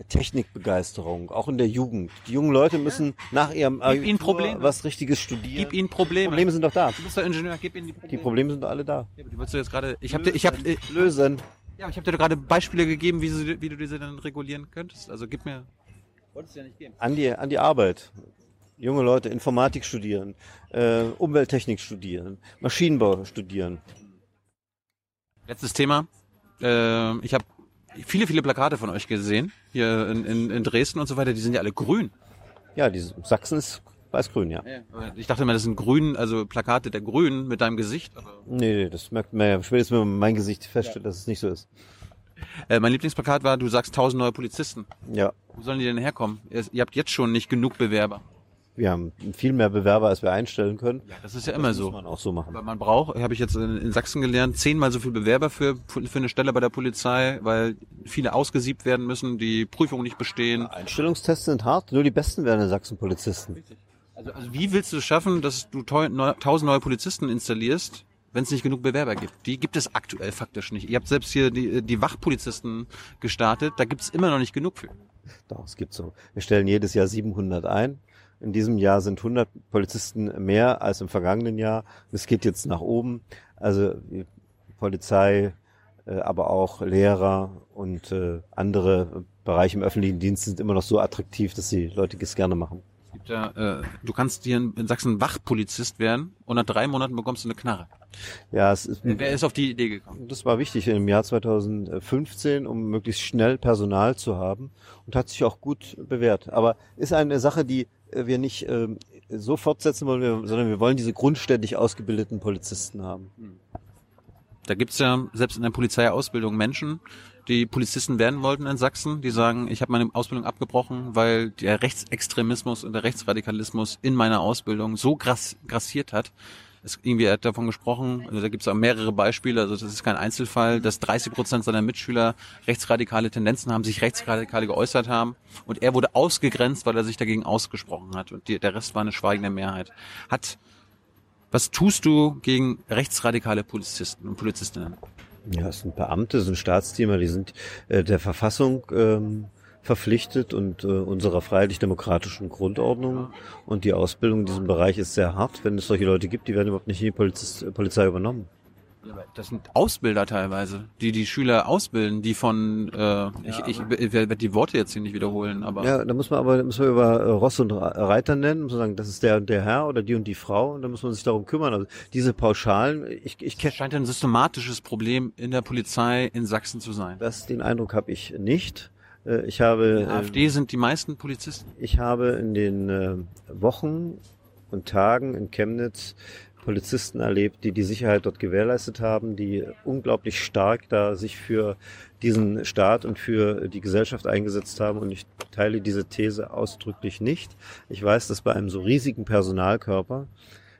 Technikbegeisterung, auch in der Jugend. Die jungen Leute müssen nach ihrem Abitur was Richtiges studieren. Gib ihnen Probleme. Probleme sind doch da. Du bist doch Ingenieur, gib ihnen die Probleme. Die Probleme sind doch alle da. Ja, aber die würdest du jetzt gerade... Lösen. Ja, ich habe dir gerade Beispiele gegeben, wie du diese dann regulieren könntest. Also gib mir... Wolltest du ja nicht geben. An die Arbeit. Junge Leute Informatik studieren, Umwelttechnik studieren, Maschinenbau studieren. Letztes Thema. Ich habe viele Plakate von euch gesehen, hier in Dresden und so weiter, die sind ja alle grün. Ja, Sachsen ist weiß-grün, ja. Ich dachte immer, das sind grün, also Plakate der Grünen mit deinem Gesicht. Nee, das merkt man ja spätestens, wenn man mein Gesicht feststellt, ja, dass es nicht so ist. Mein Lieblingsplakat war, du sagst 1000 neue Polizisten. Ja. Wo sollen die denn herkommen? Ihr habt jetzt schon nicht genug Bewerber. Wir haben viel mehr Bewerber, als wir einstellen können. Ja, das ist ja immer so. Das muss man auch so machen. Weil man braucht, habe ich jetzt in Sachsen gelernt, 10-mal so viel Bewerber für eine Stelle bei der Polizei, weil viele ausgesiebt werden müssen, die Prüfungen nicht bestehen. Ja, Einstellungstests sind hart, nur die Besten werden in Sachsen Polizisten. Richtig. Also wie willst du es schaffen, dass du 1000 neue Polizisten installierst, wenn es nicht genug Bewerber gibt? Die gibt es aktuell faktisch nicht. Ihr habt selbst hier die Wachpolizisten gestartet, da gibt es immer noch nicht genug für. Doch, es gibt so. Wir stellen jedes Jahr 700 ein. In diesem Jahr sind 100 Polizisten mehr als im vergangenen Jahr. Es geht jetzt nach oben. Also Polizei, aber auch Lehrer und andere Bereiche im öffentlichen Dienst sind immer noch so attraktiv, dass die Leute es gerne machen. Es gibt ja, du kannst hier in Sachsen Wachpolizist werden und nach 3 Monaten bekommst du eine Knarre. Ja, es ist, wer ist auf die Idee gekommen? Das war wichtig im Jahr 2015, um möglichst schnell Personal zu haben, und hat sich auch gut bewährt. Aber ist eine Sache, die wir nicht so fortsetzen wollen, sondern wir wollen diese grundständig ausgebildeten Polizisten haben. Da gibt's ja selbst in der Polizeiausbildung Menschen, die Polizisten werden wollten in Sachsen, die sagen, ich habe meine Ausbildung abgebrochen, weil der Rechtsextremismus und der Rechtsradikalismus in meiner Ausbildung so grassiert hat. Irgendwie hat davon gesprochen, also da gibt es auch mehrere Beispiele, also das ist kein Einzelfall, dass 30% seiner Mitschüler rechtsradikale Tendenzen haben, sich rechtsradikale geäußert haben, und er wurde ausgegrenzt, weil er sich dagegen ausgesprochen hat, und der Rest war eine schweigende Mehrheit. Was tust du gegen rechtsradikale Polizisten und Polizistinnen? Ja, das sind Beamte, das sind Staatsdiener, die sind der Verfassung verpflichtet und unserer freiheitlich-demokratischen Grundordnung, und die Ausbildung in diesem Bereich ist sehr hart. Wenn es solche Leute gibt, die werden überhaupt nicht in die Polizei übernommen. Das sind Ausbilder teilweise, die Schüler ausbilden, die von ich werde die Worte jetzt hier nicht wiederholen, aber ja, da muss man über Ross und Reiter nennen, muss man sagen, das ist der und der Herr oder die und die Frau, und da muss man sich darum kümmern. Also diese pauschalen, das scheint ein systematisches Problem in der Polizei in Sachsen zu sein. Den Eindruck habe ich nicht. Ich habe, in der AfD sind die meisten Polizisten. Ich habe in den Wochen und Tagen in Chemnitz Polizisten erlebt, die Sicherheit dort gewährleistet haben, die unglaublich stark da sich für diesen Staat und für die Gesellschaft eingesetzt haben. Und ich teile diese These ausdrücklich nicht. Ich weiß, dass bei einem so riesigen Personalkörper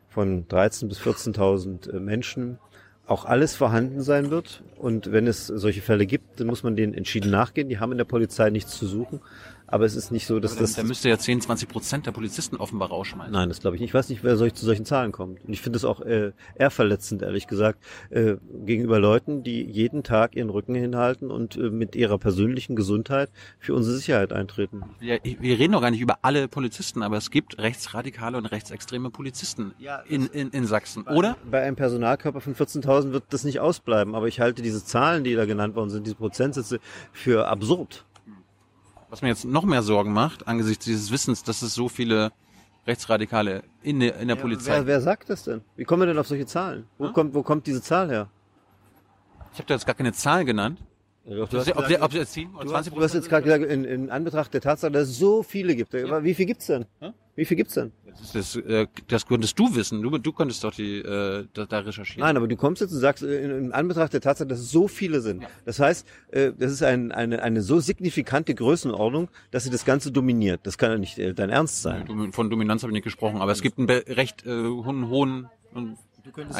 von 13.000 bis 14.000 Menschen auch alles vorhanden sein wird. Und wenn es solche Fälle gibt, dann muss man denen entschieden nachgehen. Die haben in der Polizei nichts zu suchen. Aber es ist nicht so, dass das... Da müsste ja 10-20% der Polizisten offenbar rausschmeißen. Nein, das glaube ich nicht. Ich weiß nicht, wer zu solchen Zahlen kommt. Und ich finde es auch eher verletzend, ehrlich gesagt, gegenüber Leuten, die jeden Tag ihren Rücken hinhalten und mit ihrer persönlichen Gesundheit für unsere Sicherheit eintreten. Ja, wir reden doch gar nicht über alle Polizisten, aber es gibt rechtsradikale und rechtsextreme Polizisten in Sachsen, oder? Bei einem Personalkörper von 14.000 wird das nicht ausbleiben. Aber ich halte diese Zahlen, die da genannt worden sind, diese Prozentsätze, für absurd. Was mir jetzt noch mehr Sorgen macht, angesichts dieses Wissens, dass es so viele Rechtsradikale in der Polizei gibt. Wer sagt das denn? Wie kommen wir denn auf solche Zahlen? Wo kommt diese Zahl her? Ich habe da jetzt gar keine Zahl genannt. Du hast jetzt gerade gesagt, in Anbetracht der Tatsache, dass es so viele gibt. Ja. Wie viel gibt's denn? Ja? Wie viel gibt's denn? Das könntest du wissen. Du könntest doch da recherchieren. Nein, aber du kommst jetzt und sagst, in Anbetracht der Tatsache, dass es so viele sind. Ja. Das heißt, das ist eine so signifikante Größenordnung, dass sie das Ganze dominiert. Das kann ja nicht dein Ernst sein. Von Dominanz habe ich nicht gesprochen, aber es gibt einen recht hohen... Du kannst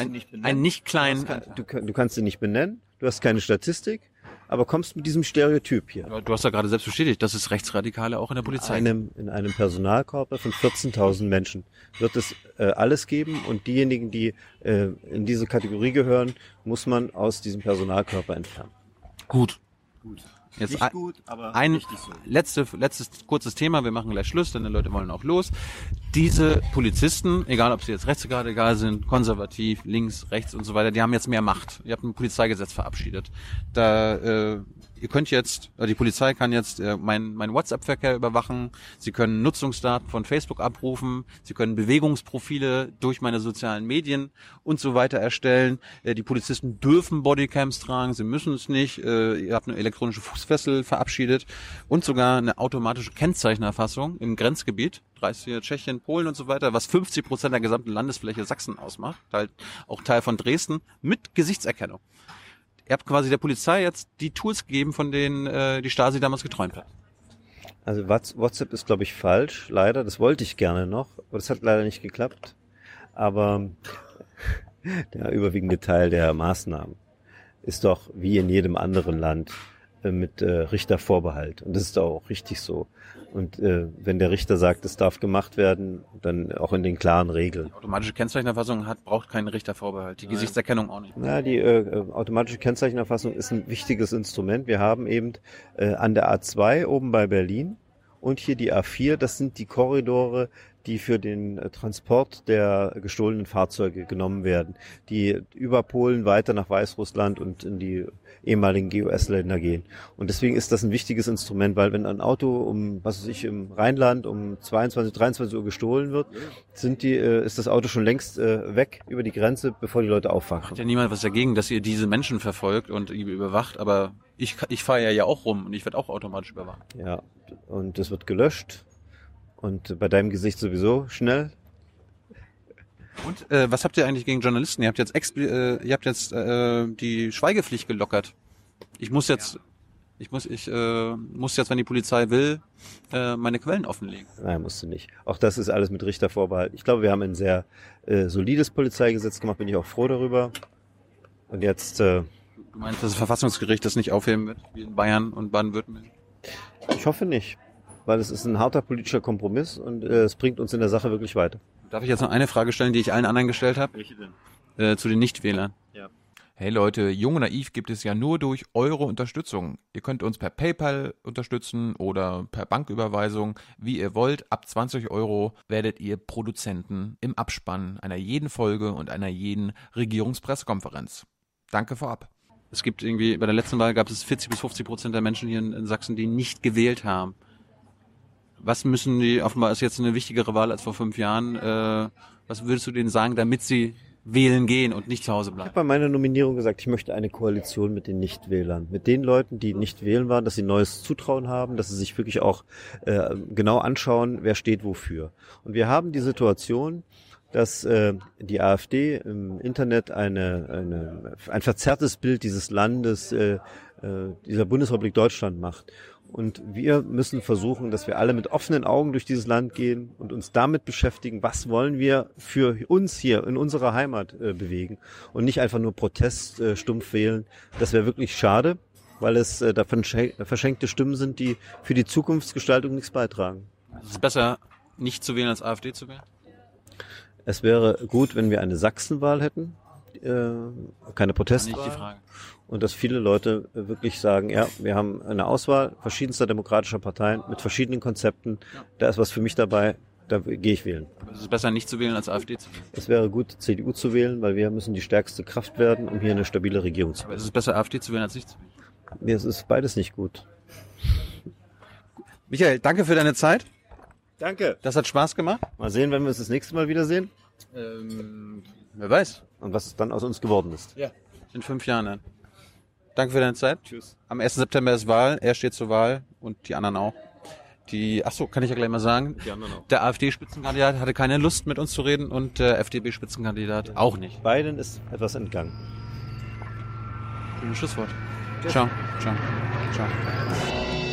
sie nicht benennen. Du hast keine Statistik, aber kommst mit diesem Stereotyp hier. Du hast ja gerade selbst bestätigt, dass es Rechtsradikale auch in der Polizei gibt. In einem Personalkorps von 14.000 Menschen wird es alles geben, und diejenigen, die in diese Kategorie gehören, muss man aus diesem Personalkorps entfernen. Gut. Jetzt nicht gut, aber richtig so. Letztes kurzes Thema, wir machen gleich Schluss, denn die Leute wollen auch los. Diese Polizisten, egal ob sie jetzt rechtsradikal sind, konservativ, links, rechts und so weiter, die haben jetzt mehr Macht. Ihr habt ein Polizeigesetz verabschiedet. Die Polizei kann jetzt mein WhatsApp-Verkehr überwachen, sie können Nutzungsdaten von Facebook abrufen, sie können Bewegungsprofile durch meine sozialen Medien und so weiter erstellen. Die Polizisten dürfen Bodycams tragen, sie müssen es nicht. Ihr habt eine elektronische Fußfessel verabschiedet und sogar eine automatische Kennzeichenerfassung im Grenzgebiet, 30 Tschechien, Polen und so weiter, was 50% der gesamten Landesfläche Sachsen ausmacht, halt auch Teil von Dresden, mit Gesichtserkennung. Ihr habt quasi der Polizei jetzt die Tools gegeben, von denen die Stasi damals geträumt hat. Also WhatsApp ist, glaube ich, falsch, leider. Das wollte ich gerne noch, aber das hat leider nicht geklappt. Aber der überwiegende Teil der Maßnahmen ist doch wie in jedem anderen Land mit Richtervorbehalt. Und das ist auch richtig so. Und wenn der Richter sagt, es darf gemacht werden, dann auch in den klaren Regeln. Die automatische Kennzeichenerfassung braucht keinen Richtervorbehalt, die Nein. Gesichtserkennung auch nicht. Ja, die automatische Kennzeichenerfassung ist ein wichtiges Instrument. Wir haben eben an der A2 oben bei Berlin und hier die A4, das sind die Korridore, die für den Transport der gestohlenen Fahrzeuge genommen werden, die über Polen weiter nach Weißrussland und in die ehemaligen GUS-Länder gehen. Und deswegen ist das ein wichtiges Instrument, weil wenn ein Auto im Rheinland um 22, 23 Uhr gestohlen wird, ist das Auto schon längst weg über die Grenze, bevor die Leute aufwachen. Hat ja niemand was dagegen, dass ihr diese Menschen verfolgt und überwacht, aber ich fahre ja auch rum und ich werde auch automatisch überwacht. Ja, und es wird gelöscht. Und bei deinem Gesicht sowieso schnell. Und was habt ihr eigentlich gegen Journalisten? Ihr habt jetzt die Schweigepflicht gelockert. Ich muss jetzt, wenn die Polizei will, meine Quellen offenlegen. Nein, musst du nicht. Auch das ist alles mit Richtervorbehalt. Ich glaube, wir haben ein sehr solides Polizeigesetz gemacht. Bin ich auch froh darüber. Und jetzt. Du meinst, dass das Verfassungsgericht das nicht aufheben wird, wie in Bayern und Baden-Württemberg? Ich hoffe nicht. Weil es ist ein harter politischer Kompromiss und es bringt uns in der Sache wirklich weiter. Darf ich jetzt noch eine Frage stellen, die ich allen anderen gestellt habe? Welche denn? Zu den Nichtwählern. Ja. Hey Leute, Jung und Naiv gibt es ja nur durch eure Unterstützung. Ihr könnt uns per PayPal unterstützen oder per Banküberweisung, wie ihr wollt. Ab 20 Euro werdet ihr Produzenten im Abspann einer jeden Folge und einer jeden Regierungspressekonferenz. Danke vorab. Es gibt irgendwie, bei der letzten Wahl gab es 40-50% der Menschen hier in Sachsen, die nicht gewählt haben. Was müssen die, offenbar ist jetzt eine wichtigere Wahl als vor 5 Jahren, was würdest du denen sagen, damit sie wählen gehen und nicht zu Hause bleiben? Ich habe bei meiner Nominierung gesagt, ich möchte eine Koalition mit den Nichtwählern, mit den Leuten, die nicht wählen waren, dass sie neues Zutrauen haben, dass sie sich wirklich auch genau anschauen, wer steht wofür. Und wir haben die Situation, dass die AfD im Internet ein verzerrtes Bild dieses Landes, dieser Bundesrepublik Deutschland macht. Und wir müssen versuchen, dass wir alle mit offenen Augen durch dieses Land gehen und uns damit beschäftigen, was wollen wir für uns hier in unserer Heimat bewegen und nicht einfach nur Protest stumpf wählen. Das wäre wirklich schade, weil es da verschenkte Stimmen sind, die für die Zukunftsgestaltung nichts beitragen. Es ist besser, nicht zu wählen, als AfD zu wählen? Es wäre gut, wenn wir eine Sachsenwahl hätten, keine Protestwahl. Nicht die Frage. Und dass viele Leute wirklich sagen, ja, wir haben eine Auswahl verschiedenster demokratischer Parteien mit verschiedenen Konzepten. Ja. Da ist was für mich dabei, da gehe ich wählen. Es ist besser, nicht zu wählen, als AfD zu wählen. Es wäre gut, CDU zu wählen, weil wir müssen die stärkste Kraft werden, um hier eine stabile Regierung zu haben. Aber es ist besser, AfD zu wählen, als nicht zu wählen. Nee, es ist beides nicht gut. Michael, danke für deine Zeit. Danke. Das hat Spaß gemacht. Mal sehen, wenn wir uns das nächste Mal wiedersehen. Wer weiß. Und was dann aus uns geworden ist. Ja. In 5 Jahren dann. Danke für deine Zeit. Tschüss. Am 1. September ist Wahl. Er steht zur Wahl und die anderen auch. Kann ich ja gleich mal sagen. Die anderen auch. Der AfD-Spitzenkandidat hatte keine Lust, mit uns zu reden und der FDP-Spitzenkandidat auch nicht. Beiden ist etwas entgangen. Schönes Schlusswort. Tschüss. Ciao. Ciao. Ciao.